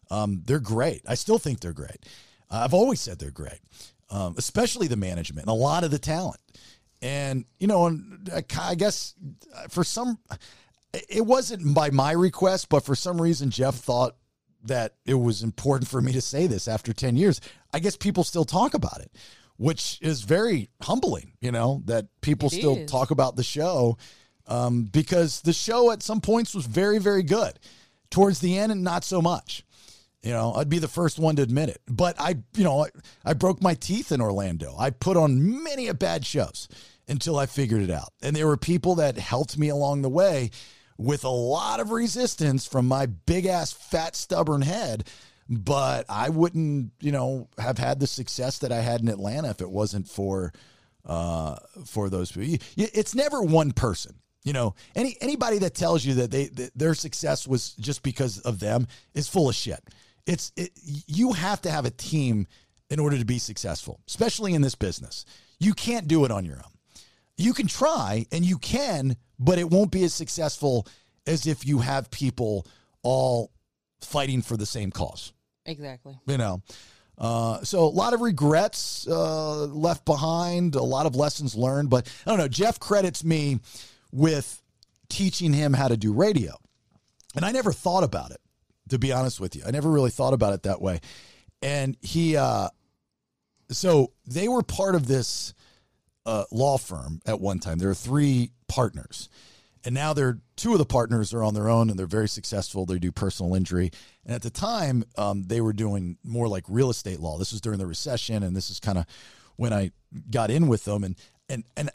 They're great. I still think they're great. I've always said they're great, especially the management and a lot of the talent. And, you know, and I guess for some, it wasn't by my request, but for some reason, Jeff thought that it was important for me to say this after 10 years. I guess people still talk about it, which is very humbling, you know, that people still talk about the show, because the show at some points was very, very good. Towards the end, and not so much. You know, I'd be the first one to admit it. But I broke my teeth in Orlando. I put on many a bad shows until I figured it out. And there were people that helped me along the way with a lot of resistance from my big ass, fat, stubborn head. But I wouldn't, you know, have had the success that I had in Atlanta if it wasn't for those people. It's never one person, you know. Anybody that tells you that their success was just because of them is full of shit. You have to have a team in order to be successful, especially in this business. You can't do it on your own. You can try, and you can, but it won't be as successful as if you have people all fighting for the same cause. Exactly. You know, so a lot of regrets left behind, a lot of lessons learned. But I don't know, Jeff credits me with teaching him how to do radio. And I never thought about it, to be honest with you. I never really thought about it that way. And he, so they were part of this law firm at one time. There were three partners. And now they're two of the partners are on their own, and they're very successful. They do personal injury. And at the time, they were doing more like real estate law. This was during the recession, and this is kind of when I got in with them. And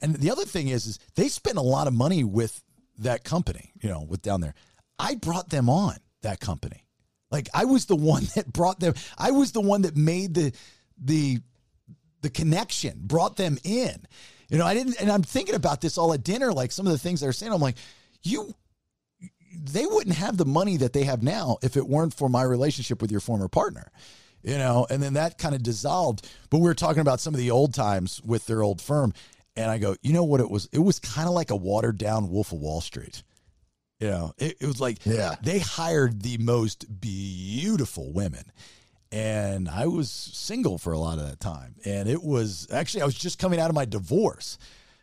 the other thing is they spent a lot of money with that company, you know, with down there. I brought them on, that company. Like, I was the one that brought them. I was the one that made the connection, brought them in. You know, I didn't, and I'm thinking about this all at dinner, like some of the things they're saying. I'm like, they wouldn't have the money that they have now if it weren't for my relationship with your former partner, you know? And then that kind of dissolved, but we were talking about some of the old times with their old firm. And I go, you know what it was? It was kind of like a watered down Wolf of Wall Street. You know, it was like, yeah, they hired the most beautiful women. And I was single for a lot of that time. And it was actually, I was just coming out of my divorce.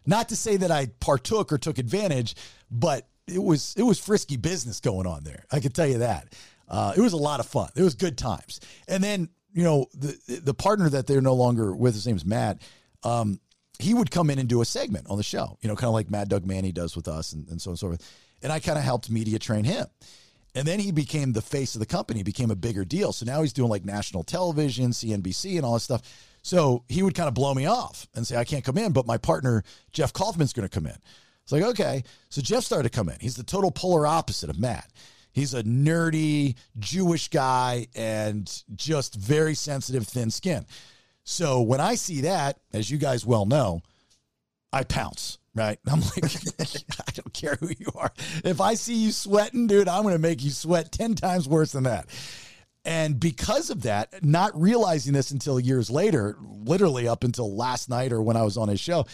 Not to say that I partook or took advantage, but it was frisky business going on there. I can tell you that. It was a lot of fun. It was good times. And then, you know, the partner that they're no longer with, his name's Matt. He would come in and do a segment on the show, you know, kind of like Mad Dog Manny does with us and so on and so forth. And I kind of helped media train him. And then he became the face of the company, became a bigger deal. So now he's doing like national television, CNBC, and all this stuff. So he would kind of blow me off and say, I can't come in, but my partner, Jeff Kaufman's going to come in. It's like, okay. So Jeff started to come in. He's the total polar opposite of Matt. He's a nerdy Jewish guy and just very sensitive, thin skin. So when I see that, as you guys well know, I pounce. Right. I'm like, I don't care who you are. If I see you sweating, dude, I'm going to make you sweat 10 times worse than that. And because of that, not realizing this until years later, literally up until last night or when I was on his show,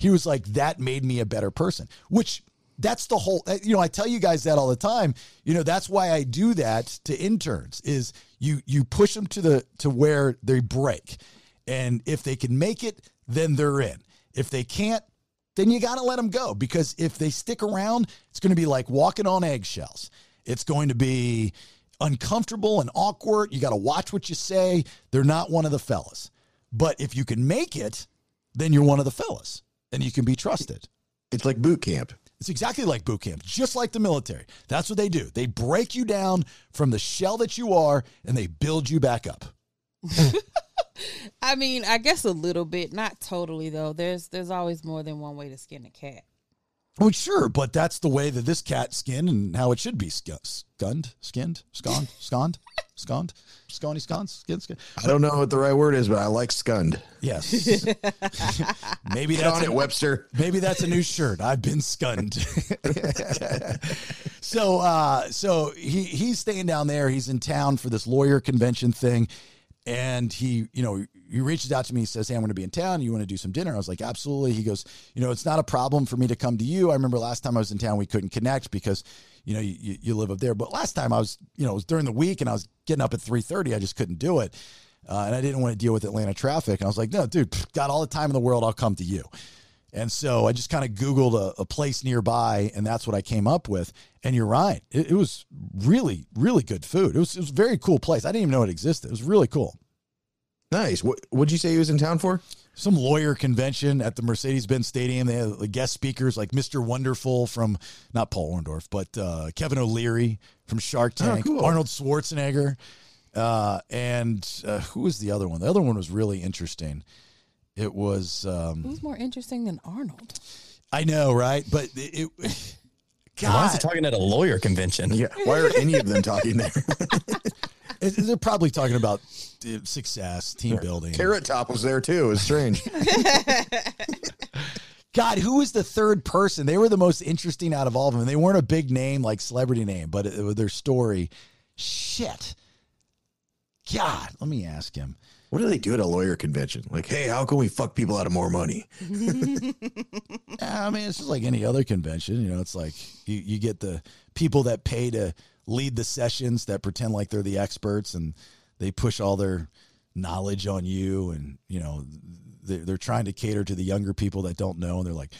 he was like, that made me a better person, which that's the whole, you know, I tell you guys that all the time. You know, that's why I do that to interns is you push them to where they break. And if they can make it, then they're in. If they can't, then you got to let them go, because if they stick around, it's going to be like walking on eggshells. It's going to be uncomfortable and awkward. You got to watch what you say. They're not one of the fellas. But if you can make it, then you're one of the fellas and you can be trusted. It's like boot camp. It's exactly like boot camp, just like the military. That's what they do. They break you down from the shell that you are and they build you back up. I mean, I guess a little bit, not totally though. There's always more than one way to skin a cat. Well, sure, but that's the way that this cat skinned and how it should be skinned. I don't know what the right word is, but I like scunned. Yes. Maybe that's it, Webster. Maybe that's a new shirt. I've been scunned. So he's staying down there. He's in town for this lawyer convention thing. And he, you know, he reaches out to me. He says, hey, I'm going to be in town. You want to do some dinner? I was like, absolutely. He goes, you know, it's not a problem for me to come to you. I remember last time I was in town, we couldn't connect because, you know, you live up there. But last time I was, you know, it was during the week and I was getting up at 3:30. I just couldn't do it. And I didn't want to deal with Atlanta traffic. And I was like, no, dude, got all the time in the world. I'll come to you. And so I just kind of Googled a place nearby, and that's what I came up with. And you're right. It was really, really good food. It was a very cool place. I didn't even know it existed. It was really cool. Nice. What would you say he was in town for? Some lawyer convention at the Mercedes-Benz Stadium. They had guest speakers like Mr. Wonderful from, not Paul Orndorff, but Kevin O'Leary from Shark Tank, cool. Arnold Schwarzenegger, and who was the other one? The other one was really interesting. It was. It was more interesting than Arnold. I know, right? But it God. Why is it talking at a lawyer convention? Yeah. Why are any of them talking there? They're probably talking about success, team building. Carrot Top was there too. It was strange. God, who was the third person? They were the most interesting out of all of them. They weren't a big name, like celebrity name, but their story. Shit. God, let me ask him. What do they do at a lawyer convention? Like, hey, how can we fuck people out of more money? I mean, it's just like any other convention. You know, it's like you get the people that pay to lead the sessions that pretend like they're the experts and they push all their knowledge on you. And, you know, they're trying to cater to the younger people that don't know. And they're like,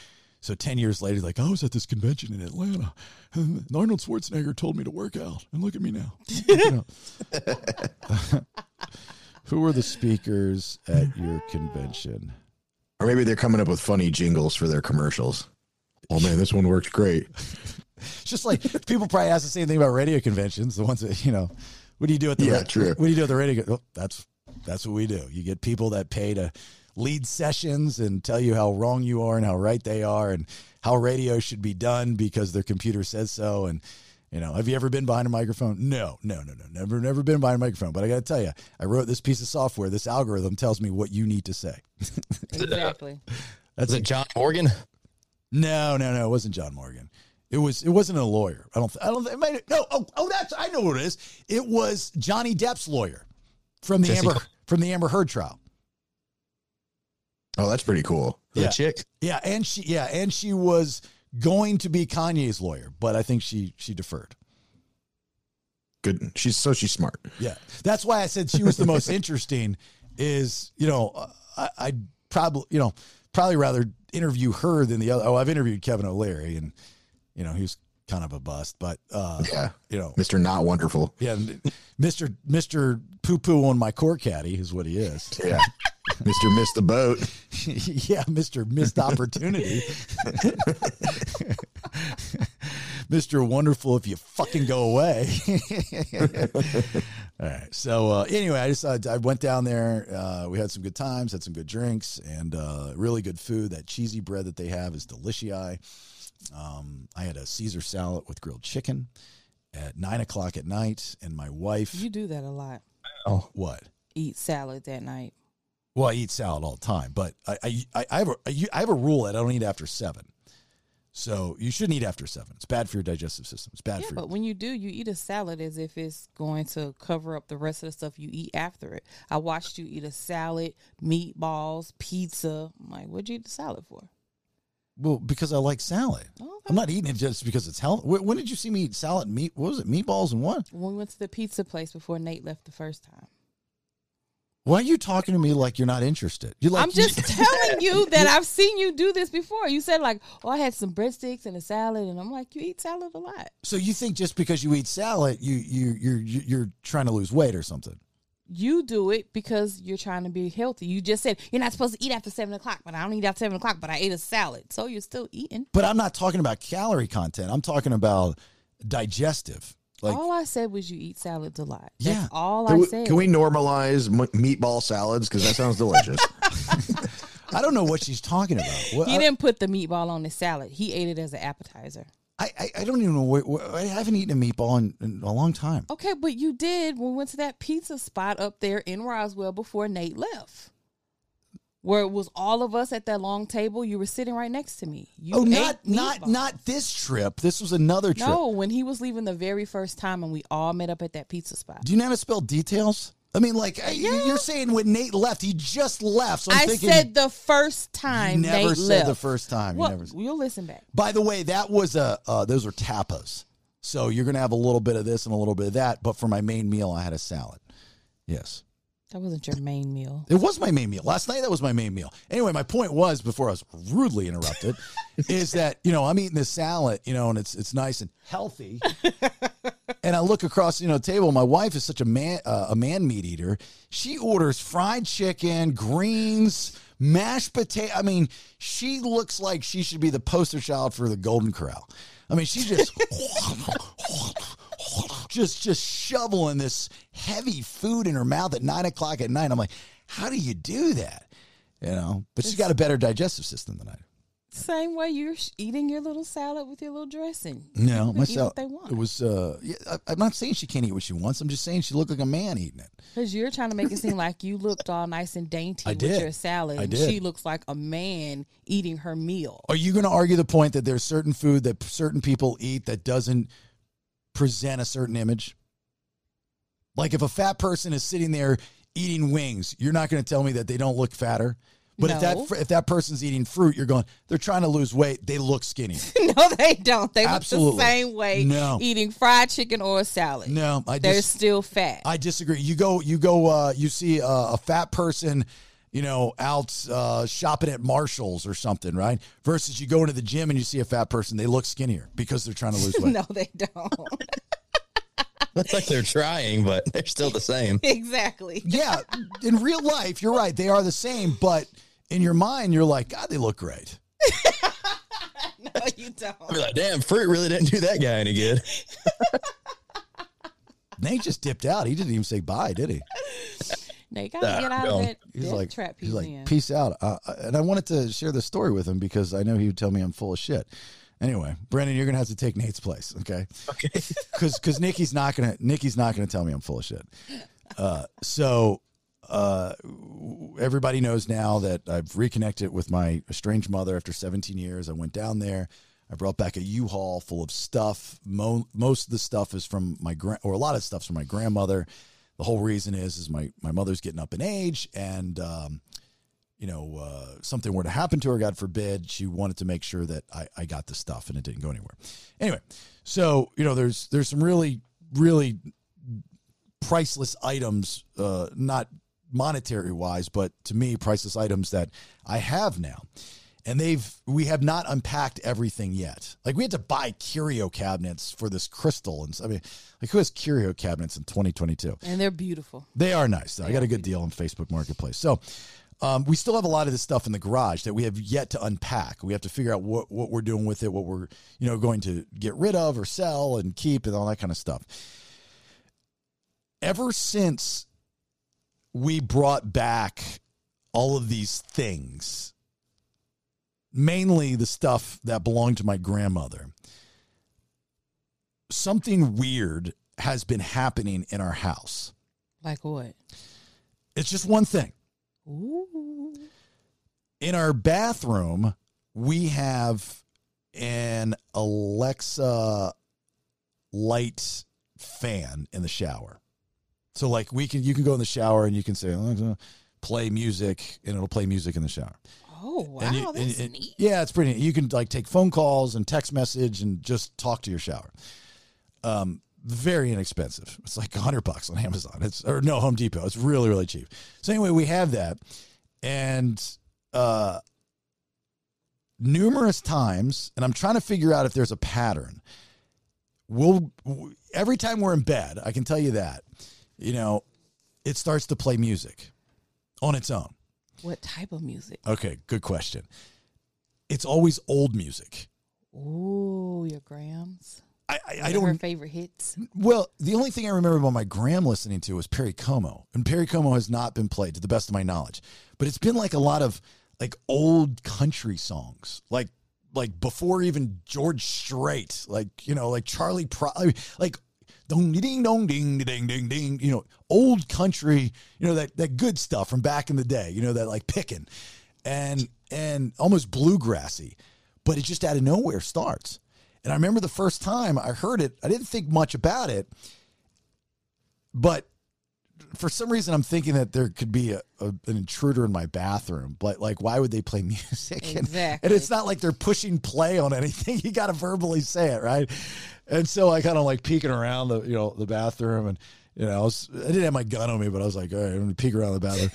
so 10 years later, like, I was at this convention in Atlanta and Arnold Schwarzenegger told me to work out. And look at me now. You know. Who were the speakers at your convention? Or maybe they're coming up with funny jingles for their commercials. Oh, man, this one works great. It's just like people probably ask the same thing about radio conventions. The ones that, you know, what do you do at the What do you do at the radio? Oh, that's what we do. You get people that pay to lead sessions and tell you how wrong you are and how right they are and how radio should be done because their computer says so. And, you know, have you ever been behind a microphone? No, never been behind a microphone. But I got to tell you, I wrote this piece of software. This algorithm tells me what you need to say. Exactly. That's it. John Morgan? No. It wasn't John Morgan. It wasn't a lawyer. I know what it is. It was Johnny Depp's lawyer from the Amber Heard trial. Oh, that's pretty cool. Yeah. The chick. Yeah, and she was going to be Kanye's lawyer, but I think she deferred. Good. She's smart. Yeah. That's why I said she was the most interesting is, you know, I'd probably, you know, rather interview her than the other. Oh, I've interviewed Kevin O'Leary and, you know, he was kind of a bust, but, yeah, you know, Mr. Not Wonderful. Yeah. Mr. Poo Poo on my court caddy is what he is. Yeah. Mr. Missed the Boat. Yeah, Mr. Missed Opportunity. Mr. Wonderful if you fucking go away. All right. So anyway, I went down there. We had some good times, had some good drinks, and really good food. That cheesy bread that they have is delicious. I had a Caesar salad with grilled chicken at 9:00 at night, and my wife. You do that a lot. Oh, what? Eat salad that night. Well, I eat salad all the time, but I have a rule that I don't eat after 7. So you shouldn't eat after 7. It's bad for your digestive system. It's bad for you. But when you do, you eat a salad as if it's going to cover up the rest of the stuff you eat after it. I watched you eat a salad, meatballs, pizza. I'm like, what'd you eat the salad for? Well, because I like salad. Okay. I'm not eating it just because it's healthy. When did you see me eat salad? What was it? Meatballs and what? When we went to the pizza place before Nate left the first time. Why are you talking to me like you're not interested? I'm just telling you that I've seen you do this before. You said like, oh, I had some breadsticks and a salad, and I'm like, you eat salad a lot. So you think just because you eat salad, you're trying to lose weight or something? You do it because you're trying to be healthy. You just said you're not supposed to eat after 7:00, but I don't eat after 7:00, but I ate a salad. So you're still eating. But I'm not talking about calorie content. I'm talking about digestive. Like, all I said was you eat salads a lot. That's all I said. Can we normalize meatball salads? Because that sounds delicious. I don't know what she's talking about. He didn't put the meatball on the salad. He ate it as an appetizer. I don't even know. I haven't eaten a meatball in a long time. Okay, but you did when we went to that pizza spot up there in Roswell before Nate left. Where it was all of us at that long table. You were sitting right next to me. Not this trip. This was another trip. No, when he was leaving the very first time and we all met up at that pizza spot. Do you know how to spell details? I mean, like, you're saying when Nate left, he just left. So I said the first time Nate left. You never said the first time. Well, you'll listen back. By the way, that was those were tapas. So you're going to have a little bit of this and a little bit of that. But for my main meal, I had a salad. Yes. That wasn't your main meal. It was my main meal. Last night, that was my main meal. Anyway, my point was, before I was rudely interrupted, is that, you know, I'm eating this salad, you know, and it's nice and healthy. And I look across, you know, the table. My wife is such a man meat eater. She orders fried chicken, greens, mashed potato. I mean, she looks like she should be the poster child for the Golden Corral. I mean, she just... Just shoveling this heavy food in her mouth at 9:00 at night. I'm like, how do you do that? You know, but she's got a better digestive system than I do. Same way you're eating your little salad with your little dressing. No, my salad. What they want. It was. I'm not saying she can't eat what she wants. I'm just saying she looked like a man eating it. Because you're trying to make it seem like you looked all nice and dainty with your salad. I did. She looks like a man eating her meal. Are you going to argue the point that there's certain food that certain people eat that doesn't present a certain image? Like if a fat person is sitting there eating wings, you're not going to tell me that they don't look fatter. But no. if that person's eating fruit, you're going, they're trying to lose weight. They look skinny. No, they don't. They look the same way eating fried chicken or a salad. No, they're still fat. I disagree. You see a fat person, out shopping at Marshall's or something, right? Versus you go into the gym and you see a fat person, they look skinnier because they're trying to lose weight. No, they don't. It's like they're trying, but they're still the same. Exactly. Yeah. In real life, you're right. They are the same, but in your mind, you're like, God, they look great. No, you don't. I'd be like, damn, fruit really didn't do that guy any good. Nate just dipped out. He didn't even say bye, did he? Nate, gotta get out of that trap. He's like, peace out. And I wanted to share this story with him because I know he would tell me I'm full of shit. Anyway, Brandon, you're going to have to take Nate's place, okay? Okay. Because Nikki's not gonna tell me I'm full of shit. Everybody knows now that I've reconnected with my estranged mother after 17 years. I went down there. I brought back a U-Haul full of stuff. Most of the stuff is from my a lot of stuff's from my grandmother. The whole reason is my mother's getting up in age, and something were to happen to her, God forbid, she wanted to make sure that I got the stuff and it didn't go anywhere. Anyway, so, there's some really, really priceless items, not monetary wise, but to me, priceless items that I have now. And we have not unpacked everything yet. Like, we had to buy curio cabinets for this crystal. And who has curio cabinets in 2022? And they're beautiful. They are nice. Though. I got a good deal on Facebook Marketplace. So, we still have a lot of this stuff in the garage that we have yet to unpack. We have to figure out what we're doing with it, what we're going to get rid of or sell and keep and all that kind of stuff. Ever since we brought back all of these things, mainly the stuff that belonged to my grandmother, something weird has been happening in our house. Like what? It's just one thing. Ooh. In our bathroom, we have an Alexa light fan in the shower. So, like, you can go in the shower and you can say, Alexa, play music, and it'll play music in the shower. Oh, wow, that's neat. Yeah, it's pretty neat. You can, like, take phone calls and text message and just talk to your shower. Very inexpensive. It's like $100 on Amazon. Home Depot. It's really, really cheap. So anyway, we have that. And numerous times, and I'm trying to figure out if there's a pattern. Every time we're in bed, I can tell you that, it starts to play music on its own. What type of music? Okay, good question. It's always old music. Ooh, your grams. I don't. Her favorite hits. Well, the only thing I remember about my gram listening to was Perry Como, and Perry Como has not been played to the best of my knowledge. But it's been like a lot of like old country songs, like before even George Strait, like Charlie Pride, like dong ding dong ding ding ding ding, old country, that good stuff from back in the day, that like picking, and almost bluegrassy, but it just out of nowhere starts. And I remember the first time I heard it, I didn't think much about it, but for some reason I'm thinking that there could be an intruder in my bathroom. But like, why would they play music? Exactly. And it's not like they're pushing play on anything. You got to verbally say it, right? And so I kind of like peeking around the bathroom, and I didn't have my gun on me, but I was like, all right, I'm gonna peek around the bathroom.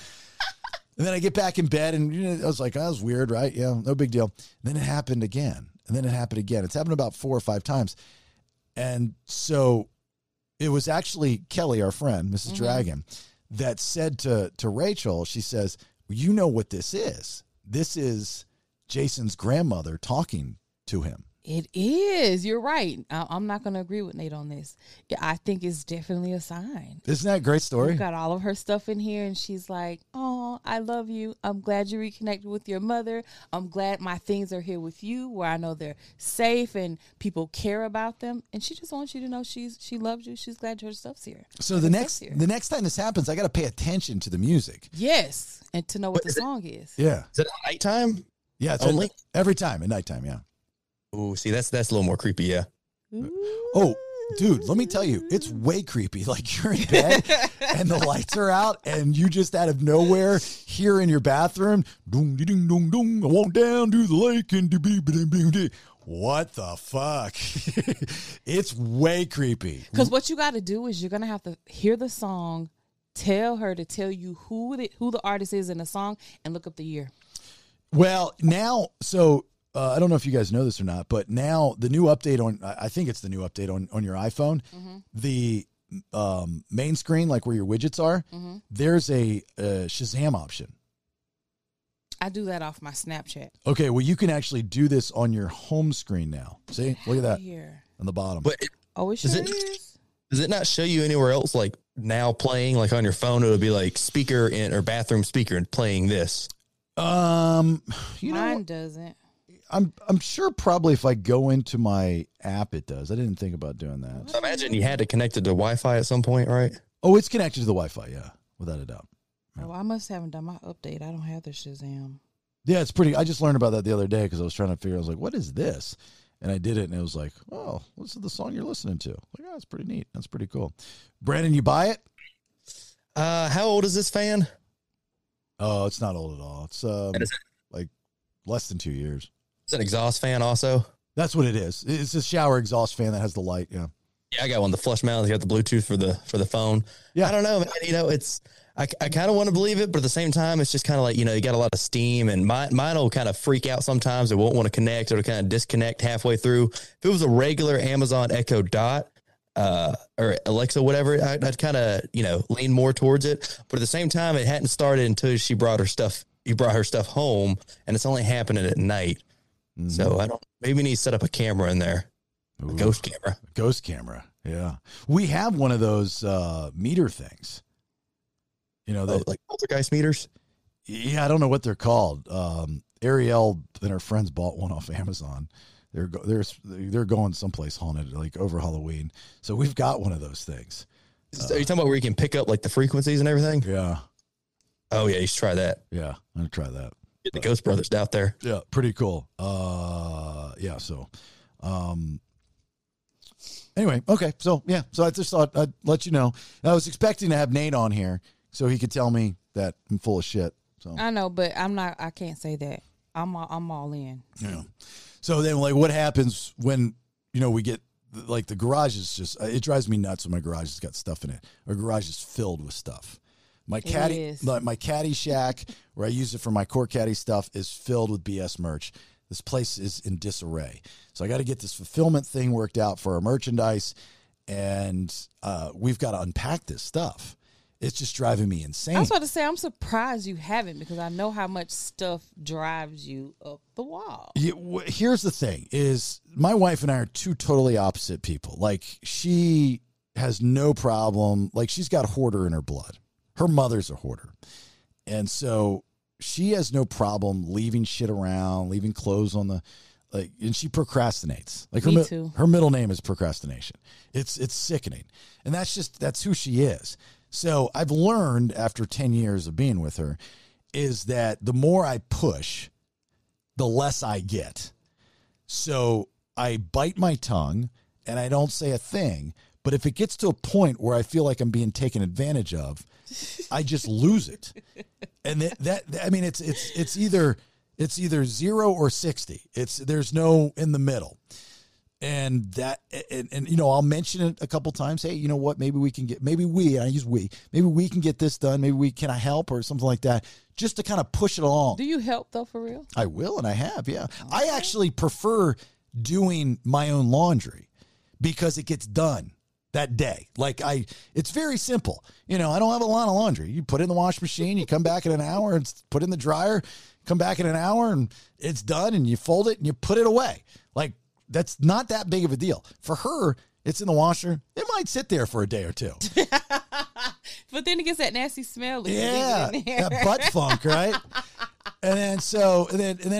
And then I get back in bed, and I was like, oh, that was weird, right? Yeah, no big deal. And then it happened again. And then it happened again. It's happened about 4 or 5 times. And so it was actually Kelly, our friend, Mrs. Dragon, that said to Rachel, she says, well, you know what this is. This is Jason's grandmother talking to him. It is. You're right. I'm not going to agree with Nate on this. Yeah, I think it's definitely a sign. Isn't that a great story? We've got all of her stuff in here, and she's like, oh, I love you. I'm glad you reconnected with your mother. I'm glad my things are here with you where I know they're safe and people care about them. And she just wants you to know she loves you. She's glad your stuff's here. So the next time this happens, I got to pay attention to the music. Yes, and to know what the song is. Yeah. Is it at nighttime? Yeah, it's only every time at nighttime, yeah. Oh, see, that's a little more creepy, yeah. Ooh. Oh, Dude, let me tell you, it's way creepy. Like, you're in bed and the lights are out and you just out of nowhere here in your bathroom, dong ding dong dong, I walk down to the lake and do. What the fuck? It's way creepy. Because what you got to do is you're going to have to hear the song, tell her to tell you who the artist is in the song, and look up the year. Well, now, so I don't know if you guys know this or not, but now the new update on, I think it's the new update on your iPhone, mm-hmm. the main screen, like where your widgets are, mm-hmm. there's a Shazam option. I do that off my Snapchat. Okay, well, you can actually do this on your home screen now. See? Look at that. Here. On the bottom. But it sure is. Does it not show you anywhere else, like now playing, like on your phone, it would be like speaker in, or bathroom speaker and playing this? Mine doesn't. I'm sure probably if I go into my app, it does. I didn't think about doing that. I imagine you had to connect it to Wi-Fi at some point, right? Oh, it's connected to the Wi-Fi, yeah, without a doubt. Oh, I must haven't done my update. I don't have the Shazam. Yeah, it's pretty. I just learned about that the other day because I was trying to figure out, I was like, what is this? And I did it, and it was like, oh, this is the song you're listening to. Like, oh, that's pretty neat. That's pretty cool. Brandon, you buy it? How old is this fan? Oh, it's not old at all. It's like less than 2 years. It's an exhaust fan also. That's what it is. It's a shower exhaust fan that has the light. Yeah. Yeah, I got one. The flush mount. You got the Bluetooth for the phone. Yeah. I don't know, man. You know, it's... I kind of want to believe it, but at the same time, it's just kind of like, you know, you got a lot of steam, and mine will kind of freak out sometimes. It won't want to connect, or it'll kind of disconnect halfway through. If it was a regular Amazon Echo Dot or Alexa, whatever, I'd kind of, you know, lean more towards it. But at the same time, it hadn't started until you brought her stuff home, and it's only happening at night. Mm-hmm. So maybe need to set up a camera in there. Ooh, a ghost camera. Ghost camera. Yeah. We have one of those meter things. You know, like poltergeist meters. Yeah, I don't know what they're called. Ariel and her friends bought one off Amazon. They're going someplace haunted, like over Halloween. So we've got one of those things. So are you talking about where you can pick up like the frequencies and everything? Yeah. Oh yeah, you should try that. Yeah, I'm gonna try that. Get the Ghost Brothers out there. Yeah, pretty cool. Yeah. So, anyway, okay. So yeah, so I just thought I'd let you know. I was expecting to have Nate on here, so he could tell me that I'm full of shit. So I know, but I'm not. I can't say that. I'm all in. Yeah. So then, like, what happens when, you know, we get like the garage is just, it drives me nuts when my garage has got stuff in it. Our garage is filled with stuff. My caddy shack where I use it for my core caddy stuff is filled with BS merch. This place is in disarray. So I got to get this fulfillment thing worked out for our merchandise, and we've got to unpack this stuff. It's just driving me insane. I was about to say, I'm surprised you haven't, because I know how much stuff drives you up the wall. Yeah, here's the thing, is my wife and I are two totally opposite people. Like, she has no problem. Like, she's got hoarder in her blood. Her mother's a hoarder. And so she has no problem leaving shit around, leaving clothes on the... Like, and she procrastinates. Like, her middle name is procrastination. It's sickening. And that's who she is. So I've learned after 10 years of being with her is that the more I push, the less I get. So I bite my tongue and I don't say a thing. But if it gets to a point where I feel like I'm being taken advantage of, I just lose it. And it's either 0 or 60. There's no in the middle. And you know, I'll mention it a couple times. Hey, you know what? Maybe we can get this done. Can I help or something like that, just to kind of push it along. Do you help though, for real? I will, and I have. Yeah, okay. I actually prefer doing my own laundry because it gets done that day. Like it's very simple. You know, I don't have a lot of laundry. You put it in the wash machine, you come back in an hour, and put it in the dryer, come back in an hour, and it's done. And you fold it and you put it away. Like, that's not that big of a deal. For her, it's in the washer. It might sit there for a day or two. But then it gets that nasty smell. Yeah, that butt funk, right? And then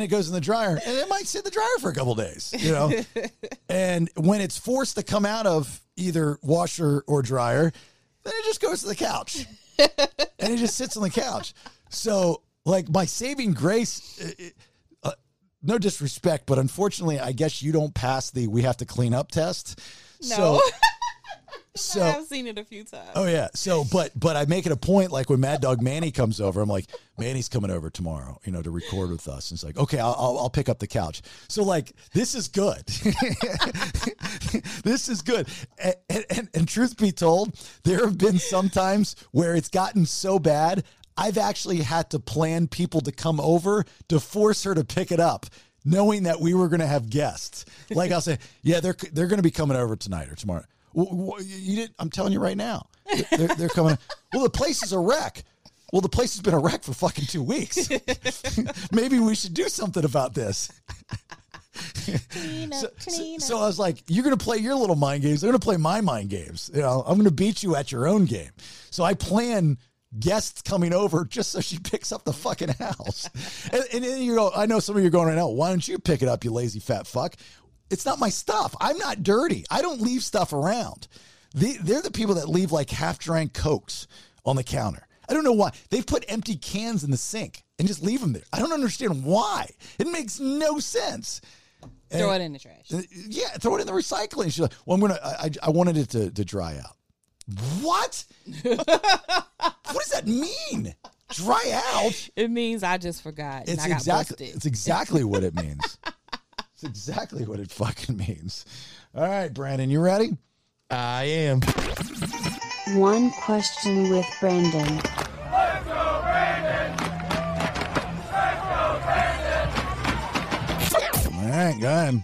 it goes in the dryer. And it might sit in the dryer for a couple days, you know? And when it's forced to come out of either washer or dryer, then it just goes to the couch. And it just sits on the couch. So, like, my saving grace... No disrespect, but unfortunately, I guess you don't pass the we have to clean up test. No. So So I've seen it a few times. Oh yeah. So, but I make it a point, like when Mad Dog Manny comes over, I'm like, Manny's coming over tomorrow, you know, to record with us. And it's like, okay, I'll pick up the couch. So like, this is good. This is good. And truth be told, there have been some times where it's gotten so bad, I've actually had to plan people to come over to force her to pick it up, knowing that we were going to have guests. Like I'll say, yeah, they're going to be coming over tonight or tomorrow. Well, you didn't, I'm telling you right now, they're coming. Well, the place is a wreck. Well, the place has been a wreck for fucking 2 weeks. Maybe we should do something about this. So I was like, you're going to play your little mind games. They're going to play my mind games. You know, I'm going to beat you at your own game. So I plan guests coming over just so she picks up the fucking house. And then you go, I know some of you are going right now, why don't you pick it up, you lazy fat fuck? It's not my stuff. I'm not dirty. I don't leave stuff around. They're the people that leave like half-drank Cokes on the counter. I don't know why. They've put empty cans in the sink and just leave them there. I don't understand why. It makes no sense. Throw it in the trash. Yeah, throw it in the recycling. She's like, well, I wanted it to dry out. What? What does that mean? Dry out? It means I just forgot. It's exactly what it means. That's exactly what it fucking means. All right, Brandon, you ready? I am. One question with Brandon. Let's go, Brandon! Let's go, Brandon! All right, go ahead.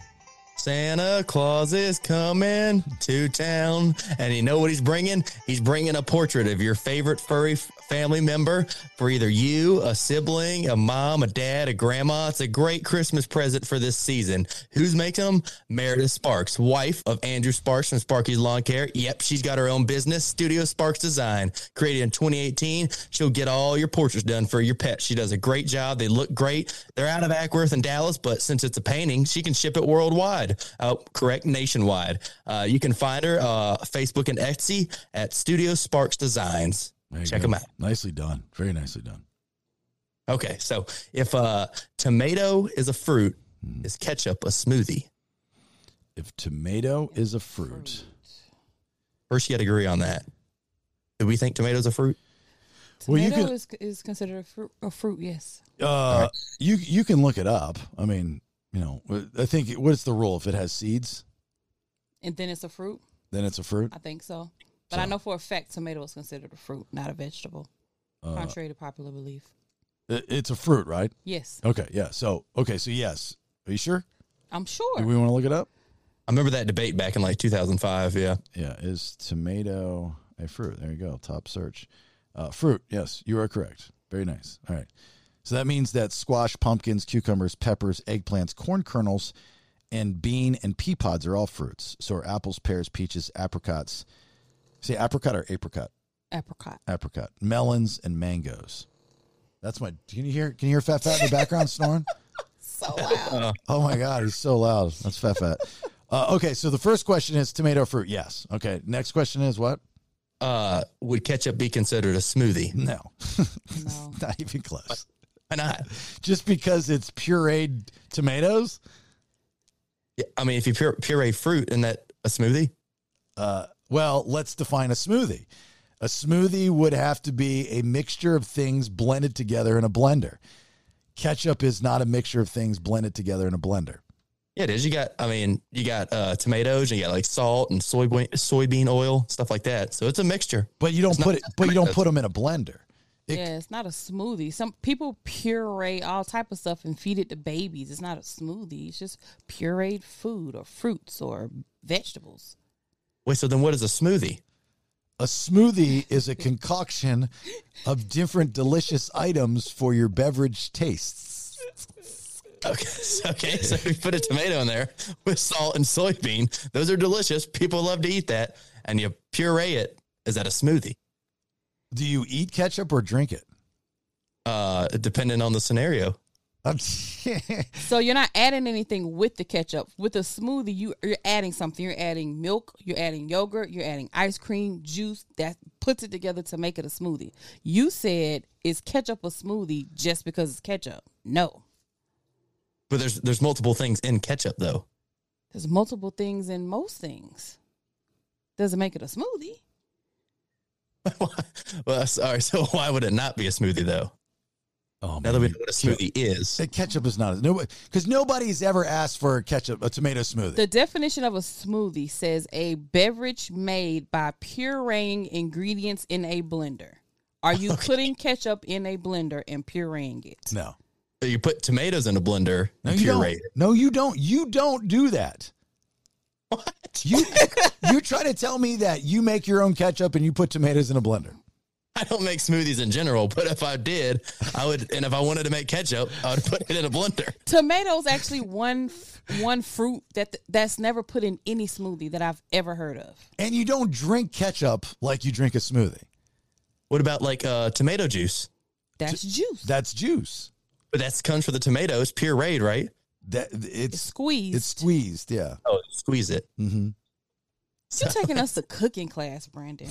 Santa Claus is coming to town, and you know what he's bringing? He's bringing a portrait of your favorite furry family member for either you, a sibling, a mom, a dad, a grandma. It's a great Christmas present for this season. Who's making them? Meredith Sparks, wife of Andrew Sparks from Sparky's Lawn Care. Yep, she's got her own business, Studio Sparks Design. Created in 2018, she'll get all your portraits done for your pets. She does a great job. They look great. They're out of Ackworth and Dallas, but since it's a painting, she can ship it worldwide. Nationwide. You can find her Facebook and Etsy at Studio Sparks Designs. Check them out. Nicely done. Very nicely done. Okay, so if tomato is a fruit, is ketchup a smoothie? If tomato is a fruit. First, you got to agree on that. Do we think tomato's a fruit? Tomato is considered a fruit, yes. Right. You can look it up. I mean, you know, I think, what is the rule? If it has seeds? And then it's a fruit? Then it's a fruit? I think so. But so, I know for a fact tomato is considered a fruit, not a vegetable, contrary to popular belief. It's a fruit, right? Yes. Okay, yeah. So yes. Are you sure? I'm sure. Do we want to look it up? I remember that debate back in like 2005, yeah. Yeah, is tomato a fruit? There you go, top search. Fruit, yes, you are correct. Very nice. All right. So that means that squash, pumpkins, cucumbers, peppers, eggplants, corn kernels, and bean and pea pods are all fruits. So are apples, pears, peaches, apricots. Say apricot or apricot? Apricot. Apricot. Melons and mangoes. That's my. Can you hear Fat Fat in the background snoring? So loud. Oh my God, he's so loud. That's Fat Fat. Okay, so the first question is tomato fruit. Yes. Okay. Next question is what? Would ketchup be considered a smoothie? No. No. Not even close. What? Why not? Just because it's pureed tomatoes. Yeah, I mean, if you puree fruit, isn't that a smoothie? Well, let's define a smoothie. A smoothie would have to be a mixture of things blended together in a blender. Ketchup is not a mixture of things blended together in a blender. Yeah, it is. You got tomatoes, and you got like salt and soybean oil, stuff like that. So it's a mixture. But you don't put them in a blender. It's not a smoothie. Some people puree all type of stuff and feed it to babies. It's not a smoothie. It's just pureed food or fruits or vegetables. Wait, so then what is a smoothie? A smoothie is a concoction of different delicious items for your beverage tastes. Okay, so we put a tomato in there with salt and soybean. Those are delicious. People love to eat that. And you puree it. Is that a smoothie? Do you eat ketchup or drink it? Depending on the scenario. So you're not adding anything with the ketchup. With a smoothie, you're adding something. You're adding milk. You're adding yogurt. You're adding ice cream, juice. That puts it together to make it a smoothie. You said, is ketchup a smoothie just because it's ketchup? No. But there's multiple things in ketchup, though. There's multiple things in most things. Doesn't make it a smoothie. Well, sorry. So why would it not be a smoothie, though? Oh, now that we know what a smoothie is. Ketchup is not. Because nobody's ever asked for ketchup, a tomato smoothie. The definition of a smoothie says a beverage made by pureeing ingredients in a blender. Are you putting ketchup in a blender and pureeing it? No. So you put tomatoes in a blender and puree it. No, you don't. You don't do that. What? You try to tell me that you make your own ketchup and you put tomatoes in a blender. I don't make smoothies in general, but if I did, I would. And if I wanted to make ketchup, I would put it in a blender. Tomatoes actually one fruit that's never put in any smoothie that I've ever heard of. And you don't drink ketchup like you drink a smoothie. What about like tomato juice? That's juice. That's juice. But that comes for the tomatoes, pureed, right? That it's squeezed. It's squeezed, yeah. Oh, squeeze it. Mm-hmm. You're taking us to cooking class, Brandon.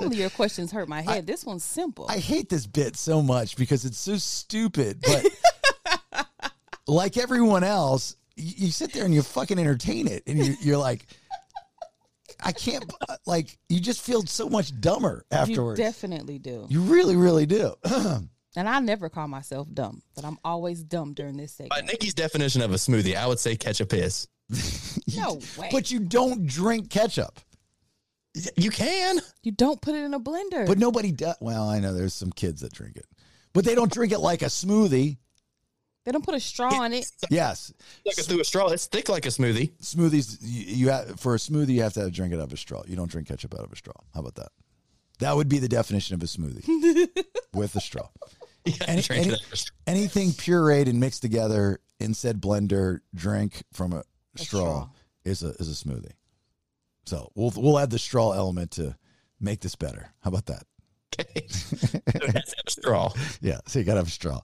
Only your questions hurt my head. This one's simple. I hate this bit so much because it's so stupid. But like everyone else, you sit there and you fucking entertain it. And you're like, I can't, like, you just feel so much dumber afterwards. You definitely do. You really, really do. And I never call myself dumb, but I'm always dumb during this segment. By Nikki's definition of a smoothie, I would say ketchup is. No way. But you don't drink ketchup. You can. You don't put it in a blender. But nobody does. Well, I know there's some kids that drink it. But they don't drink it like a smoothie. They don't put a straw in it. Yes. Like through a straw. It's thick like a smoothie. Smoothies, for a smoothie, you have to drink it out of a straw. You don't drink ketchup out of a straw. How about that? That would be the definition of a smoothie. With a straw. Anything pureed and mixed together in said blender, drink from a straw is a smoothie. So we'll add the straw element to make this better. How about that? Okay. So that's a straw. Yeah, so you got to have a straw.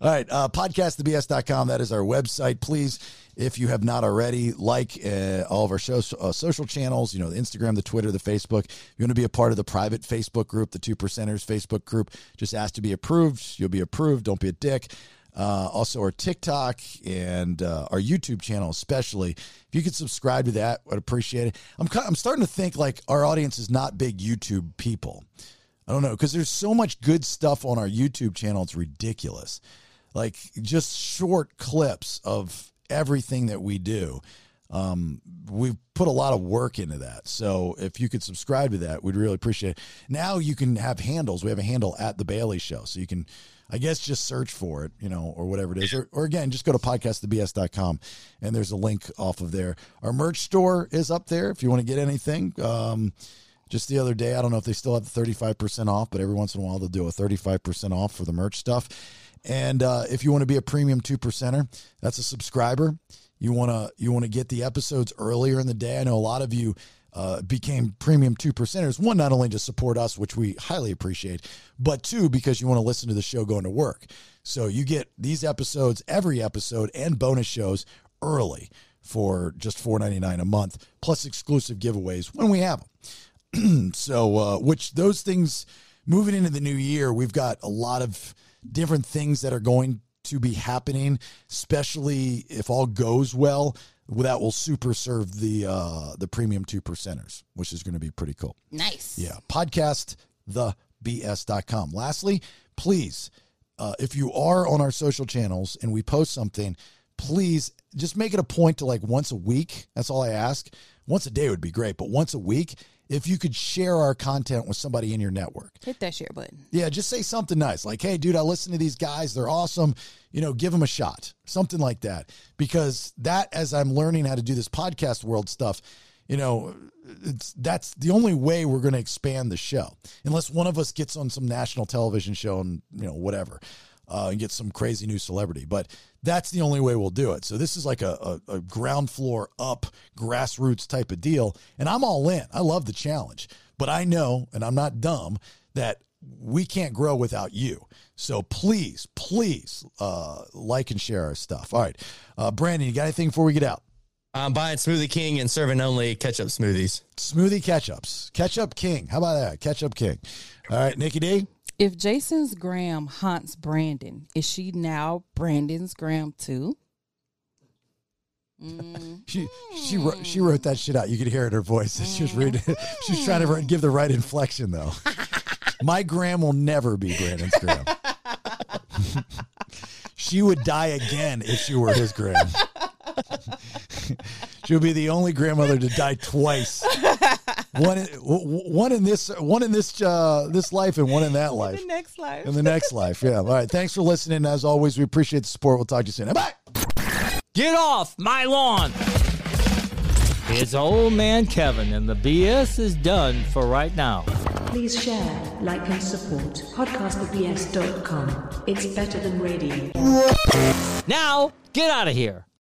All right, podcastthebs.com. That is our website. Please, if you have not already, like all of our shows, social channels, the Instagram, the Twitter, the Facebook. If you want to be a part of the private Facebook group, the 2 Percenters Facebook group, just ask to be approved. You'll be approved. Don't be a dick. Also our TikTok and our YouTube channel, especially if you could subscribe to that, I'd appreciate it. I'm starting to think like our audience is not big YouTube people. I don't know. Cause there's so much good stuff on our YouTube channel. It's ridiculous. Like just short clips of everything that we do. We've put a lot of work into that. So if you could subscribe to that, we'd really appreciate it. Now you can have handles. We have a handle at The Bailey Show. So you can, I guess, just search for it, or whatever it is. Or again, just go to podcastthebs.com and there's a link off of there. Our merch store is up there if you want to get anything. Just the other day, I don't know if they still have the 35% off, but every once in a while they'll do a 35% off for the merch stuff. And if you want to be a premium 2 Percenter, that's a subscriber. You want to get the episodes earlier in the day. I know a lot of you became premium 2 Percenters. One, not only to support us, which we highly appreciate, but two, because you want to listen to the show going to work. So you get these episodes, every episode, and bonus shows early for just $4.99 a month, plus exclusive giveaways when we have them. So, which those things, moving into the new year, we've got a lot of different things that are going to be happening, especially if all goes well. That will super serve the premium 2 Percenters, which is going to be pretty cool. Nice. Yeah. Podcastthebs.com. Lastly, please, if you are on our social channels and we post something, please just make it a point to like once a week. That's all I ask. Once a day would be great, but once a week, if you could share our content with somebody in your network. Hit that share button. Yeah, just say something nice. Like, hey, dude, I listen to these guys. They're awesome. Give them a shot. Something like that. Because that, as I'm learning how to do this podcast world stuff, that's the only way we're going to expand the show. Unless one of us gets on some national television show and, whatever, and get some crazy new celebrity. But that's the only way we'll do it. So this is like a ground floor up grassroots type of deal. And I'm all in. I love the challenge. But I know, and I'm not dumb, that we can't grow without you. So please like and share our stuff. All right. Brandon, you got anything before we get out? I'm buying Smoothie King and serving only ketchup smoothies. Smoothie ketchups. Ketchup King. How about that? Ketchup King. All right, Nikki D. If Jason's gram haunts Brandon, is she now Brandon's gram too? She wrote that shit out. You could hear it in her voice. She was reading it. She's trying to give the right inflection, though. My gram will never be Brandon's gram. She would die again if she were his gram. She would be the only grandmother to die twice. One in this life and one in that life. In the next life. In the next life, yeah. All right, thanks for listening. As always, we appreciate the support. We'll talk to you soon. Bye. Get off my lawn. It's Old Man Kevin, and the BS is done for right now. Please share, like, and support podcastthebs.com. It's better than radio. Now, get out of here.